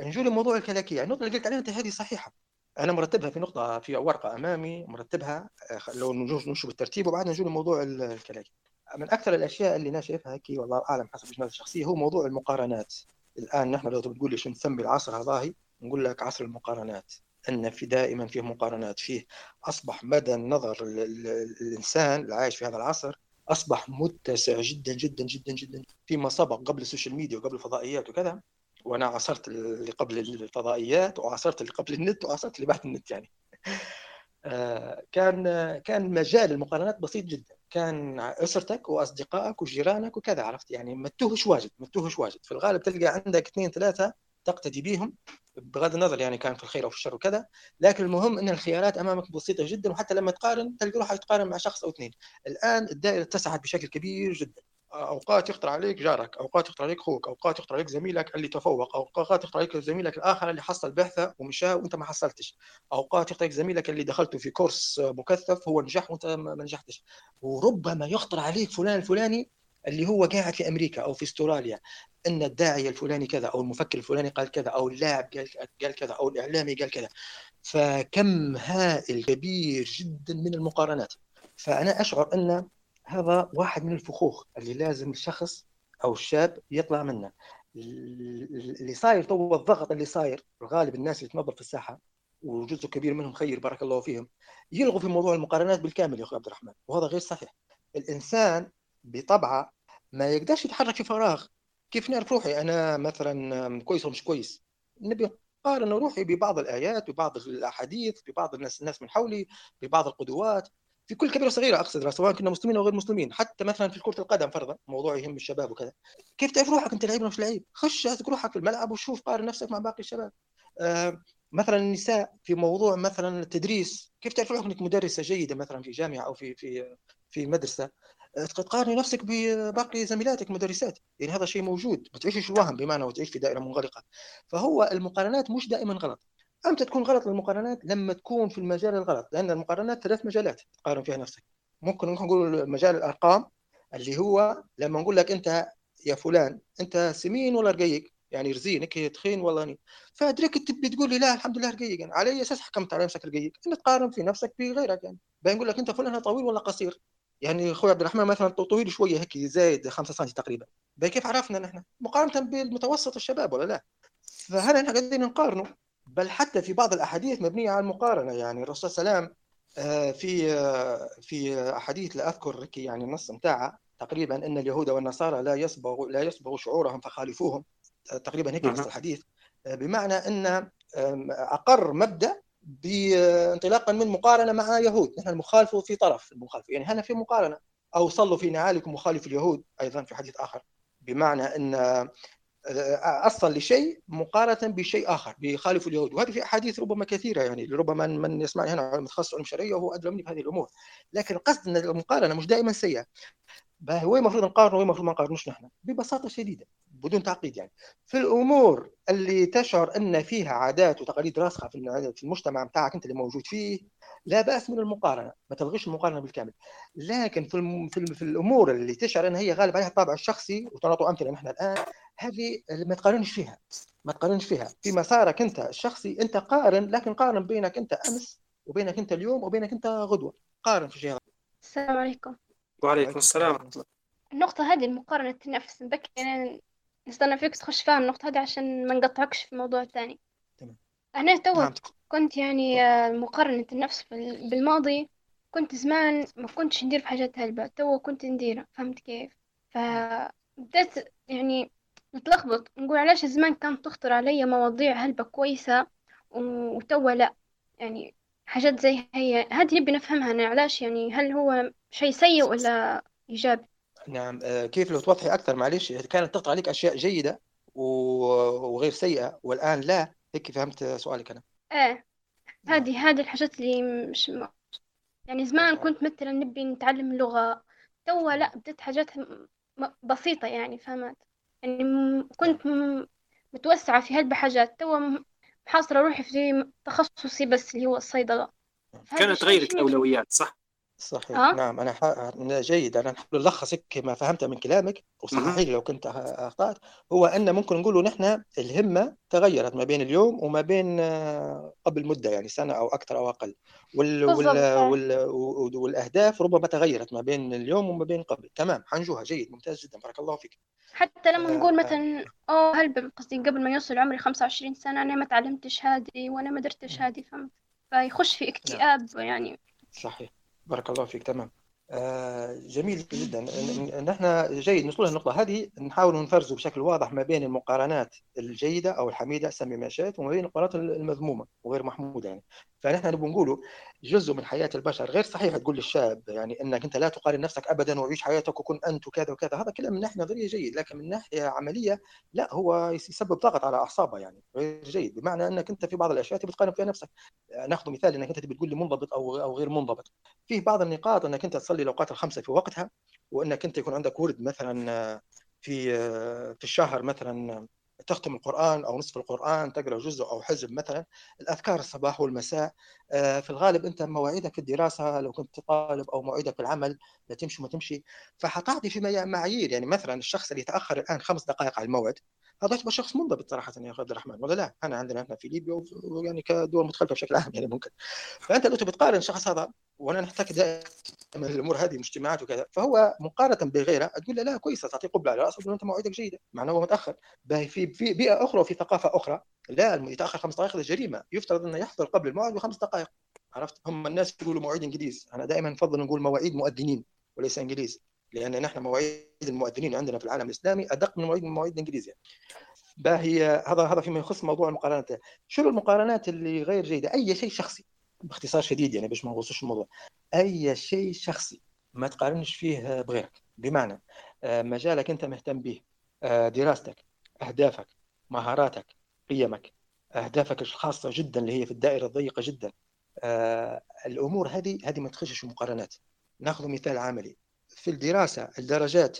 نجي لموضوع الكلاكية، النقطة اللي قلت عليها انت هذه صحيحة، أنا مرتبها في نقطة في ورقة أمامي مرتبها، لو نشوف الترتيب وبعدها نجي لموضوع الكلاكية. من أكثر الأشياء اللي أنا شايفها كي والله أعلم حسب جنازة الشخصية هو موضوع المقارنات. الآن نحن لو تقول لي شو نسمي العصر هذاهي، نقول لك عصر المقارنات، أن في دائما فيه مقارنات، فيه أصبح مدى النظر الإنسان العايش في هذا العصر أصبح متسع جدا جدا جدا جدا فيما سبق قبل السوشيال ميديا وقبل الفضائيات وكذا. وأنا عصرت اللي قبل الفضائيات وعصرت اللي قبل النت وعصرت اللي بعد النت، يعني كان كان مجال المقارنات بسيط جدا، كان أسرتك وأصدقائك وجيرانك وكذا، عرفت يعني ما تتوهش واجد ما تتوهش واجد في الغالب تلقى عندك اثنين ثلاثة تقتدي بيهم بغض النظر يعني كان في الخير أو في الشر وكذا، لكن المهم أن الخيارات أمامك بسيطة جدا، وحتى لما تقارن تلقى روحك تقارن مع شخص أو اثنين. الآن الدائرة اتسعت بشكل كبير جدا، أوقات يخطر عليك جارك، أوقات يخطر عليك أخوك، أوقات يخطر عليك زميلك اللي تفوق، أوقات يخطر عليك زميلك الآخر اللي حصل بعثة ومشاه وأنت ما حصلتش، أوقات يخطر عليك زميلك اللي دخلته في كورس مكثف هو نجح وأنت ما نجحتش، وربما يخطر عليك فلان الفلاني اللي هو قاعد في أمريكا أو في استراليا، أن الداعية الفلاني كذا أو المفكر الفلاني قال كذا أو اللاعب قال كذا أو الإعلامي قال كذا. فكم هائل كبير جدا من المقارنات. فأنا أشعر أن هذا واحد من الفخوخ اللي لازم الشخص أو الشاب يطلع منه. اللي صاير طول الضغط اللي صاير الغالب الناس اللي تنظر في الساحة وجزء كبير منهم خير بارك الله فيهم يلغوا في موضوع المقارنات بالكامل يا أخي عبد الرحمن، وهذا غير صحيح. الإنسان بطبعه ما يقدرش يتحرك في فراغ. كيف نعرف روحي أنا مثلا كويس ومش كويس؟ نبي نقارن روحي ببعض الآيات ببعض الأحاديث ببعض الناس, الناس من حولي ببعض القدوات في كل كبيرة صغيرة، أقصد سواء كنا مسلمين أو غير مسلمين، حتى مثلا في كرة القدم فرضا موضوع يهم الشباب وكذا. كيف تعرف روحك أنت لعيب ولا مش لعيب؟ خش هاتك روحك في الملعب وشوف قارن نفسك مع باقي الشباب. آه مثلا النساء في موضوع مثلا التدريس، كيف تعرف روحك أنك مدرسة جيدة مثلا في جامعة أو في في في مدرسة؟ تقارن نفسك بباقي زميلاتك مدرسات، يعني هذا شيء موجود، ما تعيشش الوهم بمعنى وتعيش في دائرة منغلقة. فهو المقارنات مش دائما غلط. امتى تكون غلط المقارنات؟ لما تكون في المجال الغلط، لأن المقارنات ثلاث مجالات تقارن فيها نفسك. ممكن نقول مجال الأرقام اللي هو لما نقول لك أنت يا فلان أنت سمين ولا رقيق، يعني رزينك هي تخين والله، فادريك تبي تقول لي لا الحمد لله رقيق، يعني على أي أساس حكمت على نفسك رقيق؟ أنت تقارن في نفسك بغيرك، يعني بنقول لك أنت فلان طويل ولا قصير، يعني اخوي عبد الرحمن مثلا طويل شويه هيك زايد خمسة سم تقريبا، كيف عرفنا نحن مقارنه بالمتوسط الشباب ولا لا؟ فهنا نحن قاعدين نقارنه. بل حتى في بعض الاحاديث مبنيه على المقارنه، يعني الرسول صلى الله عليه وسلم في في احاديث لا اذكر يعني النص متاعها تقريبا ان اليهود والنصارى لا يصبغ لا يصبغ شعورهم فخالفوهم تقريبا هيك نص الحديث، بمعنى ان اقر مبدا بانطلاقا من مقارنه مع يهود، نحن المخالف في طرف المخالف، يعني هنا في مقارنه، او صلوا في نعالكم مخالف اليهود ايضا في حديث اخر، بمعنى ان اصل لشيء مقارنه بشيء اخر بيخالف اليهود. وهذه في احاديث ربما كثيره، يعني ربما من يسمعني هنا متخصص علم شرعيه وهو ادرى مني بهذه الامور، لكن القصد ان المقارنه مش دائما سيئه، هو المفروض نقارن والمفروض ما نقارنوش نحن ببساطه شديده بدون تعقيد. يعني في الامور اللي تشعر ان فيها عادات وتقاليد راسخه في المجتمع بتاعك انت اللي موجود فيه لا باس من المقارنه، ما تلغيش المقارنه بالكامل، لكن في الم... في الامور اللي تشعر ان هي غالب عليها الطابع الشخصي وتناطوا امثله نحن الان، هذه ما تقارنش فيها ما تقارنش فيها في مسارك انت الشخصي. انت قارن، لكن قارن بينك انت امس وبينك انت اليوم وبينك انت غدوه، قارن في شيء. السلام عليكم. وعليكم السلام. النقطة هذه المقارنة التنافس نبكي يعني نستنى فيك تخش فيها النقطة هذه عشان ما نقطعكش في موضوع ثاني. تمام. أنا تو كنت يعني مقارنة النفس بالماضي كنت زمان ما كنتش ندير في حاجات هلبة، تو كنت نديرها، فهمت كيف؟ فبدأت يعني نتلخبط نقول علاش زمان كانت تخطر علي مواضيع هلبة كويسة وتو لا، يعني حاجات زي هي هذه نبي نفهمها أنا علاش، يعني هل هو شيء سيء ولا إيجابي؟ نعم. كيف لو توضحي أكثر معليش؟ كانت تخطر عليك أشياء جيدة وغير سيئة والآن لا، هيك فهمت سؤالك أنا؟ إيه هذه هذه الحاجات اللي مش م... يعني زمان كنت مثلا نبي نتعلم اللغة، تو لا بدأت حاجات بسيطة يعني، فهمت؟ يعني كنت متوسعة في هلبة حاجات، تو محاصرة روحي في تخصصي بس اللي هو الصيدلة. كانت غيرت أولويات صح؟ صحيح أه؟ نعم أنا ح... جيد. أنا نحاول نلخص ما فهمته من كلامك وصحيح لو كنت أخطأت، هو أن ممكن نقوله نحن الهمة تغيرت ما بين اليوم وما بين قبل مدة يعني سنة أو أكثر أو أقل، وال... وال... وال... والأهداف ربما تغيرت ما بين اليوم وما بين قبل. تمام حنجوها. جيد ممتاز جدا بارك الله فيك. حتى لما آه... نقول مثلا أو هل قصدي قبل ما يوصل عمري خمسة وعشرين سنة أنا ما تعلمتش هذه وأنا ما درتش هذه، فهمت؟ فيخش في اكتئاب يعني. صحيح بارك الله فيك. تمام آه جميل جدا. نحن جيد نوصل للنقطة هذه، نحاول نفرزوا بشكل واضح ما بين المقارنات الجيدة أو الحميدة سمي ما شئت وما بين المقارنات المذمومة وغير محمودة يعني. فنحن نبغى نقوله جزء من حياة البشر غير صحيح تقول للشاب يعني أنك أنت لا تقارن نفسك أبدا وعيش حياتك وكن أنت وكذا وكذا، هذا كلام من ناحية نظرية جيد، لكن من ناحية عملية لا، هو يسبب ضغط على أعصابه يعني غير جيد، بمعنى أنك أنت في بعض الأشياء بتقارن فيها نفسك. ناخذ مثال أنك أنت بتقول لي منضبط أو أو غير منضبط، فيه بعض النقاط أنك أنت تصلي الأوقات الخمسة في وقتها وأنك أنت يكون عندك ورد مثلا في في الشهر، مثلا تختم القرآن أو نصف القرآن، تقرأ جزء أو حزب، مثلا الأذكار الصباح والمساء. في الغالب أنت مواعيدك في الدراسة لو كنت طالب أو مواعيدك في العمل لا تمشي وما تمشي، فحتعطي في معايير يعني مثلا الشخص اللي يتأخر الآن خمس دقائق على الموعد هذا يعتبر شخص منضبط صراحة يا أخي عبد الرحمن ولا لا؟ أنا عندنا هنا في ليبيا ويعني كدول متخلفة بشكل عام يعني ممكن. فأنت لو بتقارن شخص هذا وانا نحتاج دائما الامور هذه مجتمعات وكذا، فهو مقارنه بغيره تقول له لا كويسه تعطي قبله على راسه انت موعدك جيده معناه هو متاخر، باهي في بيئه اخرى وفي ثقافه اخرى لا يتاخر خمس دقائق جريمه، يفترض انه يحضر قبل الموعد بخمس دقائق. عرفت؟ هم الناس يقولوا مواعيد انجليز، انا دائما نفضل نقول مواعيد مؤذنين وليس انجليز، لان نحن مواعيد المؤذنين عندنا في العالم الاسلامي ادق من مواعيد المواعيد الانجليزيه. باهي هذا هذا فيما يخص موضوع المقارنات. شنو المقارنات اللي غير جيده؟ اي شيء شخصي باختصار شديد يعني باش ما نغوصوش الموضوع، اي شيء شخصي ما تقارنش فيه بغيرك، بمعنى مجالك انت مهتم به، دراستك، اهدافك، مهاراتك، قيمك، اهدافك الخاصه جدا اللي هي في الدائره الضيقه جدا، الامور هذه هذه ما تخشش في مقارنات. ناخذ مثال عملي في الدراسه، الدرجات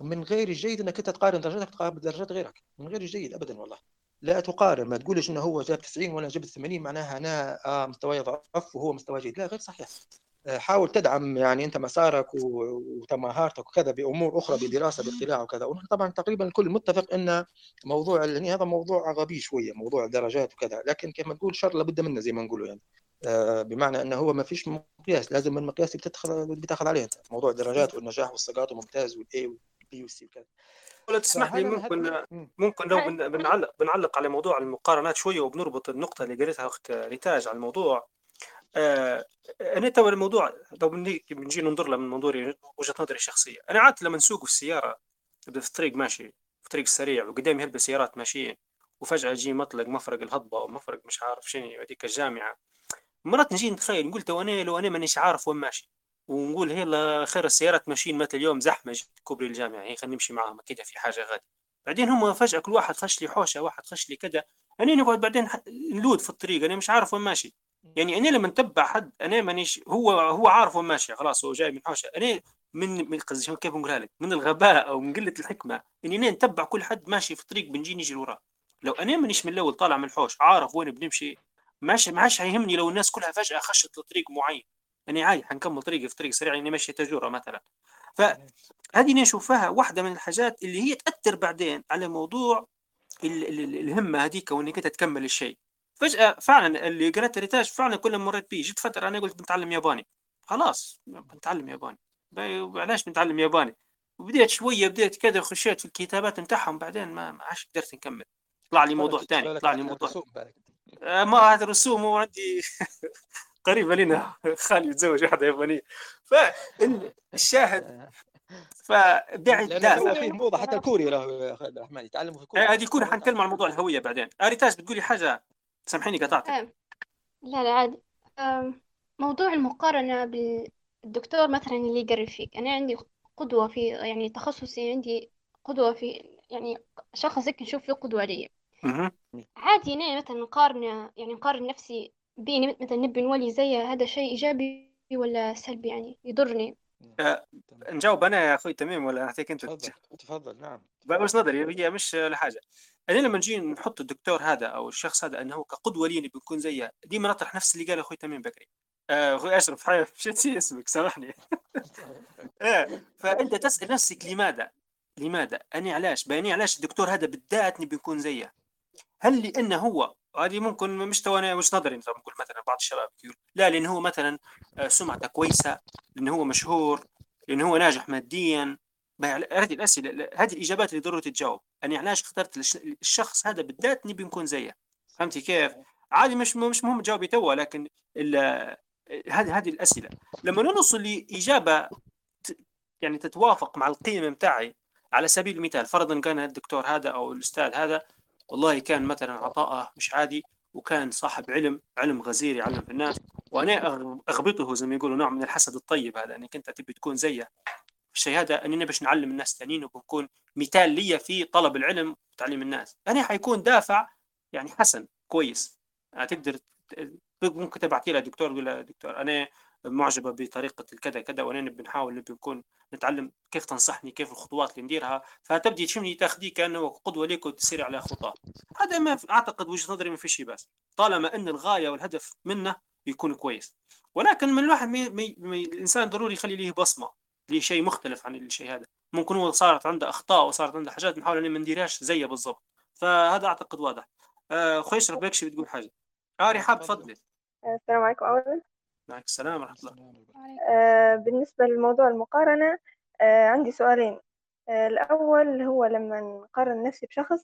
من غير الجيد انك انت تقارن درجاتك بدرجات غيرك، من غير الجيد ابدا والله. لا تقارن، ما تقولش انه هو جاب تسعين وانا جبت ثمانين معناها انا آه مستواي ضعف وهو مستوى جيد، لا غير صحيح. حاول تدعم يعني انت مسارك ومهارتك وكذا بامور اخرى بدراسه باطلاع وكذا. ونحن طبعا تقريبا الكل متفق ان موضوع يعني هذا موضوع غبي شويه موضوع الدرجات وكذا، لكن كما تقول شر لابد منه زي ما نقولوا يعني آه بمعنى انه هو ما فيش مقياس، لازم من مقياسك تتخذ بتاخذ عليه موضوع الدرجات والنجاح والسقاط وممتاز والاي والبي والسي وكذا. ولا تسمح لي ممكن ممكن لو بنعلق بنعلق على موضوع المقارنات شويه وبنربط النقطه اللي قالتها اخت ريتاج على الموضوع. آه انا تو الموضوع لو بنجي ننظر له من منظوري وجهه نظري الشخصيه، انا عادت لما نسوق في السياره نبدا في الطريق ماشي في طريق سريع وقدامي هلبة سيارات ماشيين وفجاه يجي مطلق مفرق الهضبه ومفرق مش عارف شنو هذيك الجامعه، مرات نجي نتخيل نقول تو انا لو انا مانيش عارف وين ماشي ونقول هلا خير السيارات ماشيين مثل اليوم زحمه جدا كوبري الجامعه يعني خلينا نمشي معاهم كده في حاجه غادي، بعدين هم فجاه كل واحد خش لي حوشه واحد خش لي كده، انا نقعد بعدين نلود في الطريق انا مش عارف وين ماشي. يعني انا لما نتبع حد انا مانيش هو هو عارف وين ماشي خلاص هو جاي من حوشه، انا من من قصدي كيف نقولها لك من الغباء او من قله الحكمه اني يعني نتبع كل حد ماشي في الطريق بنجي نجي وراه. لو انا مانيش من الاول طالع من الحوش عارف وين بنمشي ماشي ما عادش هيهمني لو الناس كلها فجاه خشت لطريق معين، أنا عادي حنكمل طريقي في طريق سريع إني ماشي تجورة مثلا. فهذه نشوفها واحدة من الحاجات اللي هي تأثر بعدين على موضوع ال- ال- الهمة هذيك وإنك أنت تكمل الشيء. فجأة فعلا اللي قرأت ريتاج فعلا كل مرة بيه جت فترة أنا قلت بنتعلم ياباني خلاص بنتعلم ياباني. علاش بنتعلم ياباني؟ وبديت شويه بديت كذا خشيت في الكتابات نتاعهم، بعدين ما عادش قدرت نكمل. طلع لي موضوع ثاني، طلع لي موضوع آه ما هذا الرسوم. وعندي قريبه لنا خالي يتزوج واحده يابانيه، فالشاهد فبعد دافع فيه موضوع حتى الكوري راه عبد الرحمن يتعلموا في الكوري. هذه الكوري حنتكلم عن موضوع الهويه بعدين. اريتاج بتقولي حاجه، سامحيني قطعتك. لا لا عادي. موضوع المقارنه بالدكتور مثلا اللي يقري فيك، انا عندي قدوه في يعني تخصصي، عندي قدوه في يعني شخص هيك نشوف له قدوه لي. عادي انا مثلا نقارن يعني نقارن نفسي بيني، مثلا نبي نولي زي هذا شيء ايجابي ولا سلبي يعني يضرني. أه نجاوب انا يا اخوي تميم ولا نعطيك انت؟ تفضل تفضل. نعم بس نظري هي مش لحاجه. انا لما نجي نحط الدكتور هذا او الشخص هذا انه كقدوه لي بنكون زيه، ديما نطرح نفس اللي قال اخوي تميم بكري. اخوي اشرف حايف شتي اسمك سامحني. اه فانت تسال نفسك لماذا لماذا انا علاش باني علاش الدكتور هذا بالذات نبي نكون زيه؟ هل لانه هو هذه ممكن مش تواني مش نظري مثلا نقول مثلا بعض الشباب يقول لا لأن هو مثلا سمعته كويسه، لأن هو مشهور، لأن هو ناجح ماديا. هذه الاسئله، هذه الاجابات اللي ضروري تتجاوب. انا علاش اخترت الشخص هذا بالذات نبي نكون زيه؟ فهمتي كيف؟ عادي مش مش مهم تجاوبي توا، لكن هذه هذه الاسئله لما نوصل لاجابه يعني تتوافق مع القيمه متاعي. على سبيل المثال فرضا كان الدكتور هذا او الاستاذ هذا والله كان مثلا عطاءه مش عادي، وكان صاحب علم علم غزير يعلم الناس، وانا اغبطه زي ما يقولوا نوع من الحسد الطيب هذا، انك انت تبي تكون زيه. الشيء هذا اني باش نعلم الناس الثانيين وبكون مثال لي في طلب العلم وتعليم الناس. انا حيكون دافع يعني حسن كويس. هتقدر ممكن تبعتي لها دكتور تقول لها دكتور انا معجبه بطريقه الكذا كذا، وانا نبي نحاول نبي نكون نتعلم، كيف تنصحني كيف الخطوات اللي نديرها؟ فتبدي تشمني تاخذيه كانه قدوه ليك وتسير على خطاه. هذا ما اعتقد وجهه نظري ما في شيء، بس طالما ان الغايه والهدف منه يكون كويس. ولكن من الواحد مي مي مي الانسان ضروري يخلي ليه بصمه، ليه شيء مختلف عن الشيء هذا. ممكن هو صارت عنده اخطاء وصارت عنده حاجات نحاول ان ما نديرهاش زيه بالضبط. فهذا اعتقد واضح. اخوي اشرف بكش بتقول حاجه اري حاب تفضلي. السلام عليكم. اولا معك السلام ورحمة الله. آه بالنسبة لموضوع المقارنة آه عندي سؤالين. آه الأول هو لما نقارن نفسي بشخص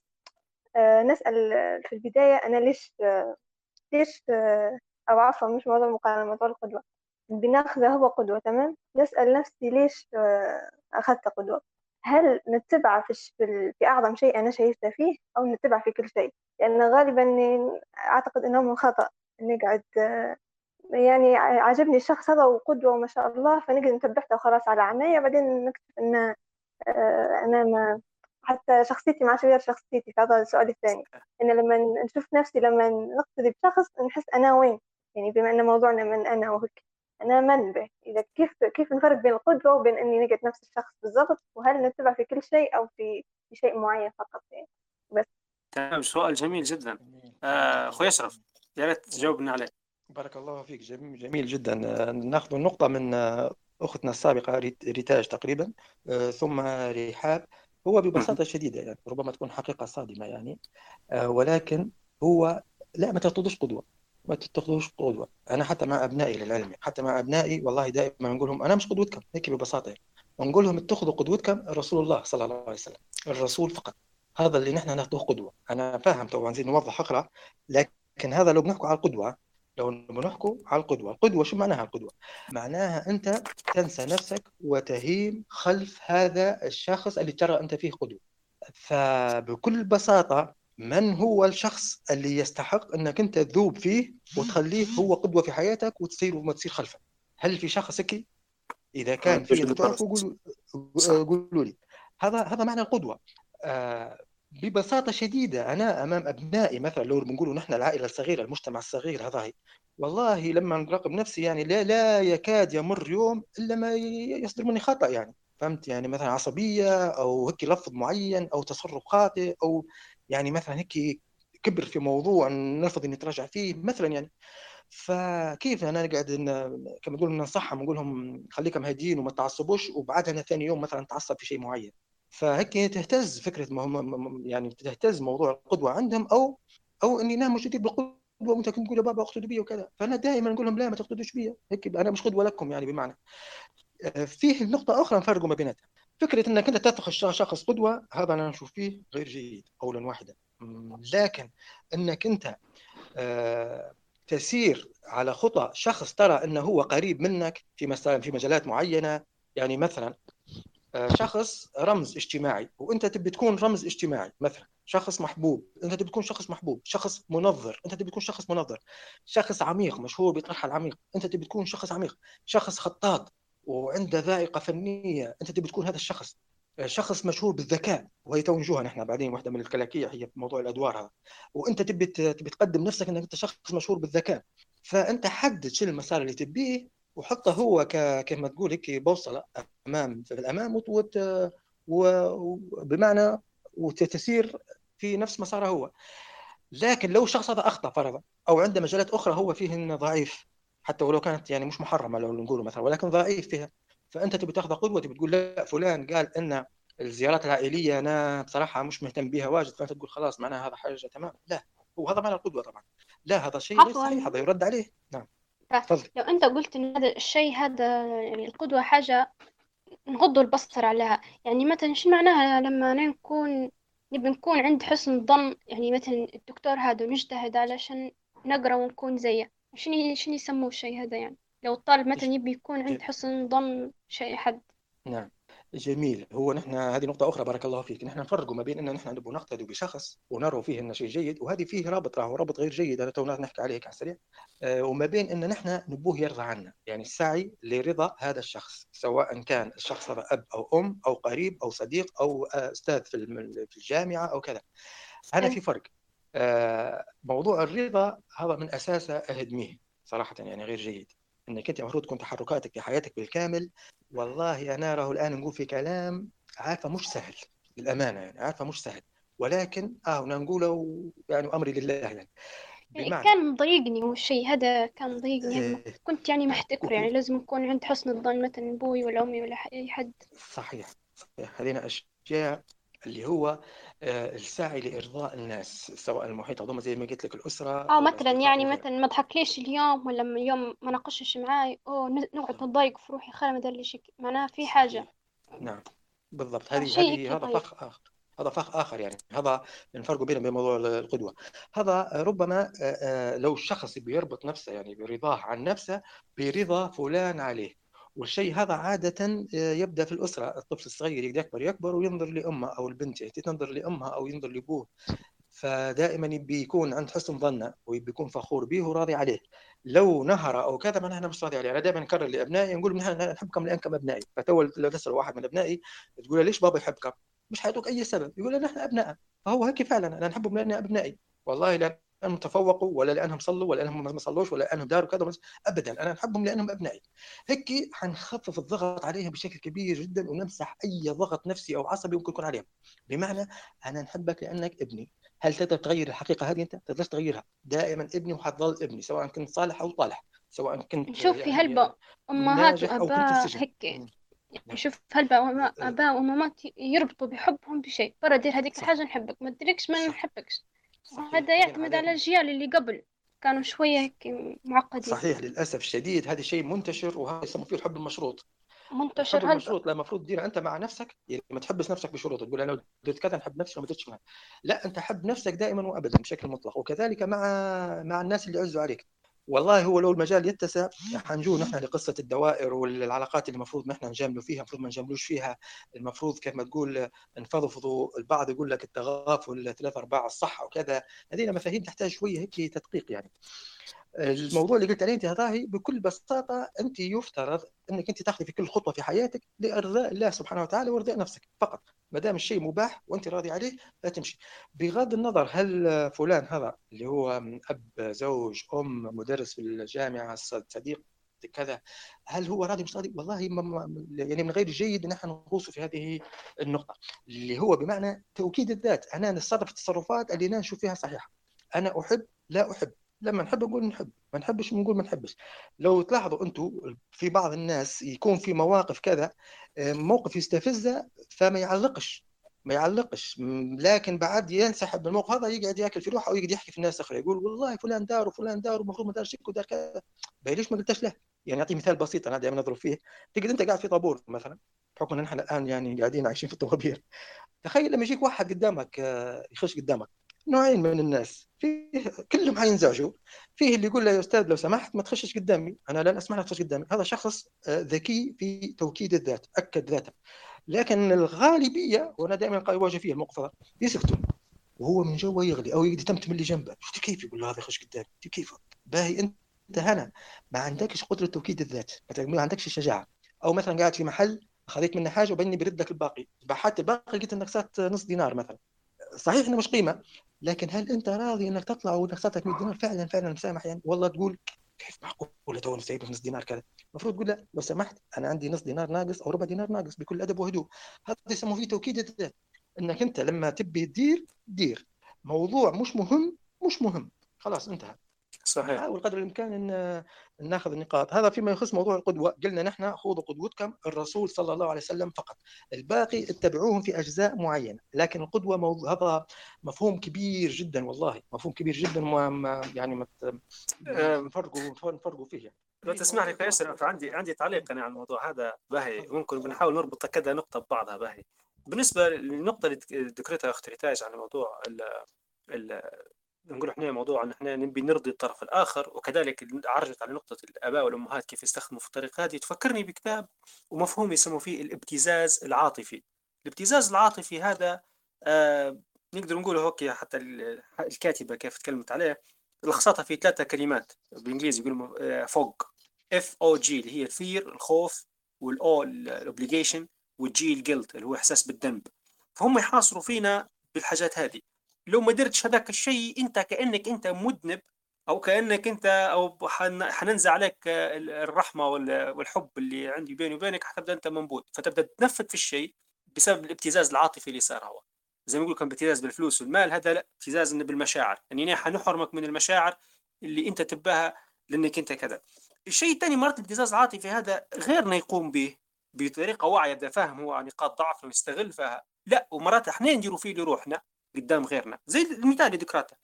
آه نسأل في البداية أنا ليش آه ليش آه أو عفوا مش موضوع المقارنة، موضوع القدوة بناخذه هو قدوة. تمام، نسأل نفسي ليش آه أخذت قدوة؟ هل نتبع في, في أعظم شيء أنا شايفته فيه أو نتبع في كل شيء؟ لأن غالبا أعتقد أنه من خطأ نقعد آه يعني عجبني الشخص هذا وقدوة وما شاء الله فنقدر نتبعته وخلاص على عناية، بعدين نكتشف أن أنا ما حتى شخصيتي معاش غير شخصيتي. هذا السؤال الثاني، أنا لما نشوف نفسي لما نقتدي بشخص نحس أنا وين، يعني بما أن موضوعنا من أنا وهيك أنا من به، إذا كيف كيف نفرق بين القدوة وبين أني نقعد نفس الشخص بالضبط، وهل نتبع في كل شيء أو في شيء معين فقط يعني بس. تمام، سؤال جميل جدا. أخوي أشرف يا ريت تجاوبنا عليه. بارك الله فيك. جميل, جميل جدا. ناخذ النقطة من أختنا السابقة ريتاج تقريبا ثم رحاب. هو ببساطة شديدة يعني ربما تكون حقيقة صادمة يعني، ولكن هو لا ما تاخذوش قدوة، ما تاخذوش قدوة. أنا حتى مع أبنائي للعلم، حتى مع أبنائي والله دائما نقول لهم أنا مش قدوتكم هيك ببساطة، ونقول لهم اتخذوا قدوتكم رسول الله صلى الله عليه وسلم، الرسول فقط، هذا اللي نحن ناخذه قدوة. أنا فاهم طبعا نزيد نوضح أقرأ، لكن هذا لو بنحكوا على القدوة، لو بنحكوا على القدوة، القدوة شو معناها القدوة؟ معناها أنت تنسى نفسك وتهيم خلف هذا الشخص اللي ترى أنت فيه قدوة. فبكل بساطة من هو الشخص اللي يستحق أنك أنت تذوب فيه وتخليه هو قدوة في حياتك وتصير وما تصير خلفه؟ هل في شخصك؟ إذا كان في تعرفوا قولوا لي. هذا هذا معنى القدوة. آه ببساطة شديدة أنا أمام أبنائي مثلا لو بنقولوا نحن العائلة الصغيرة المجتمع الصغير هذا هي. والله لما نراقب نفسي يعني لا لا يكاد يمر يوم إلا ما يصدر مني خطأ يعني، فهمت يعني مثلا عصبية أو هيك لفظ معين أو تصرف خاطئ أو يعني مثلا هيك كبر في موضوع نرفض أن نتراجع فيه مثلا يعني. فكيف أنا نقعد كما نقول ننصحهم نقول لهم خليكم هادين وما تعصبوش، وبعدها ثاني يوم مثلا تعصب في شيء معين، فهيك تهتز فكرة ما هم يعني تهتز موضوع القدوة عندهم، أو أو أني أنا مش جديد بالقدوة وهم تكون يقولوا بابا اقتدوا بي وكذا، فانا دائما نقول لهم لا ما تقتدوش بي، هيك انا مش قدوه لكم يعني. بمعنى فيه نقطه اخرى نفرقوا ما بيناتها، فكره انك انت تتخذ شخص قدوه هذا انا نشوف فيه غير جيد اولا واحدا، لكن انك انت تسير على خطى شخص ترى انه هو قريب منك في مثلا في مجالات معينه، يعني مثلا شخص رمز اجتماعي وانت تبي تكون رمز اجتماعي، مثلا شخص محبوب انت تبي تكون شخص محبوب، شخص منظر انت تبي تكون شخص منظر، شخص عميق مشهور بطرحه العميق انت تبي تكون شخص عميق، شخص خطاط وعنده ذائقه فنيه انت تبي تكون هذا الشخص، شخص مشهور بالذكاء وهي توجهها نحن بعدين واحده من الكلاكيه هي موضوع الادوار هذا، وانت تبي تبي تقدم نفسك انك انت شخص مشهور بالذكاء، فانت حدد شو المسار اللي تبيه وحطه هو ك كما تقول هيك بوصله امام في الامام وت... وبمعنى وتسير في نفس مساره هو. لكن لو شخص هذا اخطا فرضا او عنده مجالات اخرى هو فيهن ضعيف حتى ولو كانت يعني مش محرمه لو نقوله مثلا ولكن ضعيف فيها، فانت تبي تاخذ قدوه تبي تقول لا فلان قال ان الزيارات العائليه انا بصراحه مش مهتم بها واجد، فانت تقول خلاص معناها هذا حاجه تمام، لا وهذا معنى القدوه طبعا، لا هذا شيء ليس صحيح هذا يرد عليه. نعم فضل. لو انت قلت ان هذا الشيء هذا يعني القدوه حاجه نغض البصر عليها، يعني مثلا شو معناها لما نكون نبي نكون عند حسن ظن يعني مثلا الدكتور هذا ونجتهد علشان نقرا ونكون زيه، شنو شنو يسموه الشيء هذا يعني لو الطالب مثلا يبي يكون عند حسن ظن شيء حد. نعم جميل، هو نحن هذه نقطه اخرى بارك الله فيك، نحن نفرق ما بين ان نحن نبغى نقتدي بشخص ونرى فيه انه شيء جيد وهذه فيه رابط راهو رابط غير جيد انا تو نحكي عليه على السريع، أه وما بين ان نحن نبوه يرضى عنا، يعني السعي لرضا هذا الشخص سواء كان الشخص هذا اب او ام او قريب او صديق او استاذ في في الجامعه او كذا، هذا في فرق. أه موضوع الرضا هذا من اساسه اهدميه صراحه يعني غير جيد، انك انت المفروض تكون تحركاتك في حياتك بالكامل. والله انا راه الان نقول في كلام عارفه مش سهل للامانه يعني عارفه مش سهل، ولكن اه نقوله يعني امري لله يعني. بمعنى كان مضايقني والشيء هذا كان مضايقني آه كنت يعني محتكر يعني لازم نكون عند حسن الظن مثلا ابوي ولا امي ولا اي حد. صحيح صحيح، هذين اشياء اللي هو السعي لإرضاء الناس سواء المحيط هذوما زي ما قلت لك الأسرة اه مثلا يعني مثلا ما ضحكليش اليوم ولا اليوم ما ناقشش معاي او نقعد نضايق في روحي خلى ما دارلي شيء معناها في حاجة. نعم بالضبط، هذه هذه هذا فخ آخر هذا فخ آخر يعني هذا نفرقوا بينه بين موضوع القدوة. هذا ربما لو الشخص بيربط نفسه يعني برضاه عن نفسه برضا فلان عليه، والشيء هذا عادة يبدأ في الأسرة، الطفل الصغير يكبر يكبر وينظر لأمه أو البنت تنظر لأمها أو ينظر لأبوه، فدائما بيكون عند حسن ظنه ويكون فخور به وراضي عليه. لو نهر أو كذا معناها أنا مش راضي عليه. أنا دائما نكرر لأبنائي نقول أنا أحبكم لأنكم أبنائي، فتول لو تسأل واحد من أبنائي تقول له ليش بابا يحبكم مش حيعطوك أي سبب، يقول لنا نحن أبناء، فهو هيك فعلا أنا نحبهم لأننا أبنائي، والله لا أنهم تفوقوا ولا لأنهم صلوا ولا لأنهم ما صلوش ولا لأنهم داروا كذا أبدا، أنا نحبهم لأنهم أبنائي. هيك حنخفف الضغط عليهم بشكل كبير جدا ونمسح أي ضغط نفسي أو عصبي ممكن يكون عليهم. بمعنى أنا نحبك لأنك ابني، هل تقدر تغير الحقيقة هذه؟ أنت تقدرش تغيرها، دائما ابني وحتظل ابني سواء كنت صالح أو طالح، سواء كنت شوف في يعني هلبة أمهات وأباء هيك نشوف هلبا أباء وأمهات يربطوا بحبهم بشيء، برا دير هذيك الحاجة نحبك ما تدركش ما نحبكش، هذا يعتمد على الأجيال اللي قبل كانوا شوية معقدين. صحيح للأسف الشديد هذا شيء منتشر وهذا يسموه فيه الحب المشروط. منتشر الحب المشروط لا المفروض تدير أنت مع نفسك يعني ما تحبس نفسك بشروط تقول أنا درت كذا نحب نفسي وما درتش كذا، لا أنت حب نفسك دائما وأبدا بشكل مطلق، وكذلك مع مع الناس اللي عزوا عليك. والله هو لو المجال يتسع حنجو نحن لقصة الدوائر والعلاقات اللي المفروض نحن نجاملوا فيها المفروض ما نجاملوش فيها، المفروض كيف ما تقول نفضفضوا. البعض يقول لك التغافل ثلاثة أرباع الصحة وكذا، هذه مفاهيم تحتاج شوية هيك تدقيق يعني. الموضوع اللي قلت عليه انت هذاهي بكل بساطة أنت يفترض أنك أنت تاخذي في كل خطوة في حياتك لإرضاء الله سبحانه وتعالى وإرضاء نفسك فقط، ما دام الشيء مباح وأنت راضي عليه لا تمشي، بغض النظر هل فلان هذا اللي هو أب زوج أم مدرس في الجامعة صديق كذا هل هو راضي مش راضي. والله يعني من غير جيد نحن نغوص في هذه النقطة اللي هو بمعنى توكيد الذات، أنا نستطرف التصرفات اللي نشوف فيها صحيحة، أنا أحب لا أحب، لما نحب نقول نحب، ما نحبش نقول ما نحبش. لو تلاحظوا أنتوا في بعض الناس يكون في مواقف كذا موقف يستفزه فما يعلقش ما يعلقش، لكن بعد ينسحب بالموقف هذا يقعد ياكل في روحه ويقعد يحكي في الناس اخرى، يقول والله فلان دار وفلان دار ومفروض ما دارش هيك ودار كذا. ليش ما قلتش له؟ يعني اعطي مثال بسيط انا دائما نضرب فيه. تقعد انت قاعد في طابور مثلا، بحكم ان احنا الان يعني قاعدين عايشين في الطوابير، تخيل لما يجيك واحد قدامك يخش قدامك، نوعين من الناس، فيه كلهم حينزعجوا، فيه اللي يقول له يا استاذ لو سمحت ما تخشش قدامي، انا لن اسمح لك تخش قدامي، هذا شخص ذكي في توكيد الذات، اكد ذاته. لكن الغالبيه، وانا دائما نلقى يواجه فيه المقصر، يسكتوا وهو من جوا يغلي او يتمتم اللي جنبه، كيف يقول له هذا خش قدامي، كيف باهي انت هنا ما عندكش قدره توكيد الذات، ما عندكش الشجاعه. او مثلا قاعد في محل اخذت منه حاجه وبني برد لك الباقي، بحثت الباقي لقيت انك خسرت نص دينار مثلا، صحيح انه مش قيمه، لكن هل انت راضي انك تطلع وانك خسرتك مية دينار؟ فعلا فعلا مسامح يعني، والله تقول كيف معقوله تو نسيت نص دينار كذا، المفروض تقول لا لو سمحت انا عندي نص دينار ناقص او ربع دينار ناقص، بكل ادب وهدوء. هذا يسموه فيه توكيد الذات، انك انت لما تبي تدير دير، موضوع مش مهم مش مهم خلاص انتهى. صحيح، نحاول قدر الامكان ان ناخذ النقاط. هذا فيما يخص موضوع القدوه، قلنا نحن خذوا قدوتكم الرسول صلى الله عليه وسلم فقط، الباقي اتبعوهم في اجزاء معينه، لكن القدوه موضوع هذا مفهوم كبير جدا، والله مفهوم كبير جدا، ما يعني ما نفرقوا نفرقوا فيه يعني. لو تسمح لي فيصل، عندي عندي تعليق انا على الموضوع هذا باهي، ممكن بنحاول نربط كذا نقطه ببعضها باهي. بالنسبه للنقطه اللي ذكرتها اخت ريتاج عن موضوع ال ال نقول احنا موضوع ان احنا نبي نرضي الطرف الاخر، وكذلك عرجت على نقطه الاباء والامهات كيف يستخدموا في الطريقه هذه، تفكرني بكتاب ومفهوم يسموا فيه الابتزاز العاطفي. الابتزاز العاطفي هذا آه نقدر نقوله هوكي، حتى الكاتبه كيف تكلمت عليه لخصتها في ثلاثه كلمات بالانجليزي يقولوا فوج، اف او جي اللي هي الفير الخوف، والاو الاوبليجيشن، والجي الجلد اللي هو احساس بالذنب. فهم يحاصروا فينا بالحاجات هذه، لو ما درتش هذاك الشيء انت كانك انت مذنب، او كانك انت او حننزع عليك الرحمه والحب اللي عندي بيني وبينك، حتبدا انت منبوذ، فتبدا تتنفذ في الشيء بسبب الابتزاز العاطفي اللي صار. هو زي ما يقول لكم ابتزاز بالفلوس والمال، هذا لا، ابتزاز بالمشاعر، اني يعني حنحرمك من المشاعر اللي انت تباها لانك انت كذا. الشيء الثاني مرات الابتزاز العاطفي هذا غيرنا يقوم به بطريقه واعيه، يبدا فاهم هو نقاط ضعفه ويستغل فيها، لا ومرات احنا نديروا فيه لروحنا قدام غيرنا، زي المثال اللي ذكرته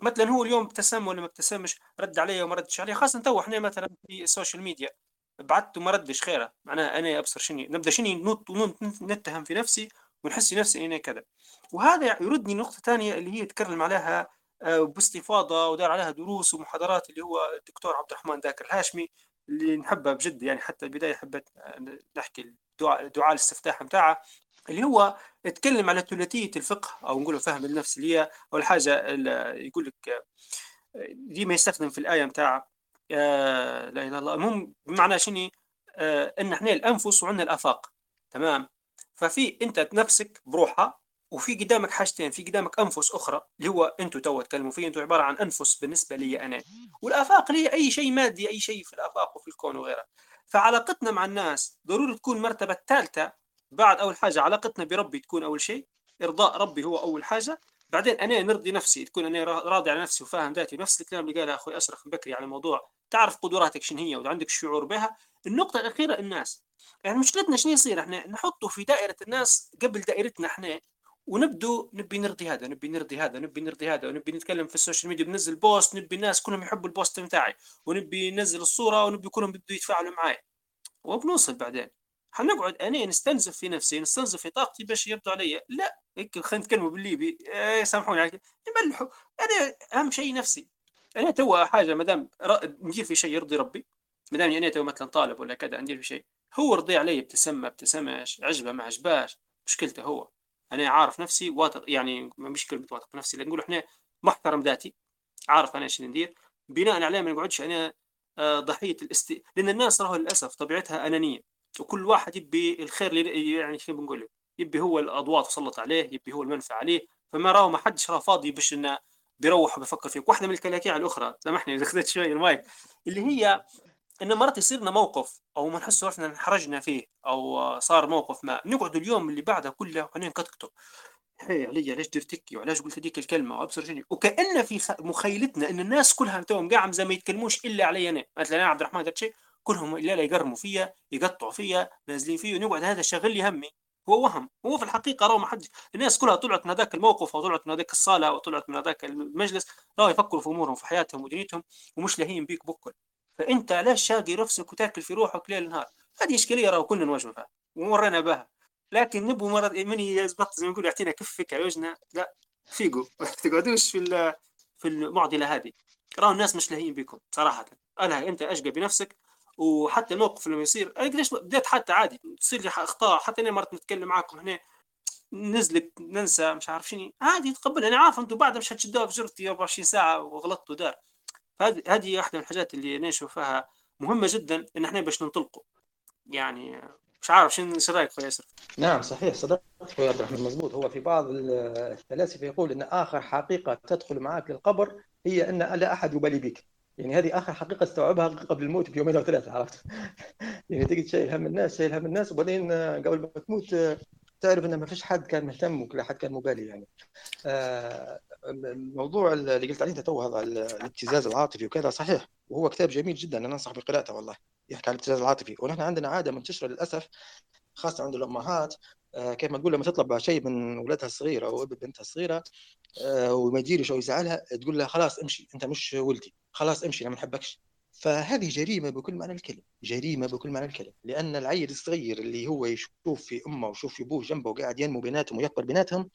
مثلا هو اليوم ابتسم ولا ما ابتسمش، رد علي وما ردش علي، خاصه تو احنا مثلا في السوشيال ميديا بعثت وما ردش خيره، معناها انا ابصر شني نبدا شني نط ونتهم في نفسي ونحس نفسي انا كذا. وهذا يردني نقطه ثانيه اللي هي تكلم عليها باستفاضه ودار عليها دروس ومحاضرات، اللي هو الدكتور عبد الرحمن ذاكر الهاشمي، اللي نحبه بجد يعني، حتى البدايه حبيت نحكي دعاء دعاء الاستفتاح متاعه، اللي هو يتكلم على ثلاثيه الفقه او نقوله فهم النفس، اللي هي اول حاجه يقول لك ديما يستخدم في الايه نتاع لا اله الا الله، المهم بمعنى شنو ان احنا الانفس وعندنا الافاق، تمام؟ ففي انت نفسك بروحها، وفي قدامك حاجتين، في قدامك انفس اخرى اللي هو انتم تو تكلموا فيه، انتم عباره عن انفس بالنسبه لي انا، والافاق اللي هي اي شيء مادي، اي شيء في الافاق وفي الكون وغيره. فعلاقتنا مع الناس ضروري تكون مرتبه الثالثه بعد أول حاجة علاقتنا بربي، تكون أول شيء إرضاء ربي هو أول حاجة، بعدين أنا نرضي نفسي، تكون أنا راضي على نفسي وفاهم ذاتي. نفس الكلام اللي قاله أخوي أشرف بكري على موضوع تعرف قدراتك شنو هي وعندك الشعور بها. النقطة الأخيرة الناس، يعني مشكلتنا شنو يصير، إحنا نحطه في دائرة الناس قبل دائرتنا إحنا، ونبدو نبي نرضي هذا نبي نرضي هذا نبي نرضي هذا، ونبي نتكلم في السوشيال ميديا، بنزل بوست نبي الناس كلهم يحبوا البوست متاعي، ونبي ننزل الصورة ونبي كلهم بدو يتفاعلوا معي، وبنوصل بعدين حنقعد أنا نستنزف في نفسي، نستنزف في طاقتي باش يرضوا علي. لا هيك خلينا نتكلموا بالليبي، سامحوني عليك نملحوا، أنا أهم شيء نفسي، أنا توا حاجة مدام ندير في شيء يرضي ربي، مدام أنا توا مثلا طالب ولا كذا ندير في شيء هو رضي علي، ابتسمة ابتسمش، عجبة ما عجباش، مشكلته هو، أنا عارف نفسي واثق، يعني مش كلمة واثق نفسي، لنقول إحنا محترم ذاتي، عارف أنا شنو ندير، بناء عليه ما نقعدش أنا ضحية الاست، لأن الناس راهو للأسف طبيعتها أنانية، وكل واحد يبي الخير لي، يعني شنو بنقول، يبي هو الاضواء تسلط عليه، يبي هو المنفع عليه، فما راهو ما حدش راه فاضي باش انه بيروح وبيفكر فيك. واحده من الكلاكيع الاخرى، سامحني اخذت شويه المايك، اللي هي ان مرات يصير لنا موقف او ما نحسوا رحنا انحرجنا فيه او صار موقف ما، نقعد اليوم اللي بعده كله وحنا نكتكتو هي علي علاش درتكي وعلاش قلت هذيك الكلمه وابصر شنو، وكأن في مخيلتنا ان الناس كلها توهم قاعم زي ما يتكلموش الا علي انا، مثلا انا عبد الرحمن درتشي كلهم إلا لا يقرموا فيها، يقطعوا فيها، نازلين فيه، ونقعد هذا شغل لي همي، هو وهم. هو في الحقيقه راهو ما حدش، الناس كلها طلعت من هذاك الموقف وطلعت من هذاك الصاله وطلعت من هذاك المجلس، راهو يفكروا في امورهم في حياتهم ودنيتهم ومش لاهين بيك بكل. فانت علاش شاقي نفسك وتاكل في روحك ليل نهار؟ هذه اشكاليه راهو كلنا نواجهوا فيها ومرينا بها، لكن نبو مرض مني يزبط زي ما نقول يعطينا كفك على وجهنا، لا فيقوا ما تقعدوش في في المعضله هذه. راهو الناس مش لاهين بكم صراحه. انا انت اشقى بنفسك، وحتى الموقف لما يصير انا قداش بديت حتى عادي تصير لي اخطاء، حتى انا مرات نتكلم معاكم هنا نزلت ننسى مش عارف شنو، عادي تقبلها. انا عارف انتم بعد مش هتشدوها في جرتي أربعة وعشرين ساعه وغلطت ودار. فهذه هذه واحده من الحاجات اللي انا نشوفها مهمه جدا، ان احنا باش ننطلقوا. يعني مش عارف شنو رايك خويا أشرف؟ نعم صحيح، صدقت خويا عبد الرحمن، مزبوط. هو في بعض الفلاسفه يقول ان اخر حقيقه تدخل معك للقبر هي ان لا احد يبالي بك. يعني هذه اخر حقيقه استوعبها قبل الموت بيومين او ثلاثه، عرفت؟ يعني تجي تشيل هم الناس شايل هم الناس وبعدين قبل ما تموت تعرف ان ما فيش حد كان مهتم ولا حد كان مبالي. يعني الموضوع اللي قلت عليه انت تو، هذا الابتزاز العاطفي وكذا، صحيح، وهو كتاب جميل جدا انا انصح بقراءته والله، يحكي عن الابتزاز العاطفي. ونحن عندنا عاده منتشره للاسف خاصه عند الامهات، كيف ما تقول لما تطلب شيء من ولدها الصغيره او بنتها الصغيره وما يجيلش او يزعلها، تقول لها خلاص امشي انت مش ولدي، خلاص امشي انا ما نحبكش. فهذه جريمه بكل معنى الكلمه، جريمه بكل معنى الكلمه، لان العيل الصغير اللي هو يشوف في امه ويشوف في ابوه جنبه وقاعد ينمو بيناتهم ويكبر بيناتهم،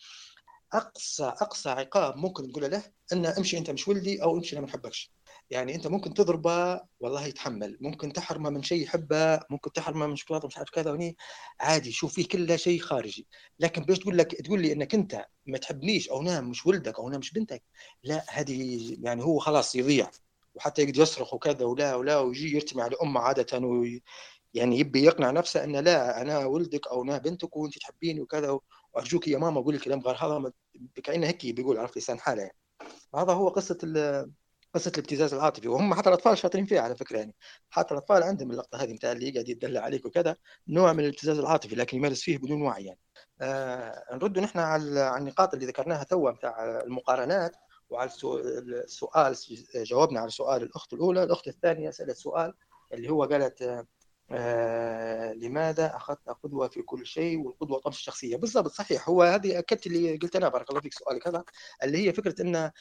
اقصى اقصى عقاب ممكن تقول له ان امشي انت مش ولدي او امشي انا ما نحبكش. يعني انت ممكن تضربه والله يتحمل، ممكن تحرمه من شيء يحبه، ممكن تحرمه من شوكولاته مش عارف كذا وني، عادي، شوف فيه كل شيء خارجي. لكن باش تقول لك تقول لي انك انت ما تحبنيش او انا مش ولدك او انا مش بنتك، لا، هذه يعني هو خلاص يضيع. وحتى يقدر يصرخ وكذا ولا ولا ويجي يرتمي على امه عاده، وي يعني يبي يقنع نفسه ان لا انا ولدك او انا بنتك وانت تحبيني وكذا، وارجوك يا ماما قول لي كلام غير هذا، كأنه هيك بيقول، عرفت، لسان حاله. يعني هذا هو قصه ال قصة الابتزاز العاطفي، وهم حتى الأطفال شاطرين فيها على فكرة. يعني حتى الأطفال عندهم اللقطة هذه متاع اللي قاعد يدل عليك وكذا، نوع من الابتزاز العاطفي لكن يمارس فيه بدون وعي. يعني آه نرد نحن على على النقاط اللي ذكرناها توا متاع المقارنات، وعلى السؤال جاوبنا على سؤال الأخت الأولى. الأخت الثانية سألت سؤال اللي هو قالت آه لماذا أخذت قدوة في كل شيء والقدوة طمس الشخصية؟ بالضبط، صحيح، هو هذه أكدت اللي قلت أنا، بارك الله فيك، سؤالك هذا اللي هي فكرة أن آه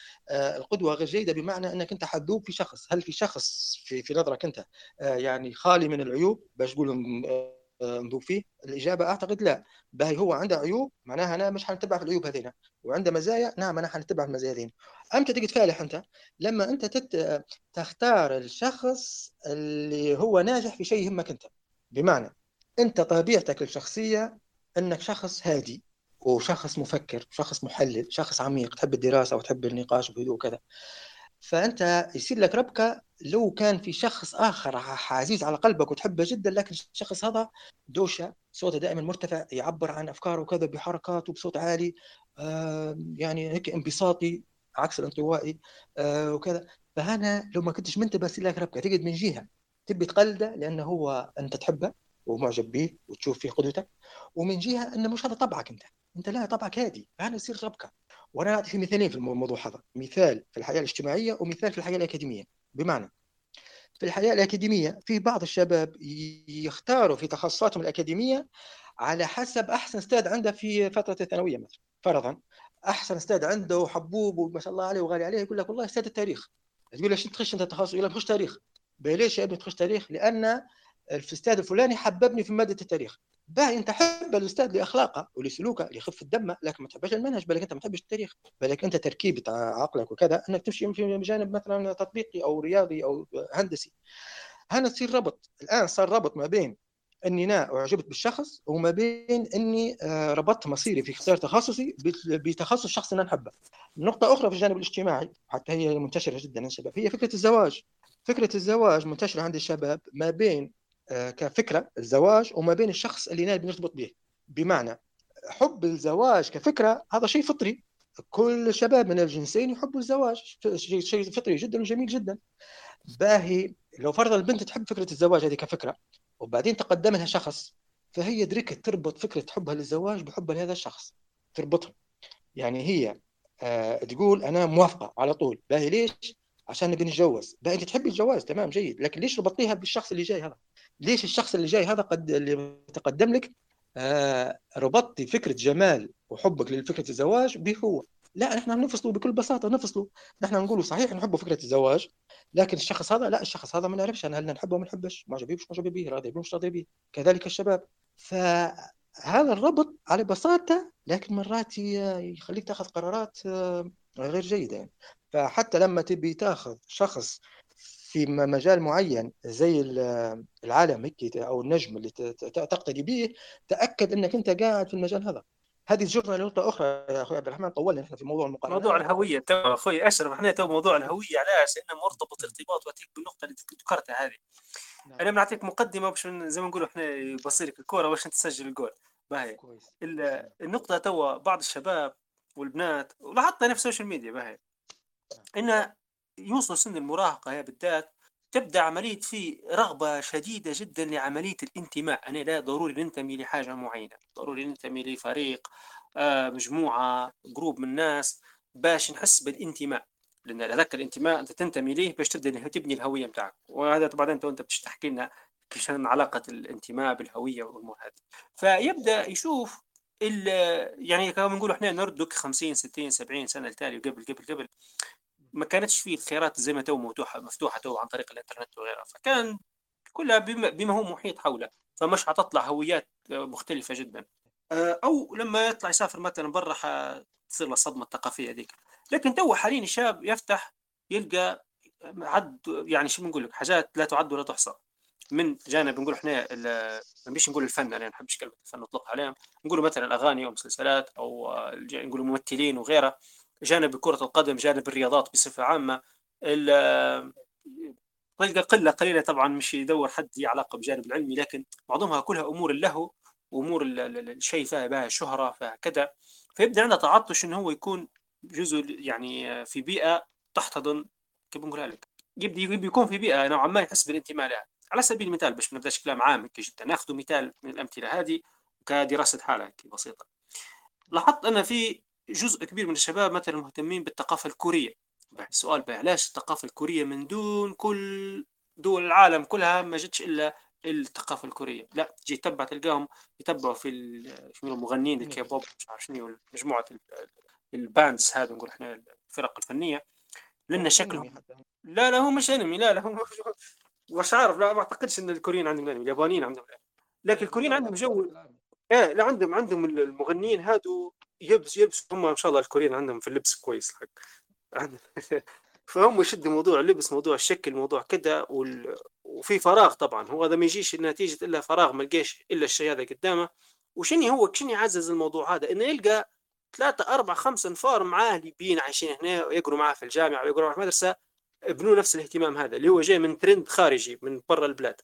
القدوة غير جيدة، بمعنى أنك أنت حذوب في شخص. هل في شخص في, في نظرك أنت آه يعني خالي من العيوب باش تقول آه نذوب فيه؟ الإجابة أعتقد لا. باهي هو عنده عيوب، معناها أنا مش حنتبع في العيوب هذين، وعنده مزايا، نعم أنا حنتبع في المزايا هذين. أمتى تجي تفالح أنت؟ لما أنت تت... تختار الشخص اللي هو ناجح في شيء يهمك أنت. بمعنى أنت طبيعتك الشخصية أنك شخص هادي وشخص مفكر، شخص محلل، شخص عميق، تحب الدراسة وتحب النقاش بهدوء وكذا. فأنت يصير لك ربكة لو كان في شخص آخر عزيز على قلبك وتحبه جدا، لكن الشخص هذا دوشة، صوته دائما مرتفع، يعبر عن أفكاره وكذا بحركاته بصوت عالي، آه يعني هيك انبساطي عكس الانطوائي آه وكذا. فهنا لو ما كنتش منتبه يصير لك ربكة، تقعد من جهة تبي تقلده لأنه هو أنت تحبه ومعجب به وتشوف فيه قدوتك، ومن جهة أنه مش هذا طبعك أنت، أنت لا طبعك هادي، فهنا يصير ربكة. وأنا أعطي مثالين في الموضوع هذا، مثال في الحياة الاجتماعية ومثال في الحياة الأكاديمية. بمعنى في الحياة الأكاديمية في بعض الشباب يختاروا في تخصصاتهم الأكاديمية على حسب أحسن أستاذ عنده في فترة الثانوية مثلا، فرضا أحسن أستاذ عنده وحبوب وما شاء الله عليه وغالي عليه، يقول لك والله أستاذ التاريخ. تقول له شنو تخش أنت تخصص؟ يقول لك مش تاريخ. ليش يا ابني تخش تاريخ؟ لأن الأستاذ الفلاني حببني في مادة التاريخ. باهي انت حب الاستاذ لاخلاقه ولسلوكه لخفه دمه، لكن ما تحبش المنهج، بالك انت ما تحبش التاريخ، بالك انت تركيبه عقلك وكذا انك تمشي في جانب مثلا تطبيقي او رياضي او هندسي. هنا تصير ربط، الان صار ربط ما بين اني انا اعجبت بالشخص وما بين اني ربطت مصيري في اختيار تخصصي بتخصص شخص انا نحبه. نقطه اخرى في الجانب الاجتماعي حتى هي منتشره جدا عند الشباب، هي فكره الزواج. فكره الزواج منتشره عند الشباب ما بين كفكرة الزواج وما بين الشخص اللي نال بنرتبط به. بمعنى حب الزواج كفكرة هذا شيء فطري، كل الشباب من الجنسين يحبوا الزواج، شيء فطري جدا وجميل جدا. باهي لو فرض البنت تحب فكرة الزواج هذه كفكرة وبعدين تقدم لها شخص، فهي دركت تربط فكرة حبها للزواج بحبها لهذا الشخص، تربطهم. يعني هي آه تقول أنا موافقة على طول. باهي ليش؟ عشان نبي نتجوز. باهي أنت تحبي الجواز، تمام، جيد، لكن ليش ربطيها بالشخص اللي جاي هذا؟ ليش الشخص اللي جاي هذا قد اللي تقدم لك ربطتي فكرة جمال وحبك لفكرة الزواج بهو. لا، نحن نفصله بكل بساطة، نفصله. نحن نقوله صحيح نحبه فكرة الزواج، لكن الشخص هذا لا، الشخص هذا ما نعرفش أنا هل نحبه ما نحبش، ما عجبيش ما عجبيه، راضي بيه مش راضي بيه، كذلك الشباب. فهذا الربط على بساطة لكن مرات يخليك تأخذ قرارات غير جيدة يعني. فحتى لما تبي تأخذ شخص في مجال معين زي العالم هيك أو النجم اللي تقتدي به، تأكد أنك أنت قاعد في المجال هذا. هذه تجرنا لنقطة أخرى يا أخوي عبد الرحمن، طولنا نحن في موضوع المقارنة، موضوع الهوية. تمام أخوي أشرف، إحنا تو موضوع الهوية علاش؟ لأنه مرتبط ارتباط وأتيك بالنقطة اللي ذكرتها هذه. نعم. أنا بنعطيك مقدمة باش زي ما نقولوا إحنا بصيرك الكورة باش نتسجل الجول. باهي النقطة تو بعض الشباب والبنات ولاحظنا في السوشيال ميديا باهي إنه يوصل سن المراهقة هي بالذات تبدأ عملية في رغبة شديدة جدا لعملية الانتماء. أنا لا ضروري ننتمي لحاجة معينة، ضروري ننتمي لفريق، آه، مجموعة، جروب من الناس باش نحس بالانتماء، لأن هذاك الانتماء أنت تنتمي ليه باش تبدأ تبني الهوية متاعك. وهذا طبعا أنت وأنت باش تحكي لنا كيفاش علاقة الانتماء بالهوية والأمور هذه. فيبدأ يشوف يعني كما نقولوا إحنا نردك خمسين ستين سبعين سنة التالي، قبل قبل قبل ما كانتش فيه الخيارات زي ما تو مفتوحه مفتوحه تو عن طريق الانترنت وغيرها، فكان كلها بما, بما هو محيط حوله، فمش حتطلع هويات مختلفه جدا. او لما يطلع يسافر مثلا برا حتصير له الصدمه الثقافيه هذيك. لكن تو حاليا شاب يفتح يلقى عد يعني شو بنقول لك حاجات لا تعد ولا تحصى من جانب نقول احنا مش نقول الفن، انا يعني ما نحبش كلمه الفن نطلقها عليهم، نقولوا مثلا الاغاني او مسلسلات او نقولوا ممثلين وغيرها، جانب كرة القدم، جانب الرياضات بصفة عامة. تلقى قلة قليلة طبعاً مش يدور حد علاقة بجانب العلمي، لكن معظمها كلها أمور اللهو وأمور الشيء فيها بها شهرة فكذا. فيبدأ عنده تعطش إنه هو يكون جزء يعني في بيئة تحتضن، كيف بنقولها لك، يبدأ يكون في بيئة نوعاً ما يحس بالانتماء لها. على سبيل المثال باش ما نبداش كلام عام جداً، ناخذ مثال من الأمثلة هذه كدراسة حالة بسيطة. لاحظت أنا في جزء كبير من الشباب مثلا مهتمين بالثقافة الكورية. السؤال بقى علاش الثقافة الكورية من دون كل دول العالم كلها ما جتش إلا الثقافة الكورية؟ لا، جي تبع تلقاهم يتبعوا في المغنيين الكيبوب مش عارف شنو، مجموعة الباندز هذا نقول احنا الفرق الفنية، لأن شكلهم لا لا هو مش أنمي، لا لا هو مش عارف، لا ما أعتقدش أن الكوريين عندهم أنمي، اليابانيين عندهم أنمي، لكن الكوريين عندهم جو إيه، لا عندهم عندهم المغنيين هادو يلبس يلبس هم ان شاء الله الكوريين عندهم في اللبس كويس الحق عندهم فهم يشدوا موضوع اللبس، موضوع الشكل، موضوع كده وال... وفي فراغ طبعا. هو هذا ما يجيش النتيجه الا فراغ، ما لقاش الا الشيء هذا قدامه. وشني هو شني يعزز الموضوع هذا انه يلقى ثلاثة أربعة خمسة انفار معاه ليبيين عايشين هنا ويقروا معاه في الجامعه ويقروا معاه في المدرسه، بنوا نفس الاهتمام هذا اللي هو جاي من ترند خارجي من برا البلاد.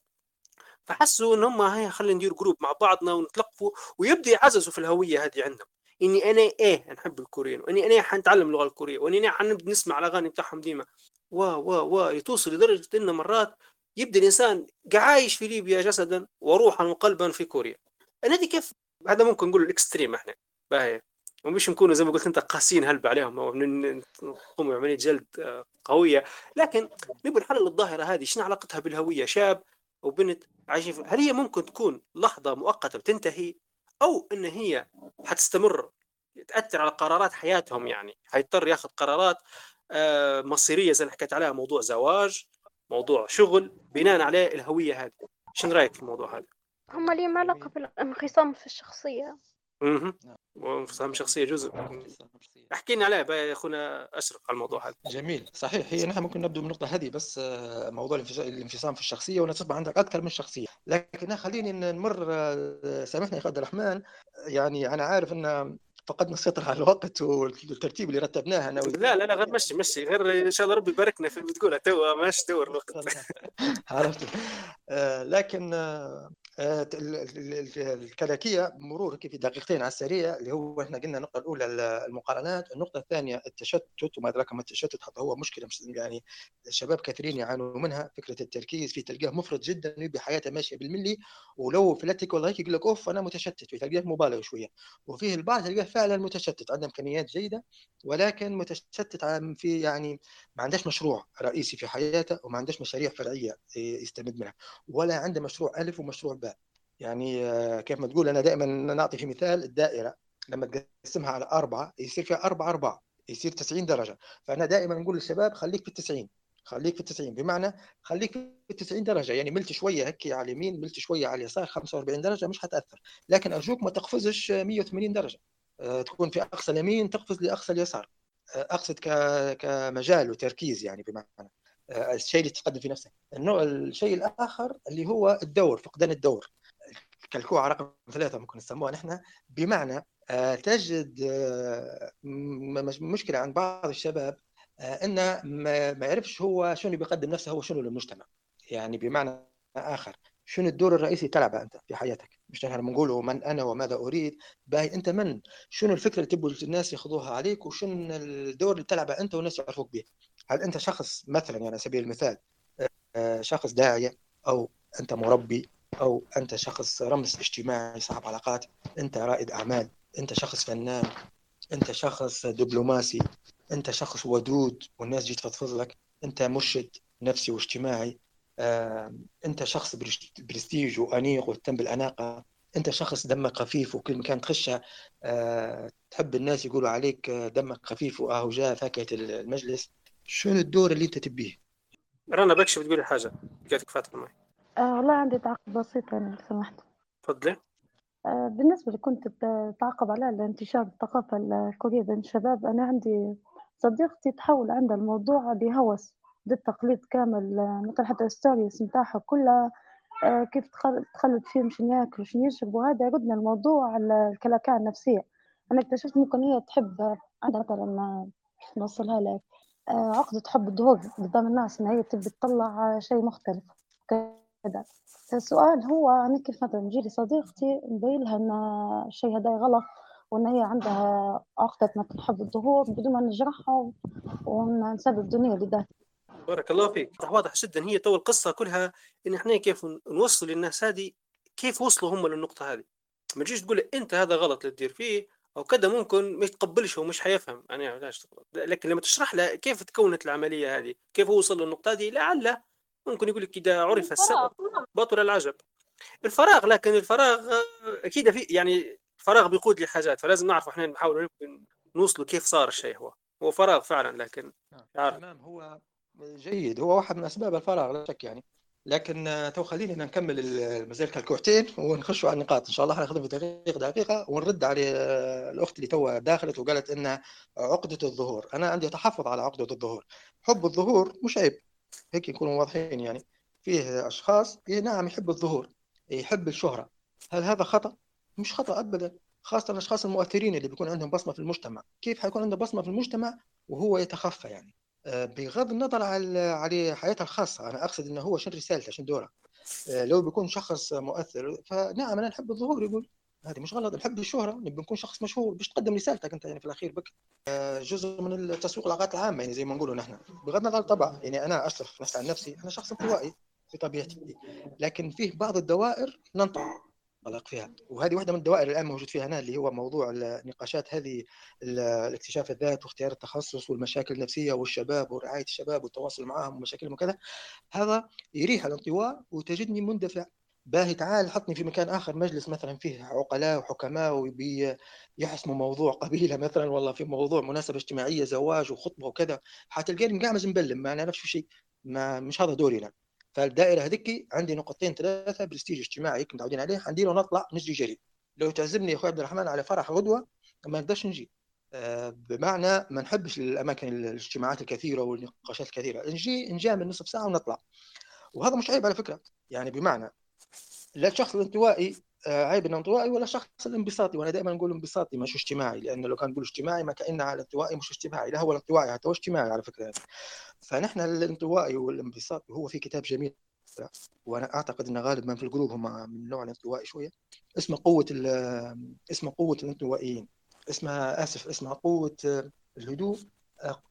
فحسوا ان هم هيا خلينا ندير جروب مع بعضنا ونتلقوا، ويبدا يعززوا في الهويه هذه عندهم، اني انا ايه نحب الكوريين، واني انا حنتعلم اللغه الكوريه، واني انا حنبدا نسمع الاغاني بتاعهم ديما و و و توصل لدرجه ان مرات يبدا الانسان قاعايش في ليبيا جسدا وروحا وقلبا في كوريا. انا دي كيف هذا ممكن نقول الاكستريم احنا باهي، ومش نكونوا زي ما قلت انت قاسين هلب عليهم او نقوم بعمليه جلد قويه، لكن نبغى نحلل الظاهره هذه شنو علاقتها بالهويه. شاب وبنت عايشين في... هل هي ممكن تكون لحظه مؤقته وتنتهي، أو إن هي حتستمر تأثر على قرارات حياتهم؟ يعني هيضطر ياخذ قرارات مصيرية زي اللي حكيت عليها، موضوع زواج، موضوع شغل، بناء عليه الهوية هذه. شن رأيك في الموضوع هذا؟ هم ليه ما علاقة بالانقسام في الشخصية؟ امم وانقسام شخصية جزء. احكي لنا عليه يا أخونا أشرف على الموضوع هذا. جميل، صحيح. هي نحن ممكن نبدأ من النقطة هذه، بس موضوع الانفصام في الشخصية ونصبح عندك أكثر من شخصية. لكن خليني نمر، سامحني يا أخي عبد الرحمن، يعني أنا عارف أن فقدنا السيطرة على الوقت والترتيب اللي رتبناها أنا و... لا لا لا غير مشي مشي غير إن شاء الله ربي يباركنا في اللي بتقولها توا ماشي دور الوقت عرفت. لكن الكلاكية مرور كيف دقيقتين على السريع، اللي هو احنا قلنا النقطة الأولى المقارنات، النقطة الثانية التشتت وما أدراك ما التشتت، حتى هو مشكلة يعني الشباب كثيرين يعانوا منها. فكرة التركيز في تلقاه مفرط جدا بحياته ماشية بالملي، ولو فلتك والله هيك يقول لك أوف أنا متشتت، وتلقاه مبالغ شوية. وفيه البعض تلقاه فعلا متشتت، عنده إمكانيات جيدة ولكن متشتت في يعني ما عندهش مشروع رئيسي في حياته، وما عندهش مشاريع فرعية يستمد منها، ولا عنده مشروع ألف ومشروع باء. يعني كيف ما تقول، أنا دائما نعطي في مثال الدائرة لما تقسمها على أربعة يصير فيها أربعة أربعة يصير تسعين درجة. فأنا دائما نقول للشباب خليك في التسعين، خليك في التسعين، بمعنى خليك في التسعين درجة، يعني ملت شوية هكي على اليمين ملت شوية على اليسار خمسة وأربعين درجة مش حتأثر، لكن أرجوك ما تقفزش مية وثمانين درجة، تكون في أقصى اليمين تقفز لأقصى اليسار، أقصد كمجال وتركيز، يعني بمعنى الشيء اللي تقدم في نفسك. النوع الشيء الآخر اللي هو الدور، فقدان الدور، كالكوعة رقم ثلاثة ممكن نسموها نحن، بمعنى تجد مشكلة عن بعض الشباب إنه ما يعرفش هو شنو اللي بيقدم نفسه، هو شنو للمجتمع، يعني بمعنى آخر شنو الدور الرئيسي تلعبه أنت في حياتك، مش نحن بنقوله من أنا وماذا أريد، باهي أنت من، شنو الفكرة اللي تبغى الناس ياخذوها عليك، وشنو الدور اللي تلعبه أنت والناس يعرفوك به. هل أنت شخص مثلا يعني على سبيل المثال شخص داعية، أو أنت مربي، أو أنت شخص رمز اجتماعي صاحب علاقات، أنت رائد أعمال، أنت شخص فنان، أنت شخص دبلوماسي، أنت شخص ودود والناس جيت تفضفض لك، أنت مرشد نفسي واجتماعي، أنت شخص برستيج وأنيق وتهتم بالأناقة، أنت شخص دمك خفيف وكل مكان تخشها تحب الناس يقولوا عليك دمك خفيف وأهو جاء فاكهة المجلس. شنو الدور اللي أنت تبيه؟ رنا بكشي بتقولي حاجة، جاتك فاتحة معي. آه والله عندي تعقب بسيط أنا لو سمحت. تفضلي. آه بالنسبة اللي كنت بتعقب على الانتشار الثقافة الكورية بين الشباب، أنا عندي صديقتي تحول عندها الموضوع بهوس ضد تقليد كامل، مثل حتى الستوريز نتاعها كلها آه كيف تخلط فيه مش ناكل وش نشرب، وهذا يردنا الموضوع على الكلاكاع النفسية. أنا اكتشفت ممكن هي تحب عندها مثلا نوصلها لك آه عقدة حب الظهور قدام الناس، إن هي تبي تطلع شيء مختلف كذا. السؤال هو أنا كيف مثلا نجي لصديقتي نبين لها إن الشيء هذا غلط، وإن هي عندها عقدة مثلا حب الظهور بدون ما نجرحها ونسبب دنيا لذاتها. بارك الله فيك، واضح جدا. هي تو القصة كلها إن إحنا كيف نوصل للناس هذه، كيف وصلوا هم للنقطة هذه. ما تجيش تقول أنت هذا غلط اللي تدير فيه أو كذا، ممكن ما يتقبلش ومش حيفهم أنا علاش تغلط، لكن لما تشرح له كيف تكونت العملية هذه، كيف هو وصل للنقطة هذه، لعله ممكن يقول لك إذا عرف السبب بطل العجب. الفراغ، لكن الفراغ أكيد في، يعني الفراغ بيقود لحاجات، فلازم نعرف إحنا نحاول نوصله كيف صار الشيء. هو هو فراغ فعلا، لكن تمام هو جيد، هو واحد من أسباب الفراغ لا شك يعني. لكن تو خلينا نكمل المزال كالكوعتين ونخشوا على النقاط إن شاء الله، هناخذهم في دقيقة دقيقة ونرد على الأخت اللي تو داخلت وقالت إن عقدة الظهور. أنا عندي تحفظ على عقدة الظهور. حب الظهور مش عيب، هيك نكون واضحين يعني. فيه أشخاص نعم يحب الظهور، يحب الشهرة، هل هذا خطأ؟ مش خطأ أبدا، خاصة الأشخاص المؤثرين اللي بيكون عندهم بصمة في المجتمع. كيف حيكون عنده بصمة في المجتمع وهو يتخفى يعني؟ بغض النظر على على حياته الخاصة، أنا أقصد إنه هو شن رسالته شن دوره. لو بيكون شخص مؤثر فنعم أنا نحب الظهور، يقول هذه مش غلط، نحب الشهرة، نبي نكون شخص مشهور باش تقدم رسالتك أنت يعني في الأخير بك جزء من التسويق العلاقات العامة يعني زي ما نقولوا نحن. بغض النظر طبعا يعني أنا أشرف نفسي عن نفسي، أنا شخص انطوائي في طبيعتي، لكن فيه بعض الدوائر ننطلق فيها، وهذه واحدة من الدوائر الآن موجود فيها هنا اللي هو موضوع النقاشات هذه، الاكتشاف الذات واختيار التخصص والمشاكل النفسية والشباب ورعاية الشباب والتواصل معهم ومشاكلهم وكذا. هذا يريح الانطواء وتجدني مندفع، باهي تعال حطني في مكان آخر، مجلس مثلا فيه عقلاء وحكماء ويحسموا موضوع قبيلة مثلا، والله في موضوع مناسبة اجتماعية زواج وخطبة وكذا، حتلقاني مقعمز مبلم ما نعرفش في شيء، ما مش هذا دوري أنا. فالدائرة هذيك عندي نقطتين ثلاثة برستيج اجتماعي كنت متعودين عليه، عندي له نطلع نجي جري. لو تعزمني يا أخوي عبد الرحمن على فرح غدوة ما نقدرش نجي، بمعنى ما نحبش الأماكن الاجتماعات الكثيرة والنقاشات الكثيرة، نجي نجامل نصف ساعة ونطلع، وهذا مش عيب على فكرة يعني. بمعنى لا الشخص الانطوائي عيب الانطوائي ولا الشخص الانبساطي، وأنا دائما نقول انبساطي مش اجتماعي، لأنه لو كان نقول اجتماعي ما كأنه على الانطوائي مش اجتماعي، لا هو الانطوائي حتى هو اجتماعي على فكرة يعني. فنحن الانطوائي والانبساطي، هو في كتاب جميل وأنا أعتقد أن غالب من في الجروب هم من نوع الانطوائي شوية، اسمه قوة اسمه قوة الانطوائيين، اسمها آسف اسمها قوة الهدوء،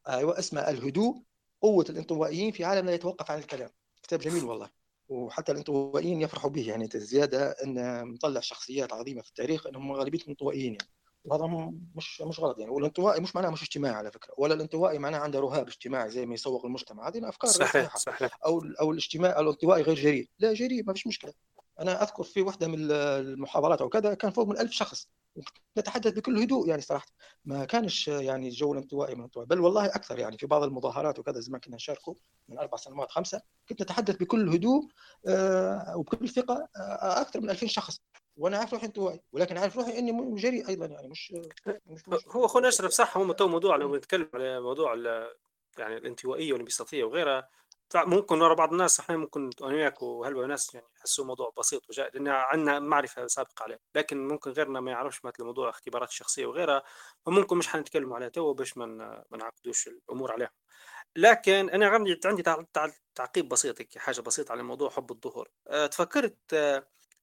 أيوة اسمها الهدوء، قوة الانطوائيين في عالم لا يتوقف عن الكلام. كتاب جميل والله، وحتى الانطوائيين يفرحوا به يعني، زيادة أن نطلع شخصيات عظيمة في التاريخ أنهم غالبيتهم انطوائيين يعني، وهذا مش مش غلط يعني. والانطوائي مش معناه مش اجتماعي على فكرة، ولا الانطوائي معناه عنده رهاب اجتماعي زي ما يسوق المجتمع، هذه أفكار صحيح صحيح. أو أو الاجتماع الانطوائي غير جريء، لا جريء ما فيش مشكلة، انا اذكر في واحده من المحاضرات او كذا كان فوق من ألف شخص، نتحدث بكل هدوء يعني صراحه، ما كانش يعني جو الانطوائي من الانطوائي، بل والله اكثر يعني في بعض المظاهرات وكذا زمان كنا نشاركوا من اربع سنوات خمسه، كنت نتحدث بكل هدوء آه وبكل ثقه آه اكثر من ألفين شخص، وانا عارف روحي انطوائي، ولكن عارف روحي اني مجري ايضا يعني مش, مش, مش هو اخونا اشرف صح. هم تو موضوع لو بنتكلم على موضوع يعني الانطوائيه والانبساطيه وغيرها، ممكن نرى بعض الناس احنا ممكن انا وياك وهلبة ناس يعني يحسوا موضوع بسيط وجاء لان عندنا معرفه سابقه عليه، لكن ممكن غيرنا ما يعرفش مثل موضوع اختبارات شخصيه وغيرها، فممكن مش حنتكلم عليها تو باش ما من نعقدوش الامور عليها. لكن انا عندي عندي تعقيب بسيط، حاجه بسيطه على موضوع حب الظهور. تفكرت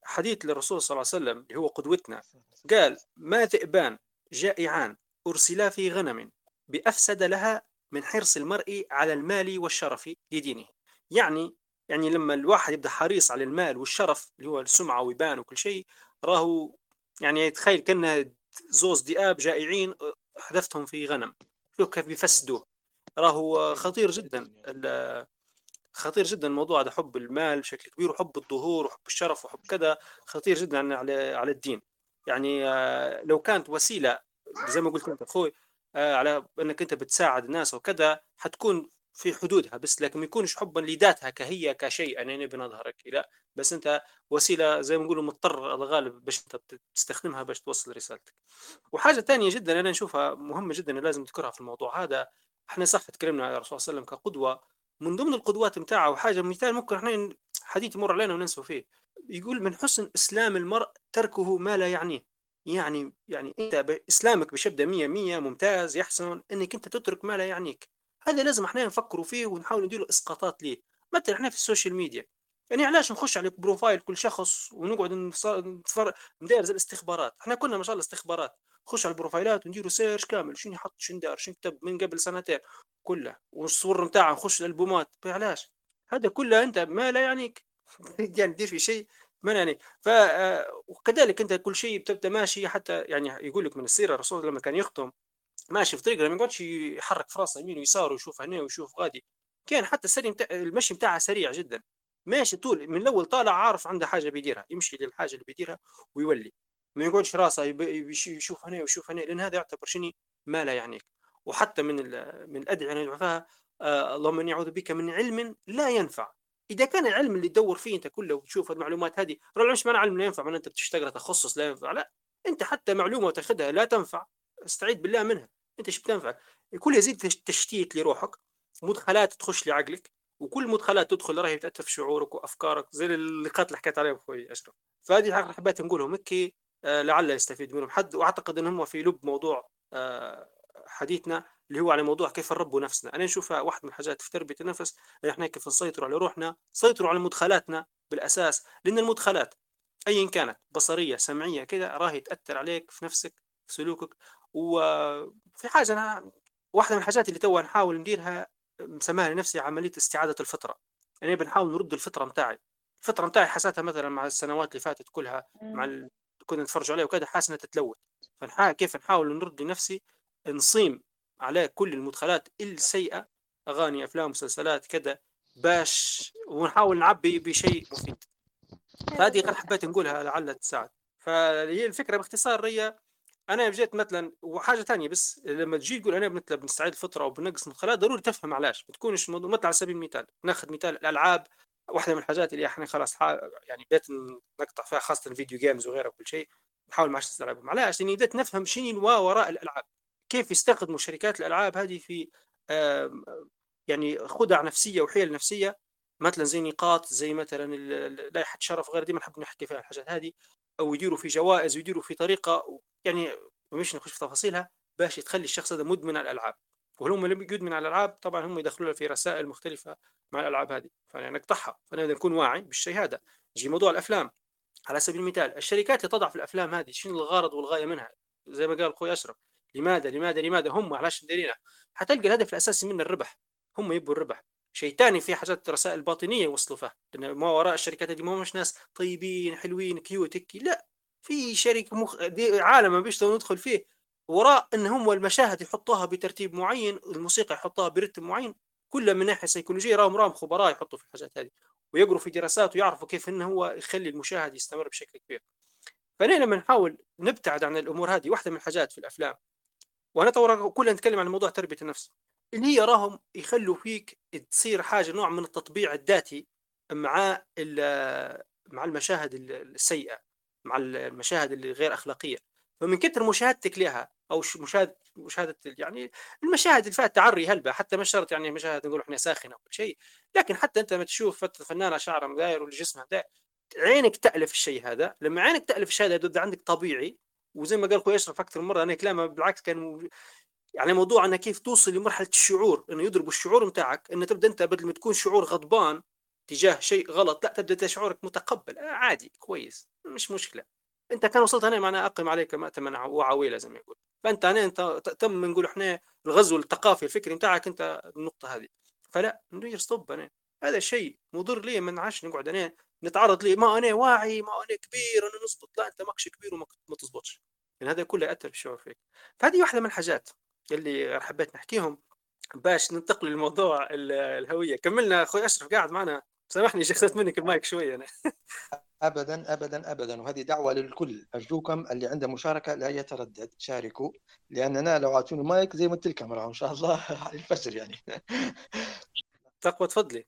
حديث للرسول صلى الله عليه وسلم اللي هو قدوتنا، قال ما ذئبان جائعان ارسلا في غنم بافسد لها من حرص المرء على المال والشرف لدينه. يعني يعني لما الواحد يبدأ حريص على المال والشرف اللي هو السمعة ويبان وكل شيء، راهو يعني يتخيل كأنها زوز دئاب جائعين حذفتهم في غنم، شوف كيف بيفسدوه. راهو خطير جدا، خطير جدا موضوع هذا حب المال بشكل كبير، وحب الظهور وحب الشرف وحب كذا خطير جدا على على الدين. يعني لو كانت وسيلة زي ما قلت لك أخوي على انك انت بتساعد ناس وكذا حتكون في حدودها، بس لكن ما يكونش حبا لذاتها كهي كشيء انا نبي نظهرك، لا بس انت وسيله زي ما نقولوا مضطر الغالب باش انت تستخدمها باش توصل رسالتك. وحاجه ثانيه جدا انا نشوفها مهمه جدا لازم نذكرها في الموضوع هذا، احنا صح تكلمنا على الرسول صلى الله عليه وسلم كقدوه، من ضمن القدوات نتاعه وحاجه مثال ممكن احنا حديث يمر علينا وننسوا فيه، يقول من حسن اسلام المرء تركه ما لا يعنيه. يعني يعني انت اسلامك باش يبدا مية مية ممتاز يحسن انك انت تترك ما لا يعنيك. هذا لازم احنا نفكروا فيه ونحاول نديروا اسقاطات ليه، مثلا احنا في السوشيال ميديا يعني علاش نخش على بروفايل كل شخص ونقعد نتفرج ندير زي الاستخبارات. احنا كنا ما شاء الله استخبارات، نخش على البروفايلات ونديروا سيرش كامل شنو يحط شنو دار شنو كتب من قبل سنتين كلها، والصور نتاعه نخش الالبومات. علاش هذا كله؟ انت ما لا يعنيك يعني دير في شيء من يعني. ف وكذلك انت كل شيء بتبدا ماشي، حتى يعني يقول لك من السيره الرسول لما كان يختم ماشي في طريقه ما يقعدش يحرك في راسه يمين ويسار ويشوف هنا ويشوف غادي، كان حتى السري المشي بتاعه سريع جدا، ماشي طول من الاول طالع عارف عنده حاجه بيديرها، يمشي للحاجه اللي بيديرها ويولي، ما يقعدش راسه يشوف هنا ويشوف هنا، لان هذا يعتبر شني ما لا يعنيك. وحتى من من الادعيه اللي ندعوها آه اللهم اني اعوذ بك من علم لا ينفع. إذا كان العلم اللي تدور فيه أنت كله وتشوف المعلومات هذه راه مش معنى علم لا ينفع معناه أنت بتشتغل تخصص لا ينفع، لا أنت حتى معلومة تاخذها لا تنفع استعيد بالله منها، أنت شو بتنفعك؟ كل يزيد تشتيت لروحك، مدخلات تخش لعقلك، وكل مدخلات تدخل راهي بتأثر في شعورك وأفكارك زي اللقاءات اللي حكيت عليها أخوي أشرف. فهذه الحاجة حبيت نقولهم هيك لعل يستفيد منهم حد، وأعتقد أن هم في لب موضوع حديثنا اللي هو على موضوع كيف نربو نفسنا. انا نشوفها واحد من الحاجات في تربيه النفس احنا كيف نسيطروا على روحنا، نسيطروا على مدخلاتنا بالاساس، لان المدخلات ايا كانت بصريه سمعيه كذا راهي تاثر عليك في نفسك في سلوكك. وفي حاجه انا واحده من الحاجات اللي توا نحاول نديرها مسماها لنفسي عمليه استعاده الفطره، يعني بنحاول نرد الفطره متاعي. الفطره متاعي حساتها مثلا مع السنوات اللي فاتت كلها مع ال... كنا نتفرج عليه وكذا حاسه تتلوث، فنحا كيف نحاول نرد لنفسي نصيم على كل المدخلات السيئه، اغاني افلام مسلسلات كذا، باش ونحاول نعبي بشيء مفيد. هذه قد حبيت نقولها لعل تساعد. فهي الفكره باختصار هي انا جيت مثلا. وحاجه ثانيه بس لما تجي تقول انا بنتلب نستعيد الفطره وبنقص المدخلات ضروري تفهم علاش، ما تكونش الموضوع مثلا على سبيل المثال ناخذ مثال الالعاب، واحده من الحاجات اللي احنا خلاص يعني بدات نقطع فيها خاصه الفيديو جيمز وغيرها وكل شيء، نحاول ما عادش نلعبهم. علاش؟ لاني بدات نفهم شنو وراء الالعاب، كيف يستخدموا شركات الألعاب هذه في يعني خدع نفسية وحيل نفسية، مثلا زي نقاط زي مثلا لائحة شرف غير دي ما نحب نحكي فيها الحاجات هذه، أو يديروا في جوائز ويديروا في طريقة يعني مش نخش في تفاصيلها باش تخلي الشخص هذا مدمن على الألعاب. وهم اللي يدمن على الألعاب طبعا هم يدخلوا في رسائل مختلفة مع الألعاب هذه، فأنا نقطعها. فأنا بدنا نكون واعي بالشيء هذا. جي موضوع الأفلام على سبيل المثال، الشركات اللي تضع في الأفلام هذه شنو الغرض والغاية منها؟ زي ما قال أخوي أشرف، لماذا لماذا لماذا هم علاش مديرينها؟ حتلقى الهدف الاساسي من الربح، هم يبوا الربح. شيء ثاني في حاجات رسائل باطنيه يوصلوا فيها، لان ما وراء الشركات هذه ما همش ناس طيبين حلوين كيوت هيك، لا في شركه مخ... عالم ما بيش ندخل فيه وراء ان هم المشاهد يحطوها بترتيب معين، الموسيقى يحطوها برتم معين، كلها من ناحيه سيكولوجيه راهم راهم خبراء يحطوا في الحاجات هذه. ويقروا في دراسات ويعرفوا كيف انه هو يخلي المشاهد يستمر بشكل كبير. فانا لما نحاول نبتعد عن الامور هذه، واحده من الحاجات في الافلام، وانا طور كلنا نتكلم عن موضوع تربيه النفس، اللي هي راهم يخلوا فيك تصير حاجه نوع من التطبيع الذاتي مع مع المشاهد السيئه، مع المشاهد الغير اخلاقيه. فمن كثر مشاهدتك لها او مشاهده مشاهده يعني المشاهد اللي فيها تعري هلبه، حتى مش شرط يعني مشاهد نقول احنا ساخنه او شيء، لكن حتى انت لما تشوف فنانه شعرها مداير والجسمها مداير، عينك تألف الشيء هذا. لما عينك تألف الشيء هذا يبدا عندك طبيعي. وزي ما قال اخوي اشرف اكثر مره، انا كلامه بالعكس كان يعني موضوع انه كيف توصل لمرحله الشعور، انه يضرب الشعور متاعك، انه تبدا انت بدل ما تكون شعور غضبان تجاه شيء غلط، لا تبدا شعورك متقبل، آه عادي كويس مش مشكله، انت كان وصلت هنا معناها اقم عليك ما تمنع وعويله زي ما يقول. فانت هنا انت تم نقول احنا الغزو الثقافي الفكري متاعك انت النقطه هذه، فلا ندير ستوب. انا هذا شيء مضر لي، ما نعش نقعد انا نتعرض ليه، ما انا واعي، ما انا كبير انا نزبط، لا انت ماكش كبير وما تزبطش، لان يعني هذا كله ياثر بالشعور فيك. فهذه واحده من الحاجات اللي حبيت نحكيهم باش ننتقل للموضوع الهويه. كملنا اخوي اشرف قاعد معنا، سامحني شخصت منك المايك شويه انا. ابدا ابدا ابدا، وهذه دعوه للكل، ارجوكم اللي عنده مشاركه لا يتردد، شاركوا، لاننا لو اعطوني المايك زي ما قلت لكم ان شاء الله الفسر يعني. تقوى تفضلي.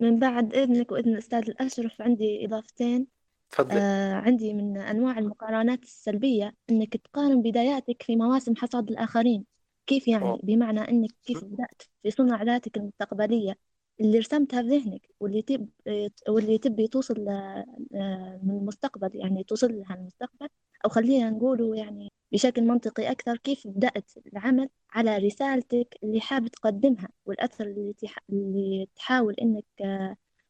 من بعد إذنك وإذن الأستاذ أشرف عندي إضافتين. آه عندي من أنواع المقارنات السلبية أنك تقارن بداياتك في مواسم حصاد الآخرين. كيف يعني؟ أوه. بمعنى أنك كيف بدأت في صنع ذاتك المستقبلية اللي رسمتها في ذهنك واللي تب واللي تبي توصل من المستقبل، يعني توصل لها المستقبل، أو خلينا نقوله يعني بشكل منطقي أكثر، كيف بدأت العمل على رسالتك اللي حاب تقدمها والأثر اللي, تح... اللي تحاول إنك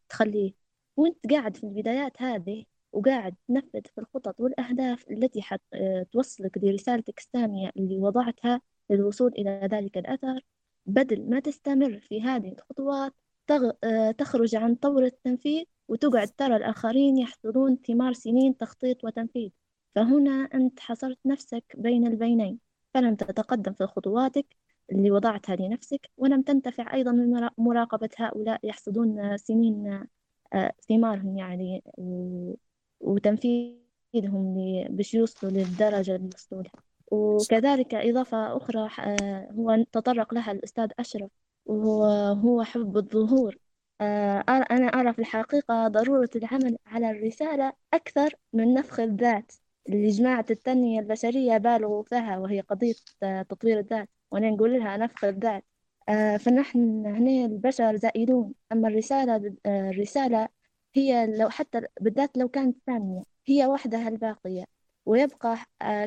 تخليه، وانت قاعد في البدايات هذه وقاعد تنفذ في الخطط والأهداف التي حت... توصلك لرسالتك السامية اللي وضعتها للوصول إلى ذلك الأثر، بدل ما تستمر في هذه الخطوات تغ... تخرج عن طور التنفيذ وتقعد ترى الآخرين يحصلون ثمار سنين تخطيط وتنفيذ. فهنا أنت حصرت نفسك بين البينين، فلم تتقدم في خطواتك اللي وضعتها لنفسك، ولم تنتفع أيضا من مراقبة هؤلاء يحصدون سنين ثمارهم يعني وتنفيذهم باش يوصلوا للدرجة اللي يوصلوا لها. وكذلك إضافة أخرى هو تطرق لها الأستاذ أشرف، وهو حب الظهور. أنا أرى في الحقيقة ضرورة العمل على الرسالة أكثر من نفخ الذات اللي جماعة التنمية البشرية بالغوا فيها، وهي قضية تطوير الذات، وانا نقول لها نفخ الذات. فنحن هنا البشر زائدون، اما الرسالة الرسالة هي لو حتى بالذات لو كانت ثانية هي وحدها الباقية، ويبقى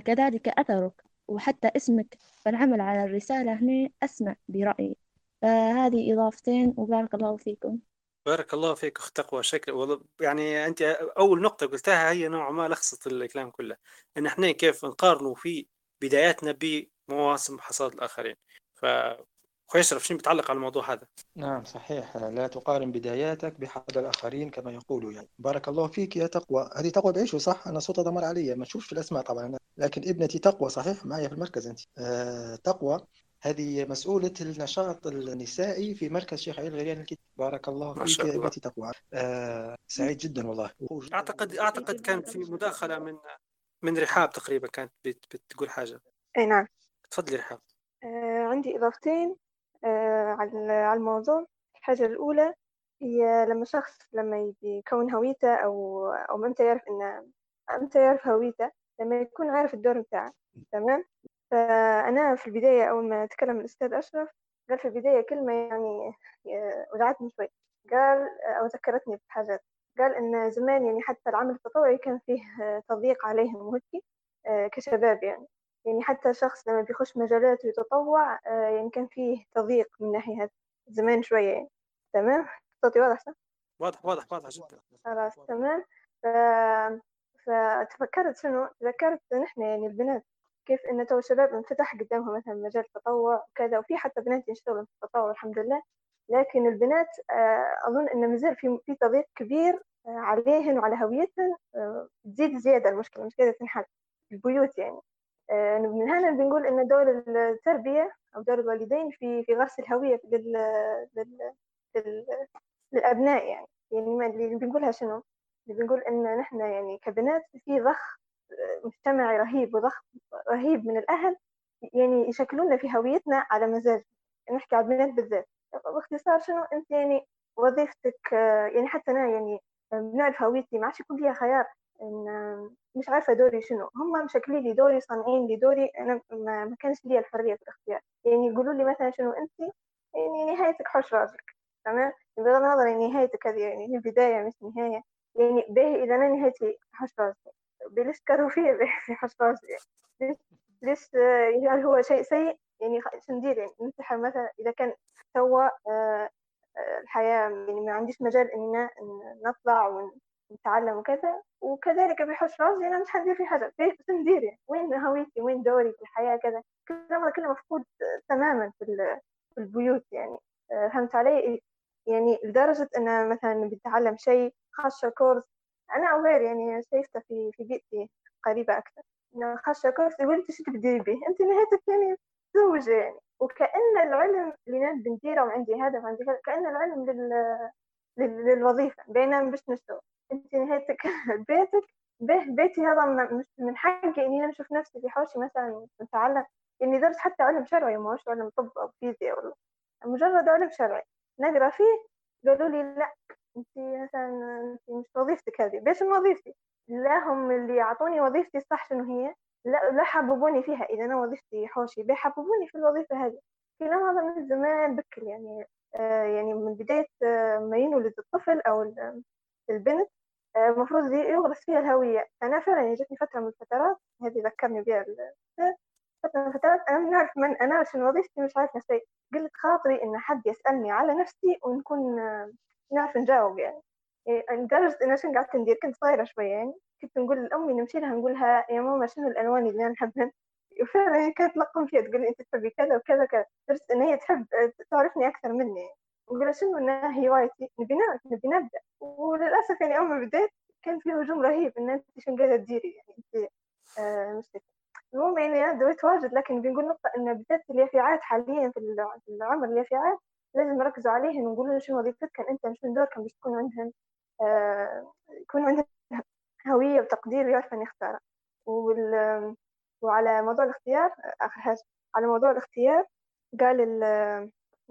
كذلك أثرك وحتى اسمك. فالعمل على الرسالة هنا أسمى برأيي. فهذه إضافتين وبارك الله فيكم. بارك الله فيك أخت تقوى. شكل والله يعني أنت أول نقطة قلتها هي نوع ما لخصت الكلام كله، إن إحنا كيف نقارنوا في بداياتنا بمواسم حصاد الآخرين. فأخوي أشرف شنو بتعلق على الموضوع هذا؟ نعم صحيح، لا تقارن بداياتك بحصاد الآخرين كما يقولوا يعني. بارك الله فيك يا تقوى. هذه تقوى بعيشه صح؟ أنا صوتها دمر علي، ما تشوفش في الأسماء طبعا، لكن ابنتي تقوى صحيح معي في المركز. أنت آه تقوى هذه مسؤولة النشاط النسائي في مركز الشيخ الغرياني. بارك الله فيك بنتي تقوى. آه سعيد جدا والله. أعتقد أعتقد كان في مداخلة من من رحاب تقريبا، كانت بتقول حاجة. أي نعم تفضلي رحاب. آه عندي إضافتين آه على الموضوع. الحاجة الأولى هي لما شخص لما يكون هويته أو أو متى يعرف إنه متى يعرف هويته، لما يكون عارف الدور بتاعه تمام. فأنا في البداية أول ما تكلم الأستاذ أشرف قال في البداية كلمة يعني وجعتني شوي، قال أو ذكرتني بحاجات. قال إن زمان يعني حتى العمل التطوعي كان فيه تضييق عليهم وهكي كشباب يعني، يعني حتى شخص لما بيخش مجالات ويتطوع يعني كان فيه تضييق من ناحية زمان شوية يعني. تمام صوتي واضح صح؟ واضح واضح واضح جدا خلاص تمام. ف... فتفكرت شنو ذكرت نحن يعني البنات كيف إن تو شباب انفتح قدامهم مثلا مجال التطوع وكذا، وفي حتى بنات يشتغلون في التطوع الحمد لله، لكن البنات أظن إن مازال في في تضييق كبير عليهن وعلى هويتهن، تزيد زيادة المشكلة مش قادرة تنحل في البيوت يعني. من هنا بنقول إن دور التربية أو دور الوالدين في في غرس الهوية لل لل للأبناء يعني يعني اللي بنقولها شنو؟ اللي بنقول إن نحن يعني كبنات في ضخ مجتمعي رهيب وضخ رهيب من الأهل يعني يشكلونا في هويتنا على مزاج. نحكي على البنات بالذات باختصار شنو أنت يعني وظيفتك يعني حتى أنا يعني بنعرف هويتي ما عادش يكون ليها خيار إن مش عارفة دوري شنو. هم مشكلين لي دوري صانعين لي دوري أنا ما كانش لي الحرية في الاختيار. يعني يقولوا لي مثلا شنو أنت يعني نهايتك حوش راجلك تمام بغض النظر عن نهايتك هذه يعني هي بداية مش نهاية. يعني باهي إذا أنا نهايتي حوش راجلي ليش كرهوا فيا في حوش راجلي؟ ليش ليش يعني هو شيء سيء يعني شندير يعني ننتحر مثلا إذا كان سوى الحياة يعني ما عنديش مجال إننا نطلع ون نتعلم وكذا. وكذلك بحوش راجلي أنا مش حندير في حاجة فيه بس ندير يعني وين هويتي وين دوري في الحياة كذا كلام كله مفقود تماما في البيوت يعني. فهمت علي؟ يعني لدرجة أن مثلا بتعلم شيء خاشه كورس أنا أو غير يعني شايفته في في بيئتي قريبة أكثر أن خاشه كورس وأنت شو تبدي به أنت نهايتك يعني زوجة يعني وكأن العلم اللي أنا بنديره وعندي هذا وعندي هذا كأن العلم لل للوظيفة بينما مش نشتغل. أنت نهايتك بيتك به بيتي هذا مش من حقي إني أنا أشوف نفسي في حوشي مثلا نتعلم يعني درس حتى علم شرعي ماهوش علم طب أو فيزياء ولا مجرد علم شرعي نقرأ فيه. قالوا لي لا انتي مثلا انتي مش وظيفتك هذه. باش وظيفتي؟ لا هم اللي عطوني وظيفتي صح شنو هي لا لا حببوني فيها. إذا أنا وظيفتي حوشي بحببوني في الوظيفة هذه كلام هذا من زمان بكر يعني آه يعني من بداية آه ما ينولد الطفل أو البنت المفروض آه يغرس فيها الهوية. أنا فعلا جتني فترة من الفترات هذه ذكرني بها فترة من الفترات أنا من عارف من أنا شنو وظيفتي مش عارفة شيء. قلت خاطري إن حد يسألني على نفسي ونكون نعرف نجاوب يعني. لدرجة إن شنو قعدت ندير كنت صغيرة شوية يعني كنت نقول لأمي نمشي لها نقولها يا ماما شنو الألوان اللي أنا نحبها وفعلا كانت تلقم فيها تقول لي أنت تحبي كذا وكذا كذا. لدرجة إن هي تحب تعرفني أكثر مني نقولها شنو أنا هوايتي نبي نبي نبدأ. وللأسف يعني أمي بدأت كان في هجوم رهيب إن أنت شنو قاعدة تديري يعني أنت آه مش المهم يعني أنا دويت واجد. لكن بنقول نقطة إن بداية اليافعات حاليا في العمر اليافعات لازم نركزوا عليه ونقولوا شنو وظيفتك أنت شنو دورك باش تكون عندهم آه يكون عندهم هوية وتقدير ويعرفوا يختاروا. وعلى موضوع الاختيار آخر حاجة على موضوع الاختيار قال ال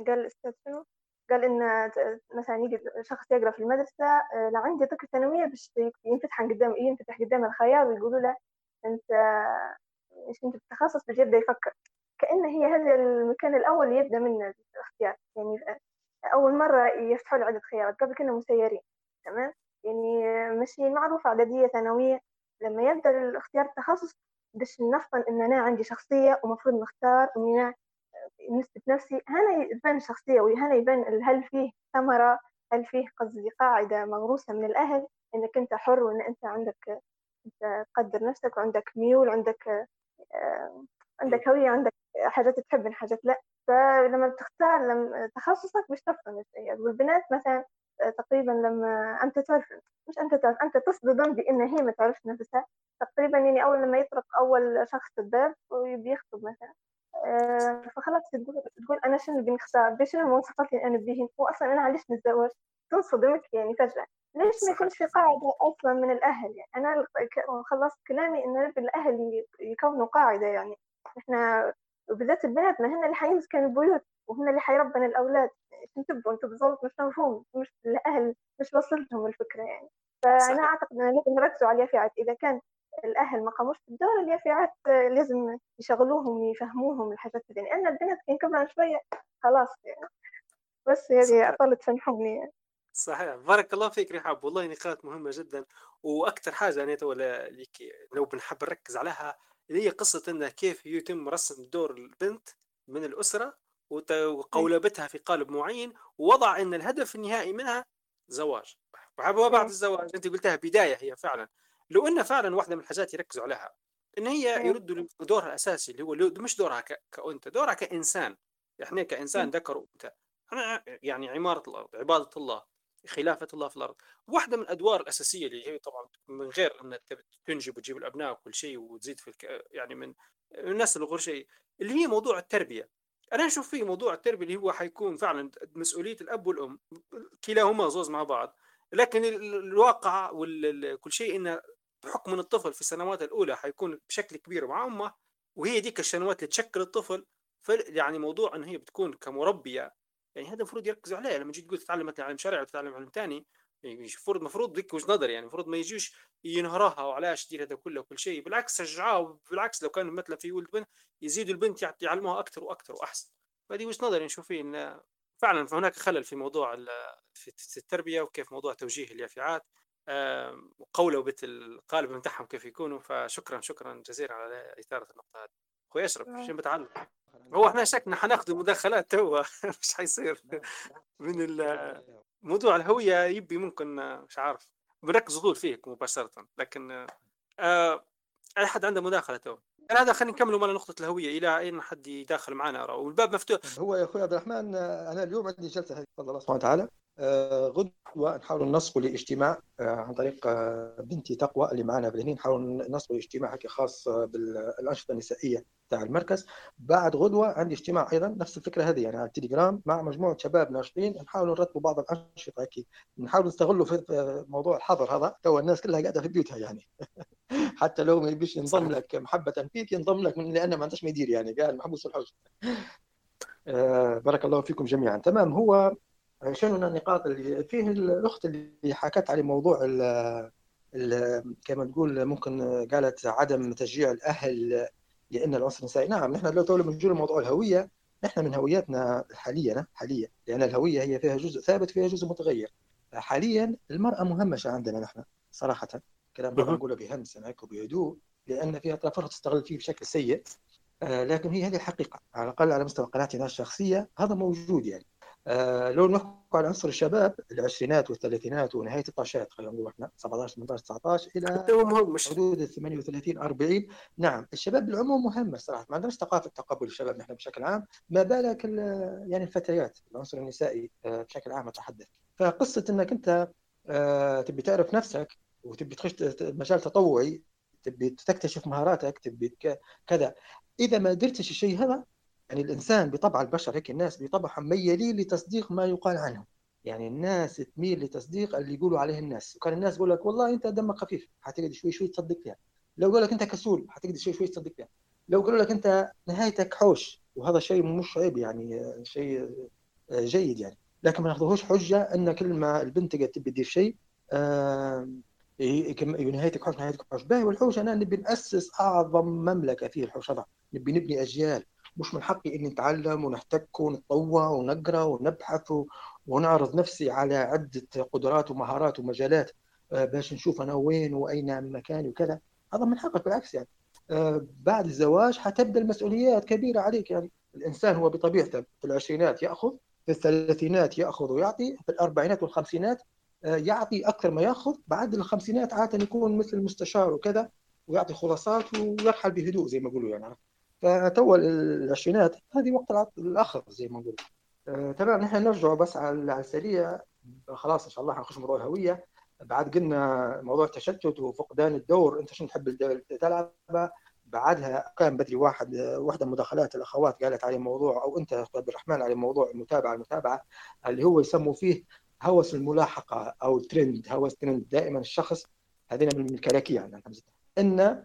قال الأستاذ شنو قال إن مثلا يجي شخص يقرأ في المدرسة آه لا عندي ذكرى ثانوية باش ينفتح قدام ينفتح قدام الخيار ويقولوا له أنت آه إيش أنت بالتخصص بجد يبدأ يفكر كأنه هي هذا المكان الأول اللي يبدأ منه الاختيار. يعني أول مرة يفتحوا له عدة خيارات قبل كنا مسيرين تمام يعني ماشي معروفة عددية ثانوية. لما يبدأ الاختيار التخصص باش نفطن إن أنا عندي شخصية ومفروض نختار إن أنا نثبت نفسي هنا يبان الشخصية وهنا يبان هل فيه ثمرة هل فيه قصدي قاعدة مغروسة من الأهل إنك أنت حر وإن أنت عندك أنت تقدر نفسك وعندك ميول عندك عندك هوية عندك حاجات تحب حاجات لا. فلما بتختار لما تخصصك مش تفهم الشيء. والبنات مثلا تقريبا لما أنت تعرف مش أنت تعرف أنت تصدم بأن هي ما تعرفش نفسها تقريبا يعني أول لما يطرق أول شخص الباب وبيخطب مثلا فخلاص تقول تقول أنا شنو بنختار بشنو المواصفات اللي أنا بيهن وأصلا أنا علاش نتزوج تنصدمك يعني فجأة. ليش ما يكونش في قاعدة أصلا من الأهل يعني أنا خلصت كلامي إن الأهل يكونوا قاعدة يعني إحنا وبالذات البنات ما هن اللي حيمسكن البيوت وهن اللي حيربن الأولاد تنتبهوا أنتوا بالضبط مش مفهوم مش الأهل مش وصلتهم الفكرة يعني. فأنا أعتقد أن لازم نركزوا على اليافعات. إذا كان الأهل ما قاموش بالدور اليافعات لازم يشغلوهم يفهموهم الحاجات دي لأن البنات كان كبرن شوية خلاص يعني. بس هذه أطلت سامحوني يعني. صحيح بارك الله فيك رحاب والله نقاط مهمة جدا. وأكثر حاجة أنا تولى ليك لو بنحب نركز عليها اللي هي قصة أنه كيف يتم رسم دور البنت من الأسرة وقولبتها في قالب معين ووضع أن الهدف النهائي منها زواج وبعد الزواج أنت قلتها بداية. هي فعلا لو أنه فعلا واحدة من الحاجات يركزوا عليها أن هي يردوا دورها الأساسي اللي هو مش دورها كأنت دورها كإنسان. إحنا كإنسان ذكر وأنت يعني عمارة الأرض عبادة الله خلافة الله في الأرض واحدة من الأدوار الأساسية اللي هي طبعاً من غير أن تنجب وتجيب الأبناء وكل شيء وتزيد في الك... يعني من الناس اللي غير شيء اللي هي موضوع التربية. انا اشوف فيه موضوع التربيه اللي هو حيكون فعلا مسؤوليه الاب والام كلاهما زوز مع بعض، لكن الواقع وكل شيء ان حكم من الطفل في السنوات الاولى حيكون بشكل كبير مع امه، وهي ديك السنوات اللي تشكل الطفل. يعني موضوع ان هي بتكون كمربيه، يعني هذا المفروض يركزوا عليه. لما جيت تقول تتعلم تعلم شرعي وتتعلم علم ثاني، يعني المفروض المفروض ذيك وجهه نظر، يعني المفروض ما يجيش ينهرها وعلاش دير هذا كله وكل شيء. بالعكس شجعوه، بالعكس لو كان مثلا في ولد بنت يزيدوا البنت يعلموها اكثر واكثر واحسن. فهذه وجهه نظري نشوف ان فعلا هناك خلل في موضوع في التربيه وكيف موضوع توجيه اليافعات وقوله وبت القالب نتاعهم كيف يكونوا. فشكرا شكرا جزيلا على اثاره النقطه هذه خويا اشرف. شنو بتعلم؟ هو احنا شكنا حناخذ مداخلات توا مش حيصير من موضوع الهويه، يبي ممكن مش عارف بركز طول فيه مباشره، لكن أه اي حد عنده مداخله توا هذا خلينا نكملوا مال نقطه الهويه الى اين حد يداخل معنا، والباب مفتوح. هو يا اخوي عبد الرحمن انا اليوم عندي جلسه هذه بفضل الله سبحانه وتعالى، غدوه نحاول ننسقوا لاجتماع عن طريق بنتي تقوى اللي معنا في الهنين، نحاول ننسقوا اجتماع هكي خاص بالانشطه النسائيه تاع المركز. بعد غدوه عندي اجتماع ايضا نفس الفكره هذه يعني على التليجرام مع مجموعه شباب ناشطين، نحاول نرتبوا بعض الانشطه هكي، نحاول نستغلوا في موضوع الحظر هذا، تو الناس كلها قاعده في بيوتها يعني حتى لو ما يبيش ينضم لك محبه فيك ينضم لك من لانه ما عندهش ما يدير، يعني قال محبوس الحج. بارك الله فيكم جميعا. تمام، هو شنو النقاط اللي فيه الأخت اللي حكت على موضوع ال ال كما تقول ممكن قالت عدم تشجيع الأهل لأن العنصر النسائي. نعم، نحن لو تولى من جول موضوع الهوية، نحن من هوياتنا الحالية حالية، لأن الهوية هي فيها جزء ثابت فيها جزء متغير. حاليا المرأة مهمشة عندنا نحن صراحة، كلام طبعا نقوله بهمس معك وبهدوء لأن فيها طرفها تستغل فيه بشكل سيء، لكن هي هذه الحقيقة على الأقل على مستوى قناعتنا الشخصية هذا موجود. يعني آه لو نحكي على عنصر الشباب العشرينات والثلاثينات ونهاية الطاشات، خلينا نقول احنا سبعة عشر ثمانية عشر تسعة عشر الى حدود ال ثمانية وثلاثين أربعين. نعم، الشباب بالعموم مهمة صراحة، ما عندناش ثقافة تقبل الشباب نحن بشكل عام، ما بالك يعني الفتيات العنصر النسائي آه بشكل عام اتحدث. فقصة انك انت آه تبي تعرف نفسك وتبي تخش مجال تطوعي، تبي تكتشف مهاراتك، تبي كذا، اذا ما درتش الشيء هذا يعني الإنسان بطبع البشر هيك، الناس بطبعهم ميالين لتصديق ما يقال عنهم، يعني الناس تميل لتصديق اللي يقولوا عليه الناس. وكان الناس يقول لك والله أنت دمك خفيف، حتقدر شوي شوي تصدق فيها. لو قالوا لك أنت كسول، حتقدر شوي شوي تصدق فيها. لو قالوا لك أنت نهايتك حوش، وهذا شيء مش عيب يعني شيء جيد يعني، لكن ما ناخذوهوش حجة أن كلمة البنت قد تبي تدير شيء آه نهايتك حوش نهايتك حوش باهي. والحوش أنا نبي نأسس أعظم مملكة فيه الحوش هذا، نبي نبني أجيال. مش من حقي إني نتعلم ونحتك ونتطوع ونقرأ ونبحث ونعرض نفسي على عدة قدرات ومهارات ومجالات باش نشوف أنا وين وأين مكاني وكذا، هذا من حقك. بالعكس يعني بعد الزواج حتبدأ المسؤوليات كبيرة عليك. يعني الإنسان هو بطبيعته في العشرينات يأخذ، في الثلاثينات يأخذ ويعطي، في الأربعينات والخمسينات يعطي أكثر ما يأخذ، بعد الخمسينات عادة يكون مثل مستشار وكذا ويعطي خلاصات ويرحل بهدوء زي ما يقولوا يعني. فتول العشرينات هذه وقت الأخر زي ما نقول. أه تمام، نحن نرجع بس على السريع، خلاص إن شاء الله هنخش موضوع الهوية. بعد قلنا موضوع التشتت وفقدان الدور، أنت شنو تحب تلعب. بعدها قام بدري واحد واحدة مداخلات الأخوات قالت على موضوع، أو أنت يا عبد الرحمن، على موضوع المتابعة المتابعة اللي هو يسموا فيه هوس الملاحقة أو ترند، هوس ترند. دائما الشخص هذين من الكلاكية يعني إنه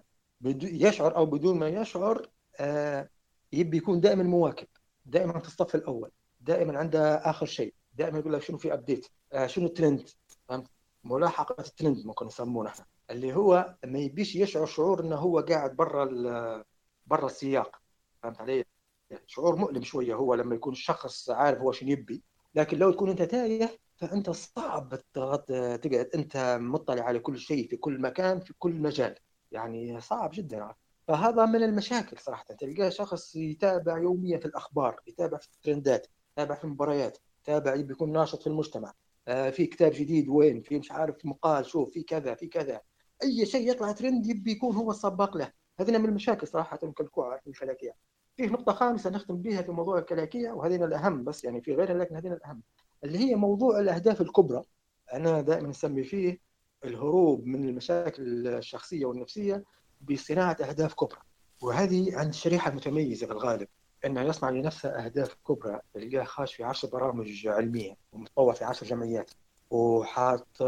يشعر أو بدون ما يشعر آه يبي يكون دائما مواكب، دائما في الصف الاول، دائما عنده اخر شيء، دائما يقول لك شنو في ابديت، آه شنو الترند، فهمت؟ ملاحقه الترند ممكن نسمونه احنا، اللي هو ما يبيش يشعر شعور انه هو قاعد برا برا السياق، فهمت علي؟ يعني شعور مؤلم شويه هو لما يكون الشخص عارف هو شنو يبي، لكن لو تكون انت تايه فانت صعب تقعد انت مطلع على كل شيء في كل مكان في كل مجال، يعني صعب جدا عارف. فهذا من المشاكل صراحة. تلقى شخص يتابع يوميا في الأخبار، يتابع في الترندات، يتابع في المباريات، يتابع بيكون ناشط في المجتمع، آه في كتاب جديد وين، في مش عارف مقال، شوف في كذا في كذا، أي شيء يطلع ترند يبي يكون هو السباق له. هذه من المشاكل صراحة الكلكوعة في الفلكية. فيه نقطة خامسة نختم بها في موضوع الكلاكية، وهذه الأهم بس يعني في غيرها لكن هذه الأهم، اللي هي موضوع الأهداف الكبرى. أنا دائما نسمي فيه الهروب من المشاكل الشخصية والنفسية بصناعة أهداف كبرى، وهذه عند الشريحة المتميزة بالغالب أنه يصنع لنفسه أهداف كبرى، تلقاه خاش في عشر برامج علمية ومتطوع في عشر جمعيات وحاط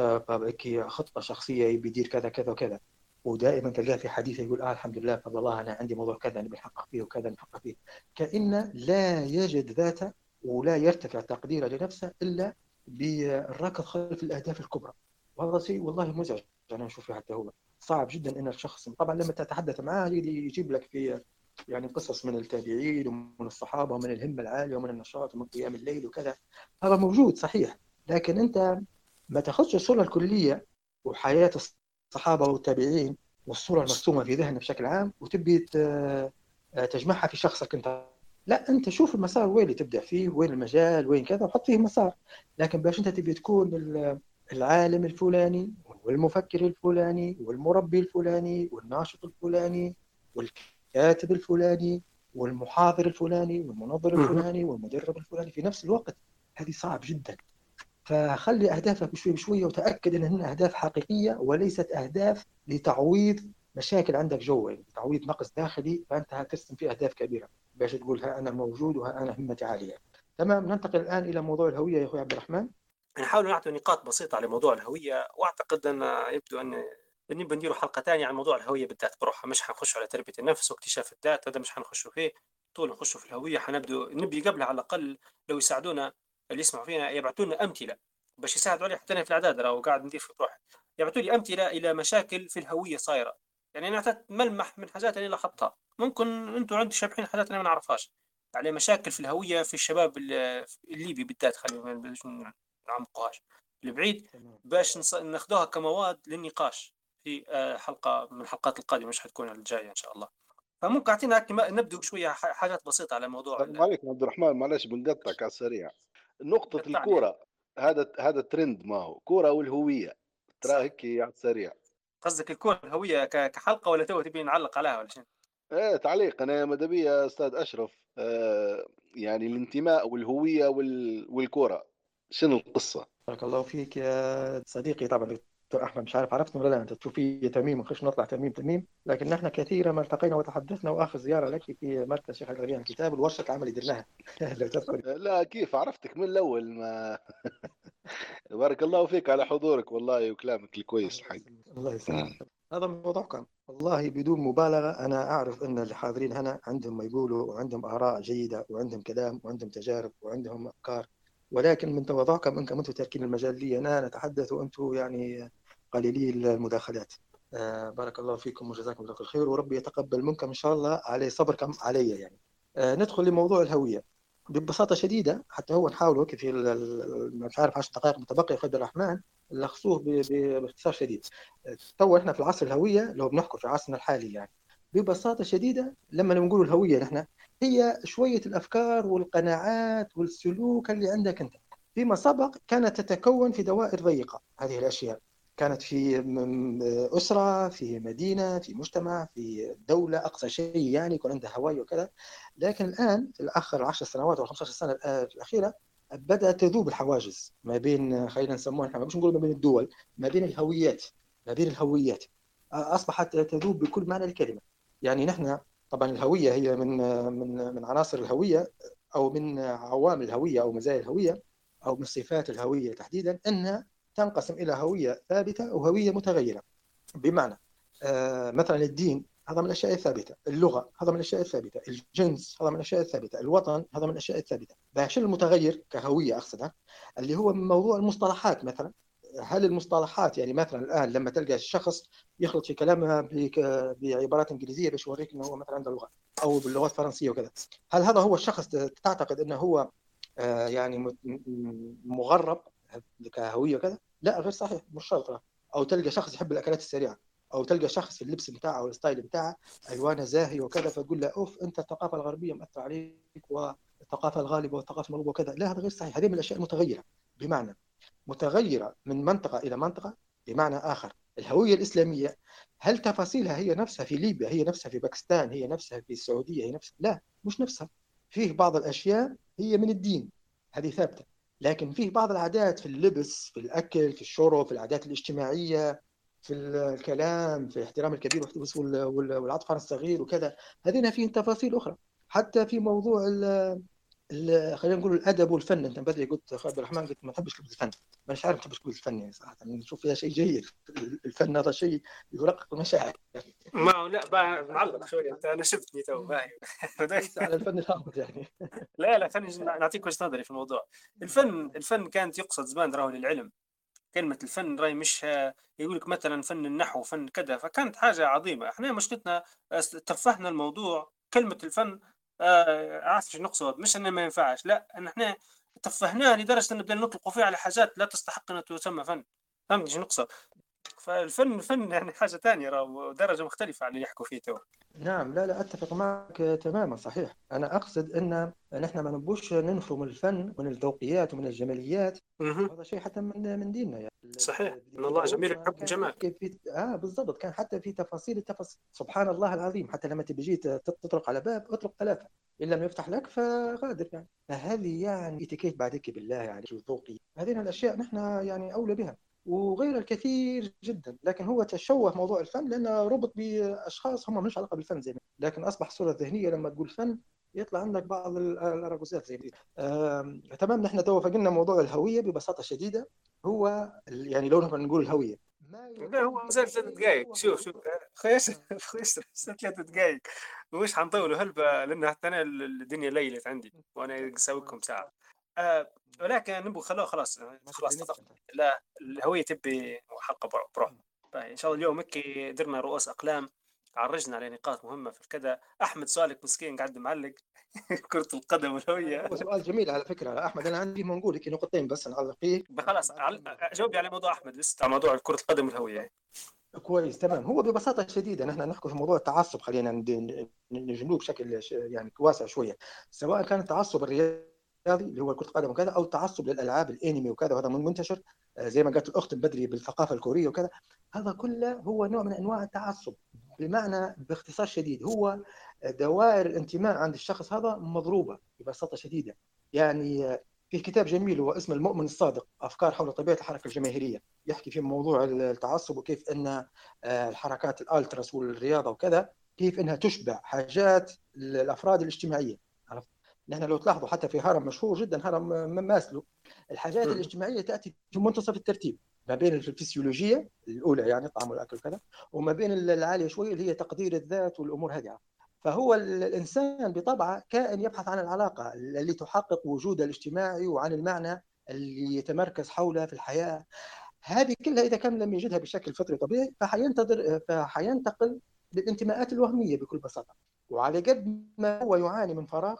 خطة شخصية بيدير كذا كذا وكذا، ودائما تلقاه في حديثه يقول آه الحمد لله بفضل الله أنا عندي موضوع كذا أنا بنحقق فيه وكذا بنحقق فيه، كأنه لا يجد ذاته ولا يرتفع تقديره لنفسه إلا بالركض خلف الأهداف الكبرى. وهذا شيء والله مزعج أنا أشوفه، حتى هو صعب جدا أن الشخص طبعا لما تتحدث معه يجيب لك في يعني قصص من التابعين ومن الصحابة ومن الهمة العالية ومن النشاط ومن قيام الليل وكذا، هذا موجود صحيح، لكن أنت ما تاخذش الصورة الكلية وحياة الصحابة والتابعين والصورة المرسومة في ذهنك بشكل عام وتبي تجمعها في شخصك أنت. لا، أنت شوف المسار وين اللي تبدأ فيه، وين المجال، وين كذا، وحط فيه مسار. لكن باش أنت تبي تكون العالم الفلاني والمفكر الفلاني والمربي الفلاني والناشط الفلاني والكاتب الفلاني والمحاضر الفلاني والمنظر الفلاني والمدرب الفلاني في نفس الوقت، هذه صعب جدا. فخلي أهدافك بشوي بشوي، وتأكد أنها أهداف حقيقية وليست أهداف لتعويض مشاكل عندك جوا، تعويض نقص داخلي، فأنت هترسم فيه أهداف كبيرة باش تقول ها أنا موجود وها أنا همتي عالية. تمام، ننتقل الآن إلى موضوع الهوية يا أخوي عبد الرحمن. نحاول نعطي نقاط بسيطة على موضوع الهوية، وأعتقد أن يبدو أن بنبقى نديروا حلقة تانية عن موضوع الهوية بالذات بروحها، مش حنخش على تربية النفس واكتشاف الذات، هذا مش حنخش فيه طول نخش في الهوية، حنبدو نبي قبلها على الأقل لو يساعدونا اللي يسمعوا فينا يبعثوا لنا أمثلة باش يساعدوا عليه، حتى أنا في الإعداد راهو قاعد ندير في روحي يبعثوا لي أمثلة إلى مشاكل في الهوية صايرة، يعني أنا أعطيت ملمح من حاجات اللي لاحظتها، ممكن أنتم عندكم شابحين حاجات أنا ما نعرفهاش على مشاكل في الهوية في الشباب الليبي بالذات، خلينا نعمقوهاش البعيد باش نص... ناخدوها كمواد للنقاش في حلقة من الحلقات القادمة، مش حتكون الجاية إن شاء الله. فممكن أعطينا نبدأ شوية حاجات بسيطة على موضوع. السلام عليكم عبد الرحمن، معلش بنقطعك على السريع. نقطة الكورة، هذا هذا ترند، ما هو كورة والهوية ترى هيك على السريع. قصدك الكورة الهوية كحلقة ولا تو تبي نعلق عليها ولا شنو؟ ايه تعليق انا مدبية استاذ اشرف. آه يعني الانتماء والهوية وال... والكورة شنو القصة؟ بارك الله فيك يا صديقي. طبعا دكتور أحمد مش عارف عرفتني ولا لا، أنت تشوفي تميم ونخش نطلع تميم تميم، لكن نحن كثيرا ما التقينا وتحدثنا، وآخر زيارة لك في مركز الشيخ الغرياني كتاب الورشة العملي درناها لو تذكر. لا كيف عرفتك من الأول ما بارك الله فيك على حضورك والله وكلامك الكويس الحق. الله يسلمك. هذا موضوعكم والله بدون مبالغة، أنا أعرف أن اللي حاضرين هنا عندهم ما يقولوا وعندهم آراء جيدة وعندهم كلام وعندهم تجارب وعندهم أفكار، ولكن من تواضعكم انكم انتم تاركين المجال لي انا نتحدث وانتم يعني قليلي المداخلات. آه بارك الله فيكم وجزاكم الله خير، وربي يتقبل منكم ان شاء الله على صبركم علي. يعني آه ندخل لموضوع الهويه ببساطه شديده، حتى هو نحاول هيك في مش عارف عشر دقائق متبقيه خد الرحمن نلخصوه باختصار شديد. تو احنا في العصر الهويه لو بنحكي في عصرنا الحالي، يعني ببساطه شديده لما نقول الهويه نحن هي شوية الأفكار والقناعات والسلوك اللي عندك أنت. فيما سبق كانت تتكون في دوائر ضيقة، هذه الأشياء كانت في أسرة، في مدينة، في مجتمع، في دولة، أقصى شيء يعني يكون عندها هواية وكذا. لكن الآن في الآخر عشر سنوات أو خمسة عشر سنة الأخيرة بدأت تذوب الحواجز ما بين، خلينا نسموها نحن مش نقول ما بين الدول، ما بين الهويات، ما بين الهويات أصبحت تذوب بكل معنى الكلمة. يعني نحن طبعا الهوية هي من من من عناصر الهوية أو من عوامل الهوية أو مزايا الهوية أو من صفات الهوية تحديدا أنها تنقسم إلى هوية ثابتة وهوية متغيرة. بمعنى آه مثلا الدين هذا من الأشياء الثابتة، اللغة هذا من الأشياء الثابتة، الجنس هذا من الأشياء الثابتة، الوطن هذا من الأشياء الثابتة. باش المتغير كهوية أقصدها اللي هو من موضوع المصطلحات. مثلا هل المصطلحات يعني مثلا الآن لما تلقى الشخص يخلط في كلامها بعبارات إنجليزية باش يوريك أنه هو مثلا عنده لغة أو باللغات الفرنسية وكذا، هل هذا هو الشخص تعتقد أنه هو يعني مغرب كهوية وكذا؟ لا، غير صحيح، مش شرط. أو تلقى شخص يحب الأكلات السريعة، أو تلقى شخص اللبس متاعه والستايل متاعه ألوانه زاهي وكذا، فتقول له أوف أنت الثقافة الغربية مأثرة عليك والثقافة الغالبة والثقافة المغلوبة وكذا. لا، هذا غير صحيح. هذه من الأشياء المتغيرة، بمعنى متغيرة من منطقة إلى منطقة. بمعنى آخر الهوية الإسلامية هل تفاصيلها هي نفسها في ليبيا، هي نفسها في باكستان، هي نفسها في السعودية، هي نفسها؟ لا، مش نفسها. فيه بعض الأشياء هي من الدين، هذه ثابتة، لكن فيه بعض العادات في اللبس، في الأكل، في الشرب، في العادات الاجتماعية، في الكلام، في احترام الكبير والعطف على الصغير وكذا، هذين فيه تفاصيل أخرى. حتى في موضوع ال خلينا نقول الادب والفن. انت بدري قلت عبد الرحمن قلت ما نحبش كتب الفن، مانيش عارف نحبش كتب الفن يعني صراحه، يعني نشوف فيها شيء جيد. الفن هذا شيء يرقق المشاعر. ما هو لا بقى معلق شويه، انت انا شفتني تو باين على الفن الهابط يعني. لا لا خلينا نعطيك وجهه نظري في الموضوع. الفن الفن كانت يقصد زمان راهو للعلم، كلمه الفن راهي مش يقول لك مثلا فن النحو فن كذا، فكانت حاجه عظيمه. احنا مشكلتنا تفهنا الموضوع كلمه الفن آه عارف شنو نقصد، مش انه ما ينفعش، لا ان احنا تفهناه لدرجه ان بدنا نطلقوا فيه على حاجات لا تستحق ان تسمى فن. فهمت شنو نقصد؟ فالفن فن يعني حاجه ثانيه راهو درجه مختلفه عن اللي يحكوا فيه تو. نعم لا لا اتفق معك تماما صحيح. انا اقصد ان نحن ما نبوش ننفرم الفن من الذوقيات ومن الجماليات، هذا شيء حتى من من ديننا يعني. صحيح ان الله جميل يحب الجمال. اه بالضبط، كان حتى في تفاصيل التفاصيل سبحان الله العظيم. حتى لما تبجي تطرق على باب اطرق ثلاثه، ان لم يفتح لك فغادر يعني. فهذه يعني اتيكيت بعدك بالله يعني الذوقي، هذه الاشياء نحن يعني اولى بها وغير الكثير جدا. لكن هو تشوه موضوع الفن لأنه ربط بأشخاص هم مش علاقة بالفن زي ما. لكن أصبح صورة ذهنية لما تقول فن يطلع عندك بعض الأرجوزات زي دي. تمام. نحن تو فقلنا موضوع الهوية ببساطة شديدة، هو يعني لو نحن نقول الهوية لا هو مازال ثلاث دقايق. شوف شوف خيس خيس ثلاث دقايق مش حنطوله هلبة، لأن حتى أنا الدنيا ليلت عندي وأنا أسويكم ساعة. آه ولكن نبغى خلوه خلاص خلاص تطبق. لا الهوية تبي حلقة بروح إن شاء الله. اليوم هكي درنا رؤوس أقلام، عرجنا على نقاط مهمة في كذا. أحمد سؤالك مسكين قاعد معلق كرة القدم والهوية. سؤال جميل على فكرة أحمد، أنا عندي ما نقول لكن نقطتين بس نعلق فيه. خلاص جاوبي على موضوع أحمد لسه، على موضوع كرة القدم والهوية. كويس تمام. هو ببساطة شديدة نحن نحكي في موضوع التعصب، خلينا نجمله بشكل يعني واسع شوية، سواء كان التعصب الرياضي اللي هو كرة القدم وكذا، أو التعصب للألعاب الأنمي وكذا، وهذا منتشر زي ما قالت الأخت بدري بالثقافة الكورية وكذا. هذا كله هو نوع من أنواع التعصب، بمعنى باختصار شديد هو دوائر الانتماء عند الشخص هذا مضروبة ببساطة شديدة. يعني في كتاب جميل هو اسمه المؤمن الصادق، أفكار حول طبيعة الحركة الجماهيرية، يحكي في موضوع التعصب وكيف أن الحركات الألتراس والرياضة وكذا كيف أنها تشبع حاجات الأفراد الاجتماعية. نحن لو تلاحظوا حتى في هرم مشهور جدا، هرم ماسلو، الحاجات م. الاجتماعية تأتي في منتصف الترتيب، ما بين الفسيولوجية الأولى يعني طعم والأكل وكذا، وما بين العالية شوية اللي هي تقدير الذات والأمور هذه. فهو الإنسان بطبعه كائن يبحث عن العلاقة اللي تحقق وجوده الاجتماعي وعن المعنى اللي يتمركز حوله في الحياة. هذه كلها إذا كان لم يجدها بشكل فطري طبيعي فحينتظر فحينتقل للانتماءات الوهمية بكل بساطة. وعلى قد ما هو يعاني من فراغ،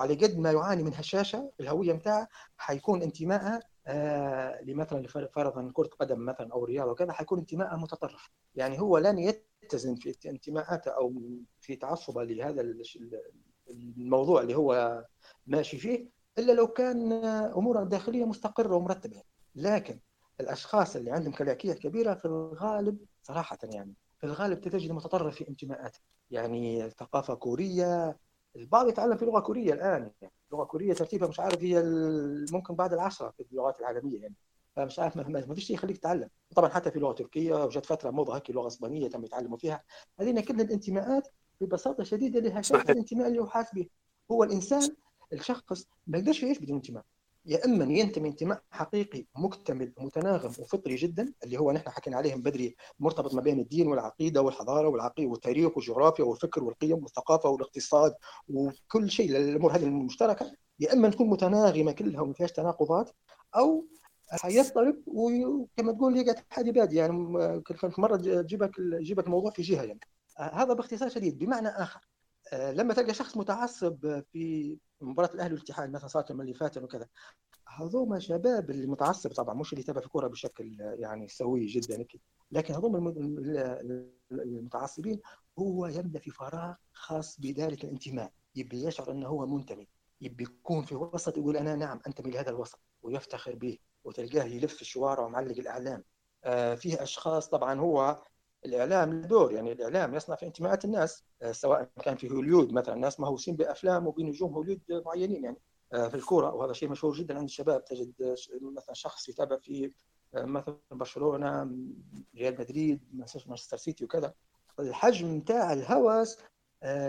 على قد ما يعاني من هشاشة الهوية متاعه، حيكون انتماءه آه لمثلا فرضا كرة قدم مثلا أو رياضة وكذا، حيكون انتماءه متطرف. يعني هو لن يتزن في انتماءاته أو في تعصبه لهذا الموضوع اللي هو ماشي فيه إلا لو كان أموره الداخلية مستقرة ومرتبة. لكن الأشخاص اللي عندهم كلاكية كبيرة في الغالب صراحة يعني في الغالب تتجد متطرف في انتماءاته. يعني ثقافة كورية، البعض يتعلم في لغة كورية الآن، يعني لغة كورية ترتيبها مش عارف هي ممكن بعد العشرة في اللغات العالمية يعني، فمش عارف ما فيش شيء يخليك تتعلم. طبعا حتى في لغة تركية وجت فترة موضة هيك لغة اسبانية تم يتعلموا فيها. هذين كلها الانتماءات ببساطة شديدة لها شكل الانتماء اللي هو حاسس به. هو الإنسان الشخص ما يقدرش يعيش بدون انتماء، يا إما ينتمي انتماء حقيقي مكتمل متناغم وفطري جدا اللي هو نحن حكينا عليهم بدري، مرتبط ما بين الدين والعقيدة والحضارة والعقيدة والتاريخ والجغرافيا والفكر والقيم والثقافة والاقتصاد وكل شيء للأمور هذه المشتركة، يا إما تكون متناغمة كلها وما فيهاش تناقضات، أو هيضطرب وكما تقول يقعد حادي بادي يعني. كل مرة تجيبك تجيبك الموضوع في جهة يعني. هذا باختصار شديد. بمعنى آخر لما تلقى شخص متعصب في مباراة الأهلي والاتحاد مثلا صارت اللي فات وكذا، هذوما شباب المتعصب طبعا مش اللي تابع في الكورة بشكل يعني سوي جدا كده، لكن هذوما المتعصبين هو يبدأ في فراغ خاص بداية الانتماء، يبي يشعر أنه هو منتمي، يبي يكون في وسط يقول أنا نعم أنتمي لهذا الوسط ويفتخر به، وتلقاه يلف في الشوارع ومعلق الأعلام. آه فيه أشخاص طبعا هو الإعلام له دور، يعني الإعلام يصنع في انتماءات الناس، سواء كان في هوليود مثلا الناس مهووسين بأفلام وبنجوم هوليود معينين يعني في الكورة، وهذا شيء مشهور جدا عند الشباب. تجد مثلا شخص يتابع في مثلا برشلونة، ريال مدريد، مانشستر سيتي وكذا. الحجم تاع الهوس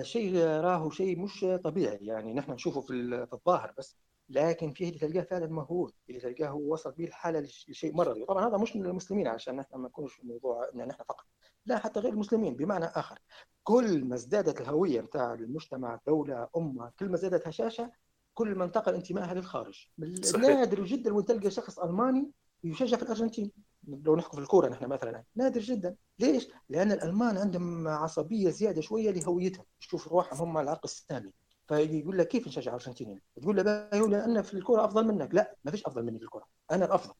شيء راهو شيء مش طبيعي، يعني نحن نشوفه في الظاهر بس، لكن فيه اللي تلقاه فعلا مهووس، اللي تلقاه هو وصل به الحاله لشيء مرضي. طبعا هذا مش من المسلمين، عشان نحن ما نكونش في الموضوع ان نحن فقط، لا حتى غير المسلمين بمعنى اخر. كل ما ازدادت الهويه نتاع المجتمع، دوله، امه، كل ما زادت هشاشه، كل ما انتقل انتمائها للخارج. نادر جدا وين تلقى شخص الماني يشجع في الارجنتين، لو نحكي في الكوره نحن مثلا، نادر جدا. ليش؟ لان الالمان عندهم عصبيه زياده شويه لهويتهم، يشوف روحهم هم العرق السامي. فيقول لك كيف نشجع الارجنتين؟ تقول له باهي لان في الكوره افضل منك. لا، ما فيش افضل مني في الكوره، انا الافضل.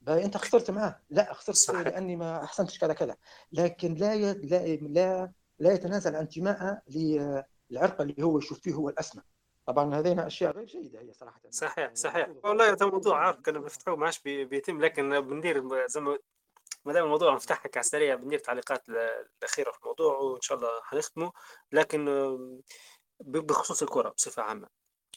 باهي انت خسرت معاه. لا، خسرت صحيح. لاني ما احسنتش كذا كذا. لكن لا يت... لا لا لا يتنازل عن انتمائه للعرق اللي هو يشوف فيه هو الاسمى. طبعا هذين اشياء غير جيده هي صراحه. صحيح صحيح والله. هذا موضوع عارف كنا بنفتحه ما عادش بيتم، لكن بندير زي ما ما دام الموضوع نفتحها على السريع، بندير تعليقات الاخيره في الموضوع وان شاء الله حنختمه. لكن بخصوص الكرة بصفة عامة،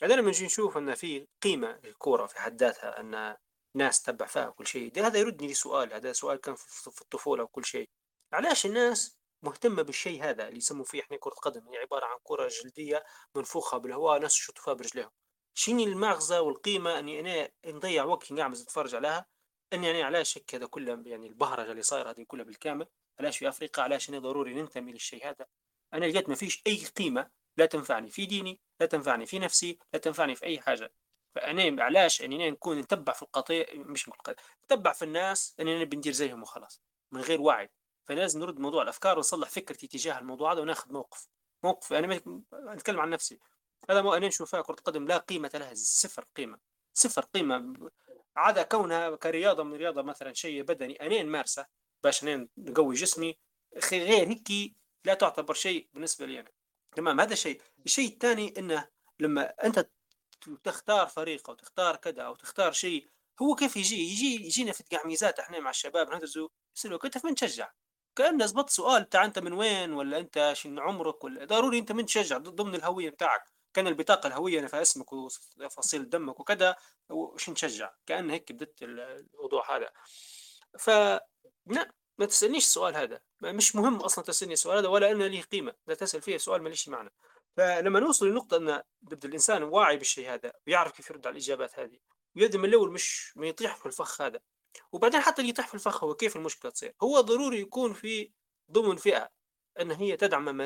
عندنا من جي نشوف أن في قيمة الكرة في حد ذاتها، أن ناس تبع فيها وكل شيء. هذا يردني لسؤال، هذا سؤال كان في الطفولة وكل شيء، علاش الناس مهتمة بالشيء هذا اللي يسموا فيه إحنا كرة قدم، هي عبارة عن كرة جلدية منفوخة بالهواء، ناس يشوطوا فيها برجليهم. شيني المغزى والقيمة أني أنا نضيع وقتي نعمل نتفرج عليها؟ أني أنا علاش هيك هذا كله، يعني البهرجة اللي صايرة هذه كلها بالكامل، علاش في أفريقيا؟ علاش أنا ضروري ننتمي للشيء هذا؟ أنا لقيت ما فيش أي قيمة، لا تنفعني في ديني، لا تنفعني في نفسي، لا تنفعني في أي حاجة. فأنا علاش أني نكون نتبع في القطيع، مش نقول نتبع في الناس، أني أنا بندير زيهم وخلاص من غير وعي. فلازم نرد موضوع الأفكار ونصلح فكرتي تجاه الموضوع هذا وناخذ موقف موقف أنا ما أتكلم عن نفسي. هذا ما أنا نشوفها كرة القدم لا قيمة لها، صفر قيمة، صفر قيمة، عدا كونها كرياضة من رياضة مثلا شيء بدني أنا نمارسه باش أنا نقوي جسمي، غير هيك لا تعتبر شيء بالنسبة لي أنا. تمام، هذا شيء. الشيء الثاني انه لما انت تختار فريق او تختار كذا او تختار شيء، هو كيف يجي يجي يجينا في التقعميزات احنا مع الشباب هندزو يسالوا كيف نشجع، كأنه زبط سؤال تاع انت من وين، ولا انت شن عمرك، ولا ضروري انت من تشجع ضمن الهويه بتاعك، كان البطاقه الهويه انا في اسمك وتفاصيل دمك وكذا وشن تشجع، كأن هيك بدت الموضوع هذا. ف ما تسألنيش السؤال هذا، مش مهم أصلا تسألني السؤال هذا، ولا أنا ليه قيمة لا تسأل فيه سؤال ما ليش معنى. فلما نوصل لنقطة أن بدأ الإنسان واعي بالشيء هذا ويعرف كيف يرد على الإجابات هذه، ويبدأ من الأول مش ما يطيح في الفخ هذا. وبعدين حتى اللي يطيح في الفخ هو كيف المشكلة تصير، هو ضروري يكون في ضمن فئة أن هي تدعم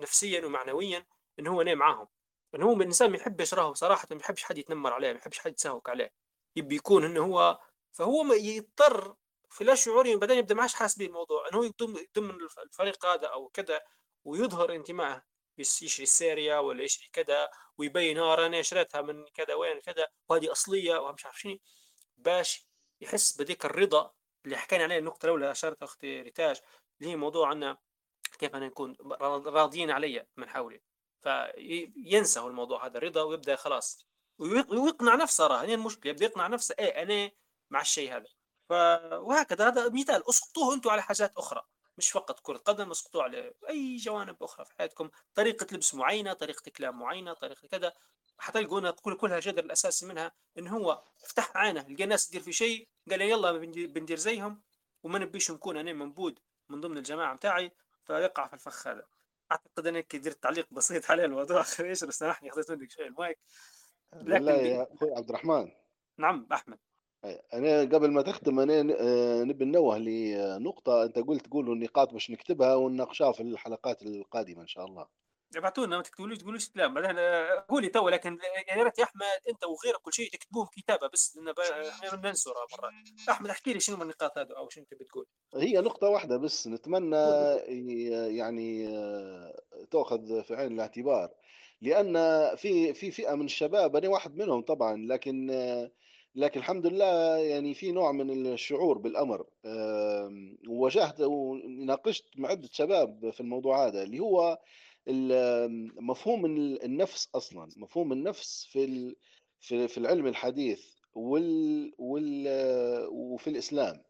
نفسيا ومعنويا، أن هو نام معهم، أن هو الإنسان ما يحبش راه صراحة، ما يحبش حد يتنمر عليه، ما يحبش حد يساوك عليه، يبي يكون أنه هو، فهو يضطر في لا شعوري بعدين يبدأ معاش حاسبين الموضوع أنه هو يضم يضم الفريق هذا أو كذا، ويظهر انتماعه، يشري سارية ولا يشري كذا، ويبين ها أنا شريتها من كذا وين كذا، وهذه أصلية ومش عارف شنو، باش يحس بديك الرضا اللي حكينا عليه النقطة الأولى أشارت أختي ريتاج، اللي هي موضوع أن كيف أنا نكون راضيين عليا من حولي. فينسى هو الموضوع هذا الرضا ويبدأ خلاص ويقنع نفسه، راه هنا المشكلة، يبدأ يقنع نفسه إيه أنا مع الشيء هذا. وهكذا هذا مثال، اسقطوه انتم على حاجات اخرى مش فقط كرة قدم، اسقطوه على اي جوانب اخرى في حياتكم، طريقة لبس معينة، طريقة كلام معينة، طريقة كذا، حتلقونا كلها جذر الاساسي منها ان هو فتح عينه لقى الناس تدير في شيء قال يلا بندير زيهم وما نبيش نكون انا منبود من ضمن الجماعة متاعي، فيقع في الفخ هذا. اعتقد انك درت تعليق بسيط على الموضوع اخي اشرف، سامحني اخذت منك شوية المايك. لا يا اخوي عبد الرحمن. نعم احمد. أنا قبل ما تختم أنا نبي ننوه لنقطة أنت قلت قولوا النقاط باش نكتبها ونناقشها في الحلقات القادمة إن شاء الله. ابعتونا ما تكتبولوش تقولوش كلام بعدين قولي تو، لكن يا ريت يا أحمد أنت وغيرك كل شيء تكتبوه كتابة بس لأن احنا ننسوا مرات. أحمد احكي لي شنو من النقاط هذا أو شنو أنت بتقول. هي نقطة واحدة بس نتمنى يعني تأخذ في عين الاعتبار، لأن في في فئة من الشباب أنا واحد منهم طبعا، لكن لكن الحمد لله يعني في نوع من الشعور بالأمر. وواجهت وناقشت مع عدة شباب في الموضوع هذا اللي هو مفهوم النفس، أصلا مفهوم النفس في في العلم الحديث وال وال وفي الإسلام،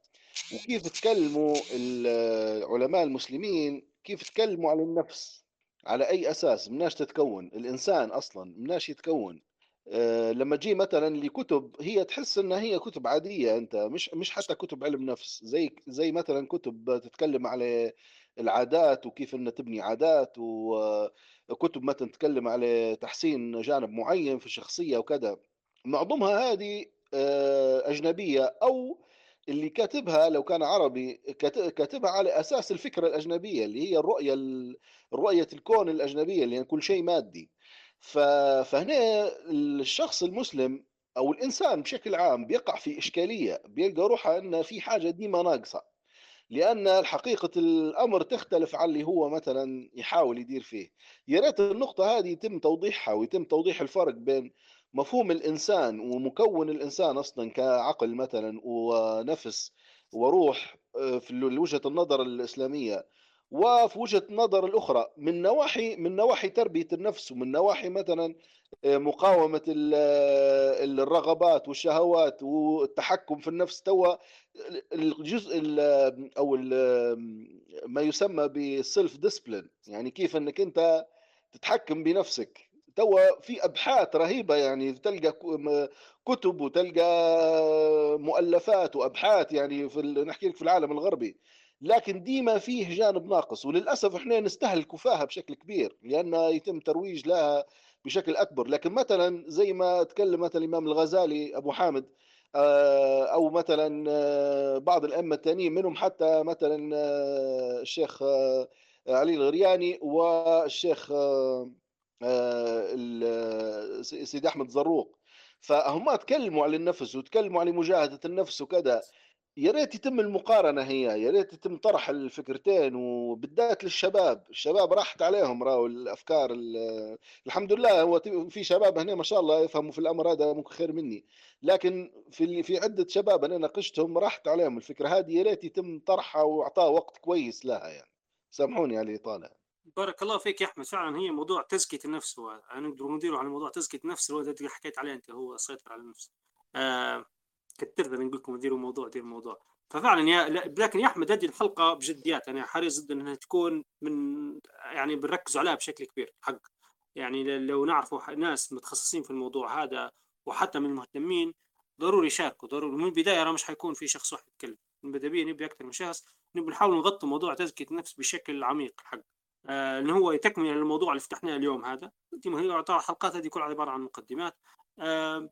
وكيف تكلموا العلماء المسلمين كيف تكلموا على النفس، على أي أساس مناش تتكون الإنسان، أصلا مناش يتكون. لما جي مثلا لكتب هي تحس ان هي كتب عاديه، انت مش مش حتى كتب علم نفس، زي زي مثلا كتب تتكلم على العادات وكيف أن تبني عادات، وكتب ما تتكلم على تحسين جانب معين في الشخصية وكذا. معظمها هذه أجنبية، أو اللي كاتبها لو كان عربي كاتبها على أساس الفكرة الأجنبية اللي هي الرؤية الرؤية الكون الأجنبية اللي يعني كل شيء مادي. فهنا الشخص المسلم أو الإنسان بشكل عام بيقع في إشكالية، بيلقى روحه أن في حاجة ديما ناقصة، لأن حقيقة الأمر تختلف عن اللي هو مثلا يحاول يدير فيه. يا ريت النقطة هذه يتم توضيحها ويتم توضيح الفرق بين مفهوم الإنسان ومكون الإنسان أصلا كعقل مثلا ونفس وروح في وجهة النظر الإسلامية، وفي وجهة النظر الأخرى من نواحي من نواحي تربية النفس، ومن نواحي مثلا مقاومة الرغبات والشهوات والتحكم في النفس. توا الجزء أو ما يسمى بالسلف ديسبلين، يعني كيف أنك أنت تتحكم بنفسك. توا في أبحاث رهيبة، يعني تلقى كتب وتلقى مؤلفات وأبحاث، يعني في نحكي لك في العالم الغربي، لكن ديما فيه جانب ناقص، وللأسف احنا نستهلك فيها بشكل كبير لأن يتم ترويج لها بشكل أكبر. لكن مثلا زي ما تكلم مثلا الإمام الغزالي أبو حامد، أو مثلا بعض الأئمة التانيين منهم حتى مثلا الشيخ علي الغرياني والشيخ سيد أحمد زروق، فهم تكلموا على النفس وتكلموا على مجاهدة النفس وكذا. يا ريت يتم المقارنة، هي يا ريت يتم طرح الفكرتين، وبالذات للشباب. الشباب راحت عليهم راهو الأفكار، الحمد لله هو في شباب هنا ما شاء الله يفهموا في الأمر هذا ممكن خير مني، لكن في في عدة شباب أنا ناقشتهم راحت عليهم الفكرة هذه، يا ريت يتم طرحها وأعطاها وقت كويس لها. يعني سامحوني على الإطالة. بارك الله فيك يا أحمد، فعلا هي موضوع تزكية النفس، أنا نقدر نديره على موضوع تزكية النفس اللي أنت حكيت عليه أنت، هو سيطر على النفس. آه. كترنا نقول لكم ديروا موضوع دير موضوع ففعلا يا لكن يا احمد هذه الحلقه بجديات انا حريص جدا انها تكون من يعني بنركزوا عليها بشكل كبير حق، يعني لو نعرفوا ناس متخصصين في الموضوع هذا وحتى من المهتمين ضروري يشاركوا، ضروري. من البدايه راه مش حيكون في شخص واحد يتكلم، من البدايه نبي اكثر من شخص، نبي نحاول نغطي موضوع تزكيه النفس بشكل عميق حق آه ان هو يتكمل الموضوع اللي فتحناه اليوم هذا. انت ما هي عطاء الحلقات هذه كل عباره عن مقدمات آه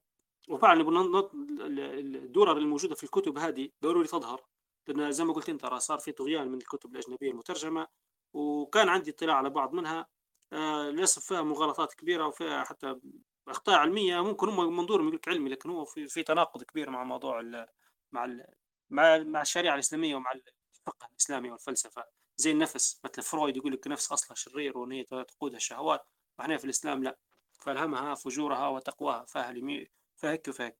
وفعلا بننط الدورة الموجودة في الكتب هذه ضروري تظهر، لأن زي ما قلت أنت راه صار في طغيان من الكتب الأجنبية المترجمة، وكان عندي اطلاع على بعض منها آه للأسف فيها مغالطات كبيرة وفيها حتى أخطاء علمية، ممكن هم منظورهم يقولك علمي لكن هو في, في تناقض كبير مع موضوع ال مع ال مع مع الشريعة الإسلامية ومع الفقه الإسلامي والفلسفة. زي النفس مثل فرويد يقولك نفس أصلها شرير وأن هي تقودها الشهوات، وإحنا في الإسلام لا، فألهمها فجورها وتقواها، فهلمي فهك وفهك.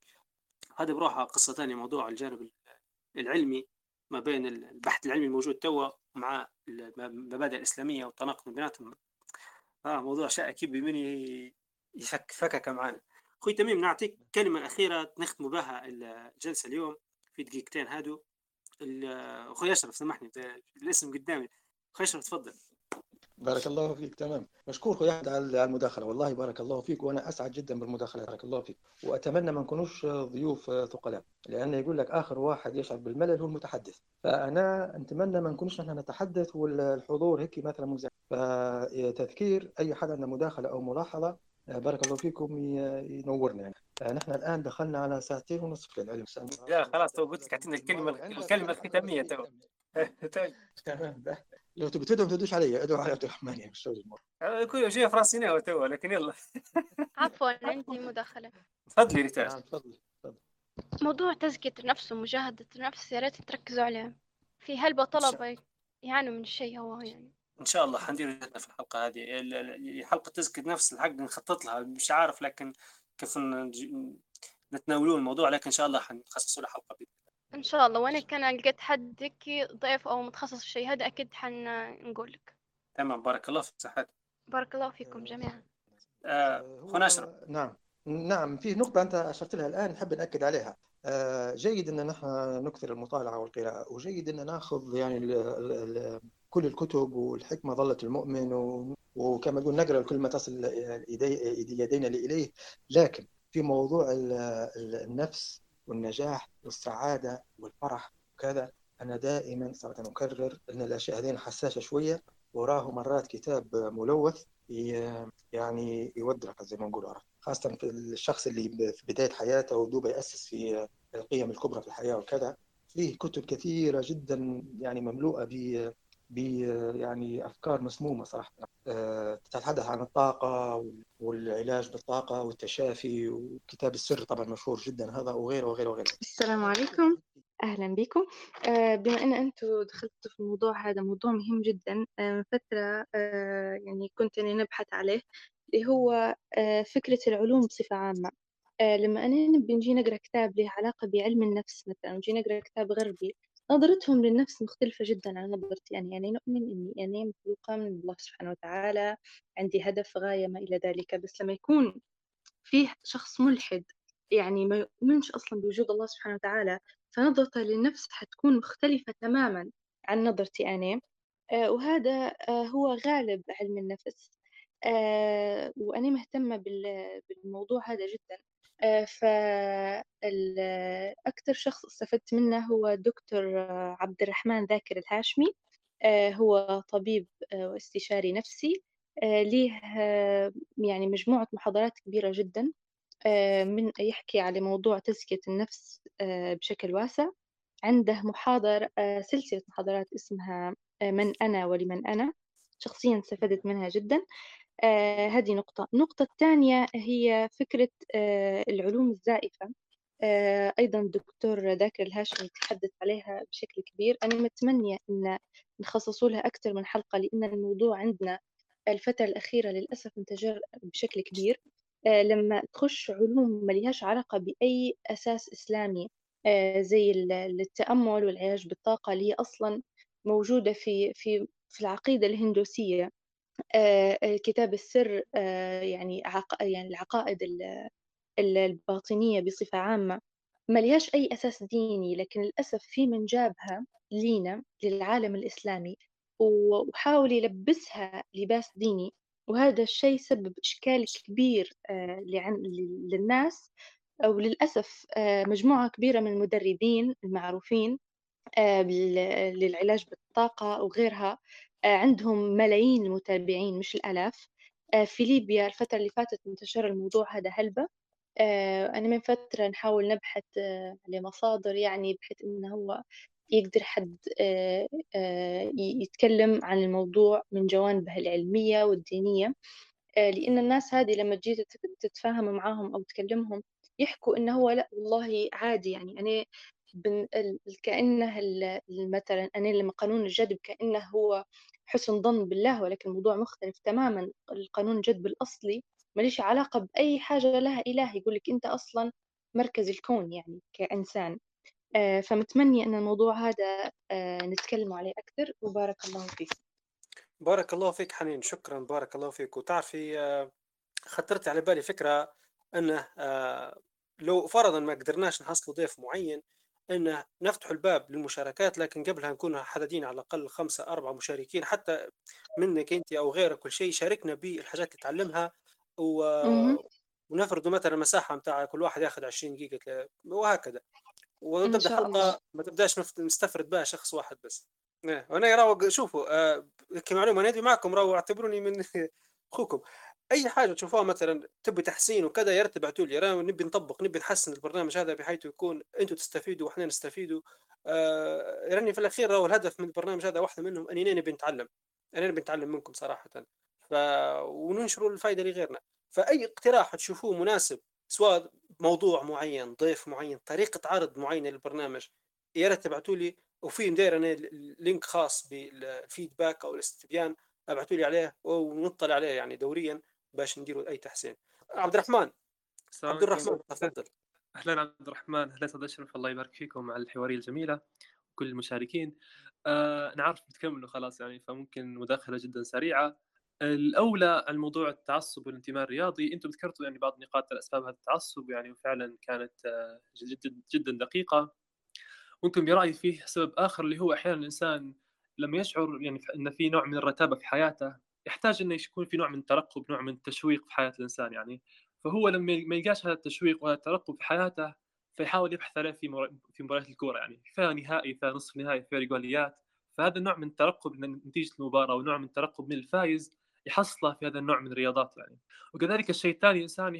هذا بروحها قصة ثانية، موضوع الجانب العلمي ما بين البحث العلمي الموجود توا مع المبادئ الإسلامية والتناقض بيناتهم. آه موضوع شائك أكيد بمني يفك فكك معانا. أخوي تميم نعطيك كلمة أخيرة نختم بها الجلسة اليوم في دقيقتين هادو. أخوي أشرف سمحني الاسم قدامي، أخوي أشرف تفضل. بارك الله فيك. تمام، مشكور خويا أحمد على المداخلة، والله بارك الله فيك، وأنا أسعد جدا بالمداخلة، بارك الله فيك. وأتمنى ما نكونوش ضيوف ثقلاء، لأن يقول لك آخر واحد يشعر بالملل هو المتحدث، فأنا أتمنى ما نكونوش نحن نتحدث والحضور هيك مثلا مزعج. فتذكير أي حد عنده مداخلة أو ملاحظة بارك الله فيكم ينورنا. يعني نحن الآن دخلنا على ساعتين ونصف للعلم. لا خلاص تو قلت لك أعطينا الكلمة الكلمة الختامية تو. تمام لو تبي تدعو ما تدوش علي، ادعو على عبد الرحمن يعني مش موجود كل شيء في راسي ناوي توا، لكن يلا عفوا عندي مداخله. تفضلي ريتاس. تفضلي تفضلي. موضوع تزكيه النفس ومجاهده النفس يا ريت تركزوا عليه، في هلبة طلبه يعانوا من الشيء هو يعني. ان شاء الله حندير في الحلقه هذه حلقه تزكيه النفس، الحق نخطط لها مش عارف لكن كيف نتناولوا الموضوع، لكن ان شا الله حنخصصوا له حلقه بي. ان شاء الله، وانا كان لقيت حد هيك ضيف او متخصص في شيء هذا اكيد حنقول لك. تمام بارك الله فيك. صحتك بارك الله فيكم جميعا. اخونا اشرف. نعم نعم في نقطه انت اشرت لها الان نحب ناكد عليها. آه جيد ان نحن نكثر المطالعه والقراءه، وجيد ان ناخذ يعني ال ال ال كل الكتب والحكمه ظلت المؤمن، وكما نقول نقرا كل ما تصل يدينا اليه، لكن في موضوع النفس والنجاح والسعادة والفرح وكذا أنا دائما صراحة أكرر أن الأشياء هذين حساسة شوية، وراه مرات كتاب ملوث يعني يودرك زي ما نقول، خاصة في الشخص اللي في بداية حياته ودوب يأسس في القيم الكبرى في الحياة وكذا. فيه كتب كثيرة جدا يعني مملوءة ب ب يعني أفكار مسمومة صراحة، تتحدث عن الطاقة والعلاج بالطاقة والتشافي، وكتاب السر طبعا مشهور جدا هذا، وغيره وغيره وغيره. السلام عليكم، أهلا بكم. بما أن أنتوا دخلتوا في الموضوع هذا، موضوع مهم جدا، من فترة يعني كنت أنا نبحث عليه، اللي هو فكرة العلوم بصفة عامة. لما أنا نبي نجي نقرأ كتاب له علاقة بعلم النفس مثلا، نجي نقرأ كتاب غربي، نظرتهم للنفس مختلفة جدا عن نظرتي أنا. يعني نؤمن أني أنا مخلوقة من الله سبحانه وتعالى، عندي هدف، غاية، ما إلى ذلك. بس لما يكون فيه شخص ملحد يعني ما يؤمنش أصلا بوجود الله سبحانه وتعالى، فنظرته للنفس حتكون مختلفة تماما عن نظرتي أنا. آه وهذا آه هو غالب علم النفس، آه وأنا مهتمة بالموضوع هذا جدا. آه فأكثر شخص استفدت منه هو الدكتور عبد الرحمن ذاكر الهاشمي، آه هو طبيب آه واستشاري نفسي، آه ليه آه يعني مجموعة محاضرات كبيرة جدا، من يحكي على موضوع تزكية النفس بشكل واسع. عنده محاضر سلسلة محاضرات اسمها من أنا ولمن أنا، شخصيا استفدت منها جدا. هذه نقطة. النقطة الثانية هي فكرة العلوم الزائفة، أيضا الدكتور ذاكر الهاشمي يتحدث عليها بشكل كبير. أنا متمنية أن نخصصوا لها أكثر من حلقة، لأن الموضوع عندنا الفترة الأخيرة للأسف انتشر بشكل كبير. لما تخش علوم ما لهاش علاقة بأي أساس إسلامي، زي التأمل والعلاج بالطاقة اللي هي أصلا موجودة في في في العقيدة الهندوسية، كتاب السر، يعني يعني العقائد الباطنية بصفة عامة، ما لهاش أي أساس ديني. لكن للأسف في من جابها لينا للعالم الإسلامي وحاول يلبسها لباس ديني، وهذا الشيء سبب إشكال كبير للناس. وللأسف مجموعة كبيرة من المدربين المعروفين للعلاج بالطاقة وغيرها عندهم ملايين المتابعين مش الآلاف. في ليبيا الفترة اللي فاتت انتشر الموضوع هذا هلبة. أنا من فترة نحاول نبحث على مصادر يعني بحيث إنه هو يقدر حد يتكلم عن الموضوع من جوانبه العلمية والدينية، لأن الناس هذه لما تجي تتفاهم معاهم أو تكلمهم يحكوا إنه هو لا والله عادي، يعني أنا كأنه مثلا أنا لما قانون الجذب كأنه هو حسن ظن بالله، ولكن الموضوع مختلف تماما. القانون الجذب الأصلي ماليش علاقة بأي حاجة لها إله، يقولك أنت أصلا مركز الكون يعني كإنسان. فمتمنى أن الموضوع هذا نتكلم عليه أكثر، وبارك الله فيك. بارك الله فيك حنين، شكرا، بارك الله فيك. وتعرفي خطرت على بالي فكرة أنه لو فرضا ما قدرناش نحصل ضيف معين أنه نفتح الباب للمشاركات، لكن قبلها نكون حددين على الأقل خمسة أربعة مشاركين، حتى منك أنت أو غيرك، كل شيء شاركنا بالحاجات اللي تعلمها، ونفرض مثلا مساحة متاع كل واحد يأخذ عشرين دقيقة وهكذا، وتبدا حلقه ما تبداش نستفرد بها شخص واحد بس. وانا راهو شوفوا آه كمعلومه نادي معكم، راهو اعتبروني من اخوكم. اي حاجه تشوفوها مثلا تبي تحسين وكذا يرتبعتوا لي، راهو نبي نطبق، نبي نحسن البرنامج هذا بحيث يكون انتم تستفيدوا واحنا نستفيدوا. آه راني في الاخير راهو الهدف من البرنامج هذا واحده منهم اني نبي نتعلم، انا نبي نتعلم منكم صراحه، ف وننشروا الفائده لغيرنا. فاي اقتراح تشوفوه مناسب، سواء موضوع معين، ضيف معين، طريقة عرض معينة للبرنامج، يا ريت تبعتوا لي. وفي مدير أنا لينك خاص بالفيدباك أو الاستبيان، ابعتوا لي عليه ونطلع عليه يعني دوريا باش نديروا أي تحسين. عبد الرحمن عبد الرحمن تفضل. أهلا عبد الرحمن. أهلا سيد أشرف، الله يبارك فيكم على الحوارية الجميلة وكل المشاركين. أه نعرف بتكملوا خلاص يعني، فممكن مداخلة جدا سريعة. الأولى الموضوع التعصب والانتماء الرياضي، أنتم ذكرتوا يعني بعض نقاط الأسباب هذا التعصب يعني، وفعلا كانت جدا جدا دقيقة. ممكن برأيي فيه سبب آخر اللي هو أحيانا الإنسان لما يشعر يعني أن في نوع من الرتابة في حياته، يحتاج أنه يكون في نوع من الترقب، نوع من التشويق في حياة الإنسان يعني. فهو لما ما يلقاش هذا التشويق وهذا الترقب في حياته، فيحاول يبحث عليه في في مباريات الكوره، يعني فيها نهائي، فيها نصف نهائي، فيها رجاليات. فهذا النوع من ترقب نتيجه المباراه ونوع من ترقب من الفايز يحصله في هذا النوع من الرياضات يعني. وكذلك الشيء الثاني، الانسان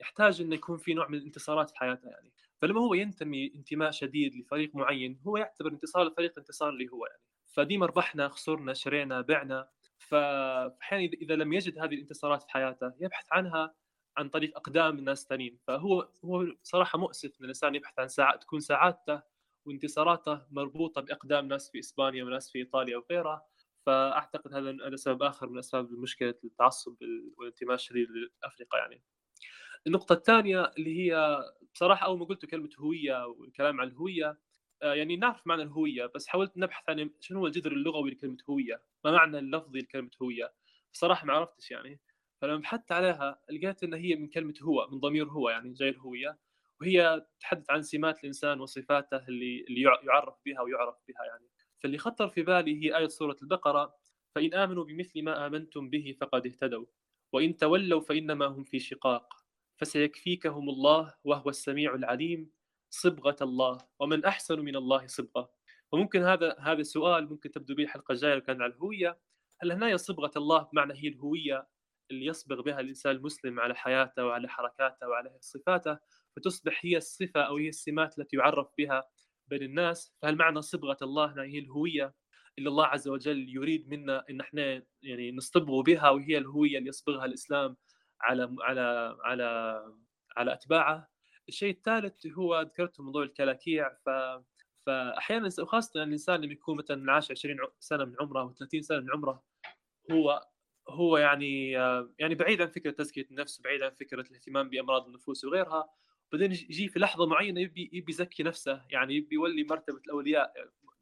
يحتاج انه يكون في نوع من الانتصارات في حياته يعني. فلما هو ينتمي انتماء شديد لفريق معين، هو يعتبر انتصار الفريق انتصار اللي هو يعني. فديما ربحنا، خسرنا، شرينا، بعنا. فحين اذا لم يجد هذه الانتصارات في حياته، يبحث عنها عن طريق اقدام الناس الثانيين. فهو هو صراحه مؤسف ان الانسان يبحث عن ساعات تكون ساعاته وانتصاراته مربوطه باقدام ناس في اسبانيا وناس في ايطاليا وغيرها. فاعتقد هذا هذا سبب اخر من اسباب مشكله التعصب والانتماء الشديد لافريقيا يعني. النقطه الثانيه اللي هي بصراحه اول ما قلت كلمه هويه والكلام عن الهويه، يعني نعرف معنى الهويه، بس حاولت نبحث عن شنو هو الجذر اللغوي لكلمه هويه، ما معنى اللفظي لكلمه هويه، بصراحه ما عرفتش يعني. فلما بحثت عليها لقيت ان هي من كلمه هو، من ضمير هو يعني جاي الهويه، وهي تتحدث عن سمات الانسان وصفاته اللي, اللي يعرف بها ويعرف بها يعني. فاللي خطر في بالي هي آية سورة البقرة: فإن آمنوا بمثل ما آمنتم به فقد اهتدوا، وإن تولوا فإنما هم في شقاق، فسيكفيكهم الله وهو السميع العليم، صبغة الله، ومن أحسن من الله صبغة. وممكن هذا هذا السؤال ممكن تبدو به الحلقة الجاية لو كان على الهوية. هل هنا صبغة الله بمعنى هي الهوية اللي يصبغ بها الإنسان المسلم على حياته وعلى حركاته وعلى صفاته، فتصبح هي الصفة أو هي السمات التي يعرف بها بين الناس؟ فهل معنى صبغة الله هي الهوية اللي الله عز وجل يريد منا إن إحنا يعني نصطبغ بها، وهي الهوية اللي يصبغها الإسلام على على على على أتباعه؟ الشيء الثالث هو ذكرته موضوع الكلاكيع. ف فأحيانا وخاصة الإنسان لما يكون مثلا عاش عشرين سنة من عمره وثلاثين سنة من عمره، هو هو يعني يعني بعيد عن فكرة تزكية النفس، بعيد عن فكرة الاهتمام بأمراض النفوس وغيرها. بعدين يجي في لحظة معينة يبي يبي يزكي نفسه يعني، يبي يولي مرتبة الأولياء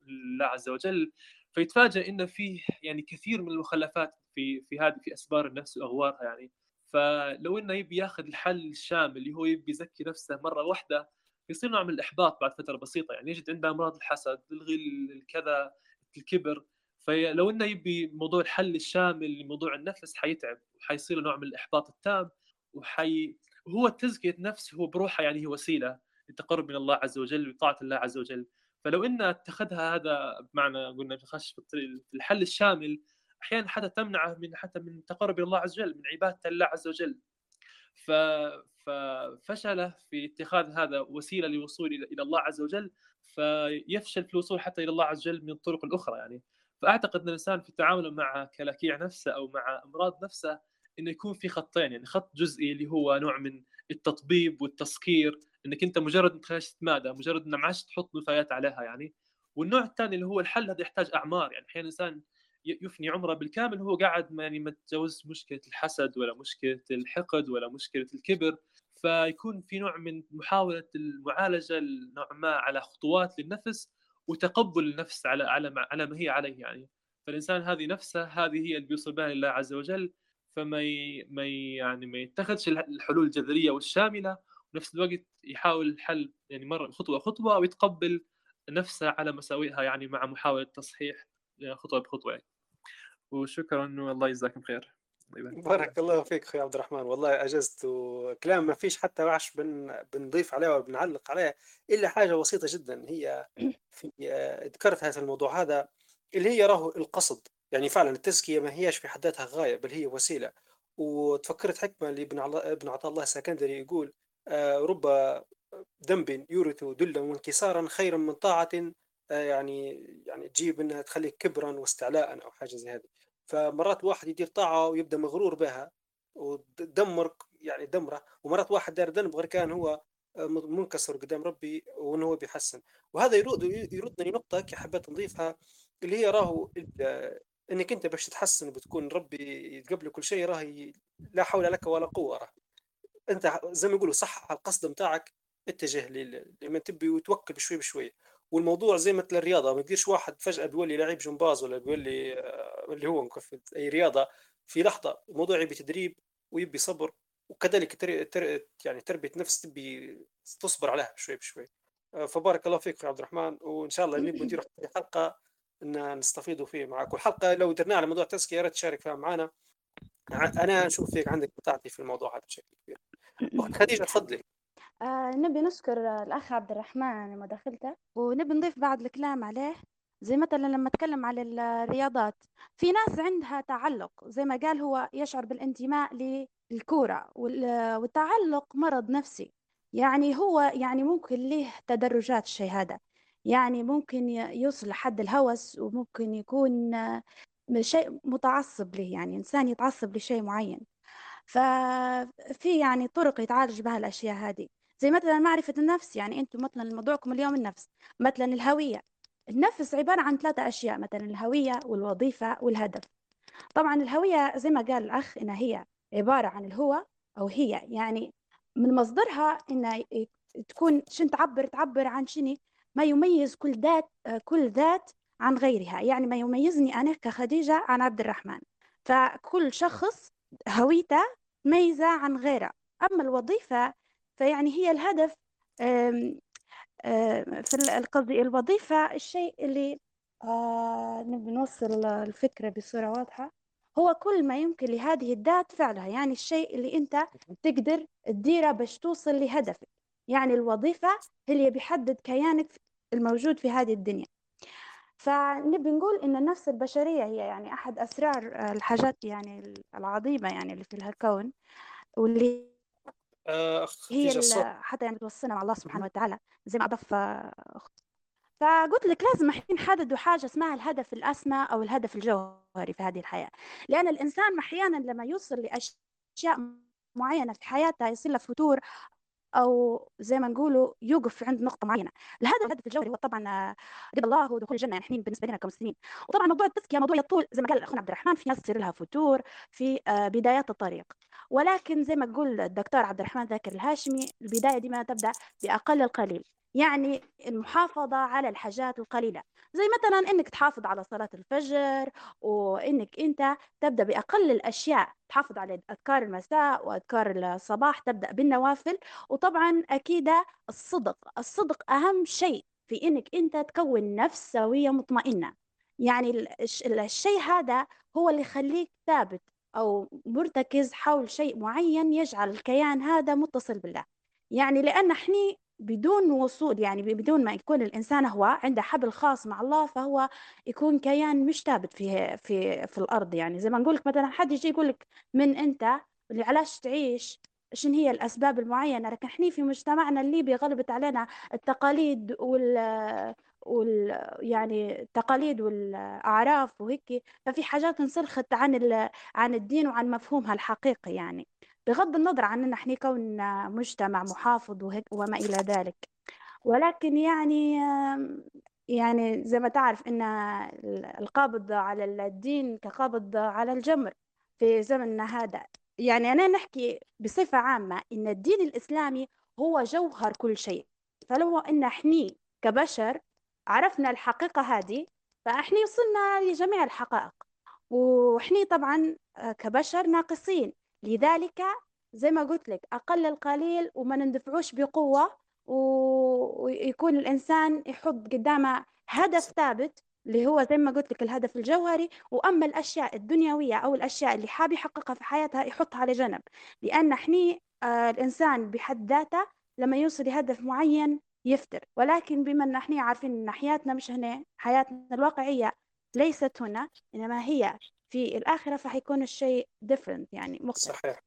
لله عز وجل. فيتفاجأ إن فيه يعني كثير من المخلفات في في هذه في أسبار النفس وأغوارها يعني. فلو إنه يبي ياخذ الحل الشامل اللي هو يبي يزكي نفسه مرة واحدة، يصير نوع من الإحباط بعد فترة بسيطة يعني. يجد عنده أمراض الحسد، الغل، الكذا، الكبر. فلو إنه يبي موضوع الحل الشامل لموضوع النفس، حيتعب وحيصير نوع من الإحباط التام. وحي هو تزكية نفس هو بروحه يعني، هي وسيلة للتقرب من الله عز وجل وطاعة الله عز وجل. فلو إن اتخذها هذا بمعنى قلنا تخش في الحل الشامل، أحيانا حتى تمنعه من حتى من التقرب الله عز وجل، من عبادة الله عز وجل. ففشله في اتخاذ هذا وسيلة للوصول إلى الله عز وجل، فيفشل في الوصول حتى إلى الله عز وجل من الطرق الأخرى يعني. فأعتقد أن الإنسان في التعامل مع كلاكيع نفسه أو مع أمراض نفسه إنه يكون في خطين يعني. خط جزئي اللي هو نوع من التطبيب والتسكير، إنك أنت مجرد ما تخش تتمادى، مجرد ما عاش تحط نفايات عليها يعني. والنوع الثاني اللي هو الحل، هذا يحتاج أعمار يعني. أحيانا الإنسان يفني عمره بالكامل هو قاعد يعني ما تجاوز مشكلة الحسد ولا مشكلة الحقد ولا مشكلة الكبر. فيكون في نوع من محاولة المعالجة نوع ما على خطوات للنفس، وتقبل النفس على على على ما هي عليه يعني. فالإنسان هذه نفسه هذه هي اللي بيوصل بها لله عز وجل. فما يعني ما يتخذش الحلول الجذرية والشاملة، ونفس الوقت يحاول الحل يعني مرة خطوة خطوة، ويتقبل نفسه على مساوئها يعني، مع محاولة تصحيح خطوة بخطوة يعني. وشكرا، والله يجزاكم خير. بارك الله فيك أخي عبد الرحمن، والله أجزت، وكلام ما فيش حتى وعش بن بنضيف عليه وبنعلق عليه إلا حاجة بسيطة جدا. هي في ذكرت هذا الموضوع هذا اللي هي راه القصد يعني. فعلا التزكية ما هيش في حد ذاتها غاية، بل هي وسيلة. وتفكرت حكمة اللي ابن عطا الله السكندري يقول: رب ذنب يورث ذلا وانكسارا خيرا من طاعة يعني يعني تجيب انها تخليك كبرا واستعلاء او حاجة زي هذه. فمرات واحد يدير طاعة ويبدأ مغرور بها وتدمر يعني دمره، ومرات واحد دار ذنب غير كان هو منكسر قدام ربي وانه هو بيحسن. وهذا يرد يردني نقطة كي حبيت نضيفها، اللي هي راهو انك انت باش تتحسن وبتكون ربي يتقبل كل شيء، راهي لا حول لك ولا قوه. راه انت زي ما يقولوا صح على القصد نتاعك، اتجه لما تبي وتوكل بشوي بشوي. والموضوع زي مثل الرياضه، ما يديرش واحد فجاه بيولي لعيب جمباز ولا بيولي اللي هو مكفي اي رياضه في لحظه. الموضوع يبي تدريب ويبي صبر، وكذلك يعني تربيه نفس تبي تصبر عليها بشوي بشوي. فبارك الله فيك يا عبد الرحمن، وان شاء الله نبي نديروا حلقه ان نستفيدوا فيه معك. والحلقه لو درنا على موضوع التزكيه يا ريت تشارك فيها معنا، انا نشوف فيك عندك بتاعتي في الموضوع هذا بشكل كبير. اخت خديجه تفضلي. آه نبي نشكر الأخ عبد الرحمن على مداخلته، ونبي نضيف بعض الكلام عليه. زي مثلا لما اتكلم على الرياضات، في ناس عندها تعلق، زي ما قال هو يشعر بالانتماء للكورة، والتعلق مرض نفسي. يعني هو يعني ممكن له تدرجات الشيء هذا، يعني ممكن يوصل لحد الهوس، وممكن يكون شيء متعصب له، يعني إنسان يتعصب لشيء معين. ففي يعني طرق يتعالج بها الأشياء هذه، زي مثلا معرفة النفس. يعني أنتم مثلا موضوعكم اليوم النفس، مثلا الهوية. النفس عبارة عن ثلاثة أشياء، مثلا الهوية والوظيفة والهدف. طبعا الهوية زي ما قال الأخ إنها هي عبارة عن الهو أو هي، يعني من مصدرها إنها تكون شن تعبر تعبر عن شني ما يميز كل ذات كل ذات عن غيرها. يعني ما يميزني أنا كخديجة عن عبد الرحمن، فكل شخص هويته ميزة عن غيره. أما الوظيفة فيعني هي الهدف، في القضية الوظيفة الشيء اللي نبي نوصل الفكرة بصورة واضحة، هو كل ما يمكن لهذه الذات فعلها، يعني الشيء اللي أنت تقدر تديره باش توصل لهدفك. يعني الوظيفة هي اللي بيحدد كيانك الموجود في هذه الدنيا. فنبي نقول إن النفس البشرية هي يعني أحد أسرار الحاجات يعني العظيمة يعني اللي في الكون، واللي هي حتى يعني توصلنا مع الله سبحانه وتعالى، زي ما أضف أختي. فقلت لك لازم الحين حددوا حاجة اسمها الهدف الأسمى أو الهدف الجوهري في هذه الحياة، لأن الإنسان أحيانا لما يوصل لأشياء معينة في حياته يصير له فتور، أو زي ما نقولوا يوقف عند نقطة معينة. الهدف الهدف الجوهري هو طبعا رضا الله ودخول الجنة، يعني احنا بالنسبة لنا كمسلمين. وطبعا موضوع التزكية موضوع يطول، زي ما قال أخونا عبد الرحمن، في ناس تصير لها فتور في بدايات الطريق، ولكن زي ما تقول الدكتور عبد الرحمن ذاكر الهاشمي، البداية ديما تبدأ بأقل القليل. يعني المحافظة على الحاجات القليلة، زي مثلا إنك تحافظ على صلاة الفجر، وإنك أنت تبدأ بأقل الأشياء، تحافظ على أذكار المساء وأذكار الصباح، تبدأ بالنوافل. وطبعا أكيد الصدق، الصدق أهم شيء في إنك أنت تكون نفس سوية مطمئنة. يعني الشيء هذا هو اللي يخليك ثابت أو مرتكز حول شيء معين، يجعل الكيان هذا متصل بالله. يعني لأن إحنا بدون وصول، يعني بدون ما يكون الإنسان هو عنده حبل خاص مع الله، فهو يكون كيان مش ثابت في في في الأرض. يعني زي ما نقولك مثلا حد يجي يقولك من أنت، اللي علاش تعيش، شن هي الأسباب المعينة. لكن إحنا في مجتمعنا الليبي غلبت علينا التقاليد وال وال يعني التقاليد والأعراف وهيك، ففي حاجات انسلخت عن ال... عن الدين وعن مفهومها الحقيقي، يعني بغض النظر عن أن احنا كون مجتمع محافظ وما إلى ذلك. ولكن يعني يعني زي ما تعرف أن القابض على الدين كقابض على الجمر في زمننا هذا. يعني أنا نحكي بصفة عامة أن الدين الإسلامي هو جوهر كل شيء، فلو أن احنا كبشر عرفنا الحقيقة هذه فاحنا وصلنا لجميع الحقائق، واحنا طبعا كبشر ناقصين. لذلك زي ما قلت لك أقل القليل، وما ندفعوش بقوة، ويكون الإنسان يحط قدامه هدف ثابت اللي هو زي ما قلت لك الهدف الجوهري. وأما الأشياء الدنيوية أو الأشياء اللي حاب يحققها في حياتها يحطها على جنب، لأن إحنا آه الإنسان بحد ذاته لما يوصل لهدف معين يفتر. ولكن بما أن إحنا عارفين أن حياتنا مش هنا، حياتنا الواقعية ليست هنا إنما هي في الآخرة، فحيكون الشيء different يعني مختلف. صحيح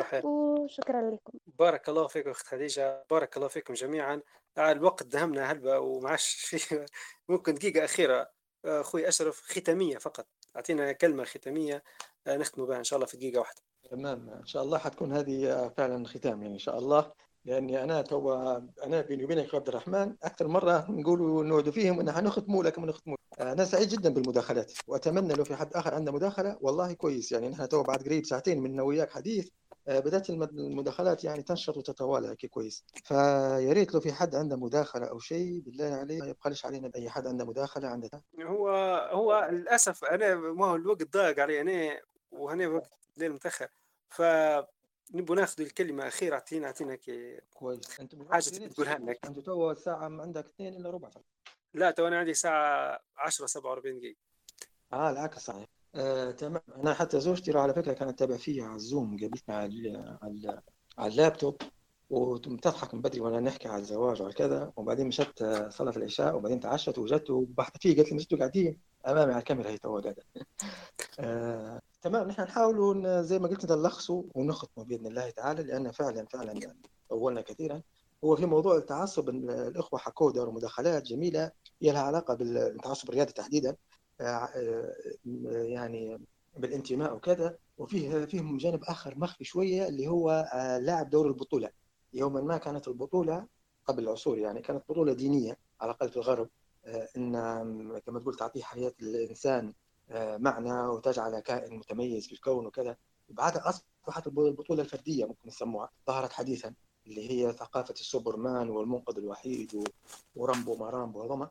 صحيح. وشكرا لكم، بارك الله فيكم أخت خديجة، بارك الله فيكم جميعا. الوقت دهمنا هلبة ومعاش ممكن دقيقة أخيرة أخوي أشرف، ختامية فقط، أعطينا كلمة ختامية نختم بها إن شاء الله في دقيقة واحدة. تمام، إن شاء الله حتكون هذه فعلا ختام يعني إن شاء الله، لأني أنا تو أنا بيني وبينك عبد الرحمن أكثر مرة نقولوا نقعدوا فيهم أن حنختموا لكن نختموا. أنا سعيد جدا بالمداخلات، وأتمنى لو في حد آخر عنده مداخلة والله كويس. يعني نحن تو بعد قريب ساعتين من وياك حديث، بدأت المداخلات يعني تنشط وتتوالى هيك كويس، فيا ريت لو في حد عنده مداخلة أو شيء بالله عليه ما يبخلش علينا بأي حد عنده مداخلة عنده. هو هو للأسف أنا ما هو الوقت ضاق علي أنا، وهنا وقت ليل متأخر، ف نبغى ناخذ الكلمه الاخيره. اعطينا اعطينا كويس انت حاجه تقولها لنا. انت تو الساعه عندك اثنين الا ربع. لا تو انا عندي ساعه عشرة وسبعة وأربعين دقيقه. اه العكس صحيح. آه، تمام. انا حتى زوجتي على فكره كانت تتابع فيها على الزوم قبل على على اللابتوب، وتضحك من بدري وانا نحكي على الزواج وعلى كذا. وبعدين مشت صلاه العشاء وبعدين تعشت وجدته وبحثت فيه، قالت لي مشيتوا قاعدين امامي على الكاميرا هي تو قاعده. آه، تمام. نحن نحاولوا زي ما قلت نلخصه ونختمه باذن الله تعالى، لان فعلا فعلا طولنا كثيرا. هو في موضوع التعصب الاخوه حكوا داروا مداخلات جميله هي لها علاقه بالتعصب الرياضي تحديدا، يعني بالانتماء وكذا. وفيه فيهم جانب اخر مخفي شويه اللي هو لاعب دور البطوله. يوما ما كانت البطوله قبل العصور، يعني كانت بطوله دينيه على الاقل في الغرب، ان كما تقول تعطي حياه الانسان معنى وتجعله كائن متميز في الكون وكذا. بعدها اصبحت البطوله الفرديه ممكن نسموها، ظهرت حديثا اللي هي ثقافه السوبرمان والمنقذ الوحيد ورامبو ما رامبو هذوما.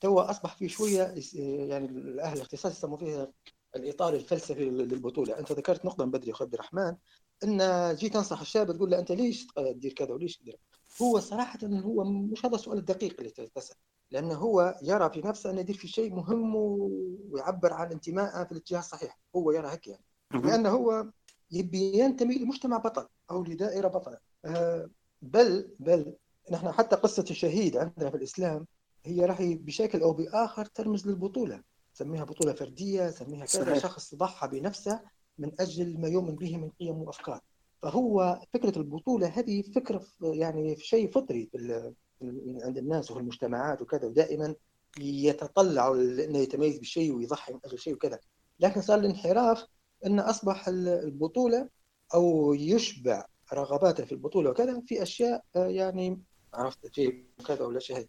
تو اصبح في شويه يعني الاهل الاختصاص يسموا فيها الاطار الفلسفي للبطوله. انت ذكرت نقطه من بدري اخوي عبد الرحمن، ان جيت تنصح الشاب تقول له انت ليش تدير كذا وليش تدير. هو صراحه هو مش هذا السؤال الدقيق اللي تسال، لانه هو يرى في نفسه انه يدير في شيء مهم ويعبر عن انتمائه في الاتجاه الصحيح. هو يرى هيك يعني، لانه هو يبي ينتمي لمجتمع بطل او لدائره بطله. أه بل بل نحن حتى قصه الشهيد عندنا في الاسلام هي راح بشكل او باخر ترمز للبطوله، سميها بطوله فرديه، سميها كذا، شخص ضحى بنفسه من اجل ما يؤمن به من قيم وافكار. فهو فكره البطوله هذه فكره يعني شيء فطري في عند الناس وفي المجتمعات وكذا، ودائما يتطلعوا انه يتميز بالشيء ويضحي من اجل شيء وكذا. لكن صار الانحراف ان اصبح البطوله او يشبع رغباته في البطوله وكذا في اشياء يعني عرفت شيء كذا ولا شيء.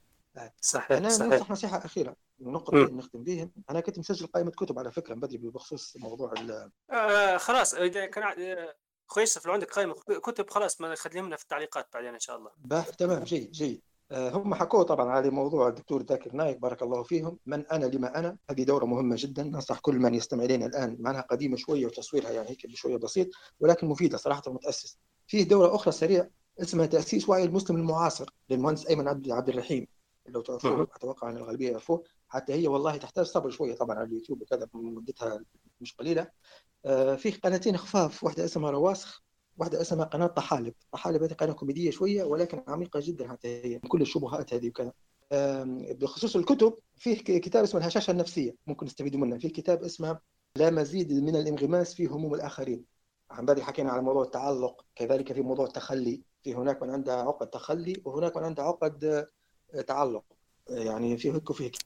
صحيح. انا صحيح. ننصح نصيحه اخيره النقطة اللي نختم بيها. أنا كنت مسجل قائمة كتب على فكرة بدري بخصوص موضوع ال آه خلاص إذا كان خويا يوسف لو عندك قائمة كتب خلاص ما نخليهمنا في التعليقات بعدين إن شاء الله. تمام جيد جيد. آه هم حكوا طبعا على موضوع الدكتور ذاكر نايك بارك الله فيهم، من أنا لما أنا. هذه دورة مهمة جدا، ننصح كل من يستمع إلينا الآن. معناها قديمة شوية وتصويرها يعني هيك شوية بسيط ولكن مفيدة صراحة ومتأسس. فيه دورة أخرى سريع اسمها تأسيس وعي المسلم المعاصر للمهندس أيمن عبد الرحيم، لو تعرفوه أتوقع أن الغالبية يعرفوه. حتى هي والله تحتاج صبر شوية طبعا على اليوتيوب وكذا، مدتها مش قليلة. آه فيه قناتين خفاف، واحدة اسمها رواسخ، واحدة اسمها قناة طحالب. طحالب هذه قناة كوميدية شوية ولكن عميقة جدا، حتى هي كل الشبهات هذه وكذا. آه بخصوص الكتب فيه كتاب اسمه الهشاشة النفسية ممكن نستفيدوا منه. فيه كتاب اسمه لا مزيد من الانغماس في هموم الآخرين، عن بالي حكينا على موضوع التعلق. كذلك في موضوع التخلي، في هناك من عنده عقد تخلي وهناك من عنده عقد تعلق، يعني فيه هيك وفيه هيك.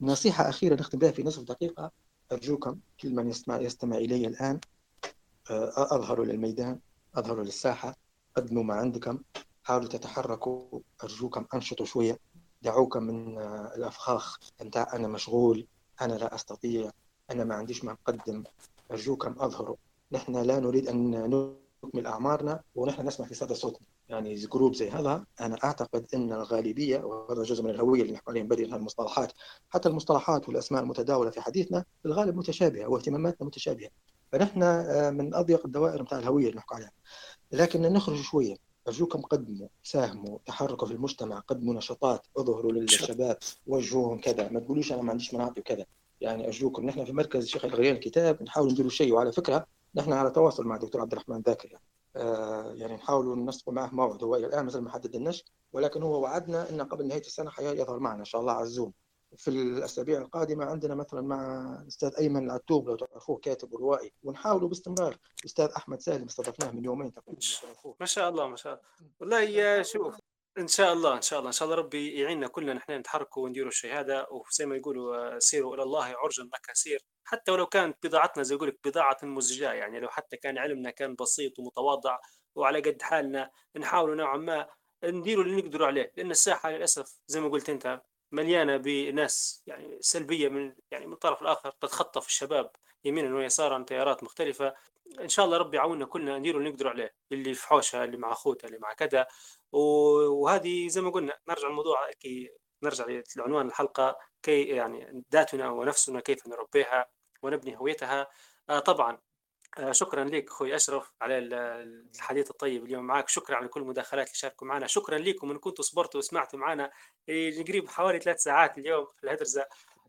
نصيحة أخيرة نختم بها في نصف دقيقة، أرجوكم كل من يستمع يستمع إلي الآن، أظهروا للميدان، أظهروا للساحة، قدموا ما عندكم، حاولوا تتحركوا، أرجوكم أنشطوا شوية، دعوكم من الأفخاخ متاع أنا مشغول، أنا لا أستطيع، أنا ما عنديش ما أقدم. أرجوكم أظهروا. نحن لا نريد أن نكمل أعمارنا ونحن نسمع في صدى صوتنا، يعني جروب زي هذا أنا أعتقد أن الغالبية، وهذا جزء من الهوية اللي نحكي عليهم بدري، المصطلحات حتى المصطلحات والأسماء المتداولة في حديثنا في الغالب متشابهة واهتماماتنا متشابهة، فنحن من أضيق الدوائر متاع الهوية اللي نحكي عليها. لكن نخرج شوية، أرجوكم قدموا، ساهموا، تحركوا في المجتمع، قدموا نشاطات، أظهروا للشباب، وجهوهم كذا، ما تقولوش أنا ما عنديش مناعتي وكذا. يعني أرجوكم نحن في مركز الشيخ الغرياني الكتاب نحاول نديروا شيء، وعلى فكرة نحن على تواصل مع الدكتور عبد الرحمن ذاكر، يعني آه يعني نحاول نسبق معه موعد. هو الآن مثل ما حددناش، ولكن هو وعدنا إن قبل نهاية السنة حيا يظهر معنا إن شاء الله على الزوم. في الأسابيع القادمة عندنا مثلا مع أستاذ أيمن العتوم لو تعرفوه، كاتب روائي، ونحاول باستمرار. أستاذ أحمد سالم استضفناه من يومين تقريبا. ما شاء الله ما شاء الله والله. يا شوف إن شاء الله إن شاء الله إن شاء الله ربي يعيننا كلنا نحن نتحركوا ونديروا الشيء هذا، وزي ما يقولوا سيروا إلى الله عرجا مكاسير. حتى ولو كانت بضاعتنا زي يقولك بضاعة مزجاة، يعني لو حتى كان علمنا كان بسيط ومتواضع وعلى قد حالنا، نحاول نوعا ما نديروا اللي نقدروا عليه، لأن الساحة للأسف زي ما قلت أنت مليانة بناس يعني سلبية من يعني من الطرف الآخر، تتخطف الشباب يمينا ويسارا تيارات مختلفة. إن شاء الله ربي يعاوننا كلنا نديروا اللي نقدروا عليه، اللي في حوشة، اللي مع أخوته، اللي مع كذا. وهذه زي ما قلنا نرجع الموضوع كي نرجع لعنوان الحلقة، كي يعني ذاتنا ونفسنا كيف نربيها ونبني هويتها. آه طبعا آه شكرا لك أخوي أشرف على الحديث الطيب اليوم معك، شكرا على كل المداخلات اللي شاركوا معنا، شكرا لكم إن كنتوا صبرتوا وسمعتوا معنا قريب حوالي ثلاث ساعات اليوم في الهدرزة.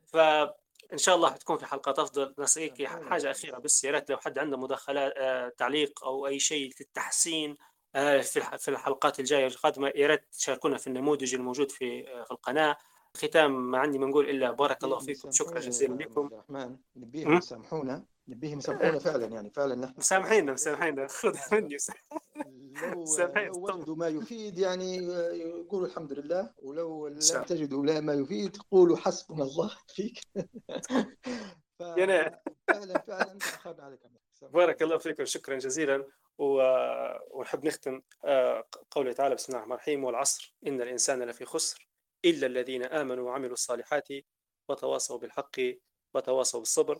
فإن شاء الله تكون في حلقات أفضل. نصيحتك حاجة أخيرة بس، يا ريت لو حد عنده مداخلات آه تعليق أو أي شيء للتحسين في الحلقات الجاية القادمة. يا ريت تشاركونا في النموذج الموجود في في القناة. ختام ما عندي ما نقول إلا بارك الله فيكم، شكرا جزيلا لكم. نبيهم يسامحونا، نبيهم يسامحونا فعلا، يعني فعلا نحن مسامحيننا مسامحيننا خذ مني لو وجدوا ما يفيد يعني يقولوا الحمد لله، ولو لم تجدوا لا ما يفيد قولوا حسبنا الله فيك. فعلا فعلا أخذنا عليكم. بارك الله فيكم، شكرا جزيلا. ونحب نختم قوله تعالى بسم الله الرحمن الرحيم والعصر إن الإنسان لفي خسر إلا الذين آمنوا وعملوا الصالحات وتواصوا بالحق وتواصوا بالصبر.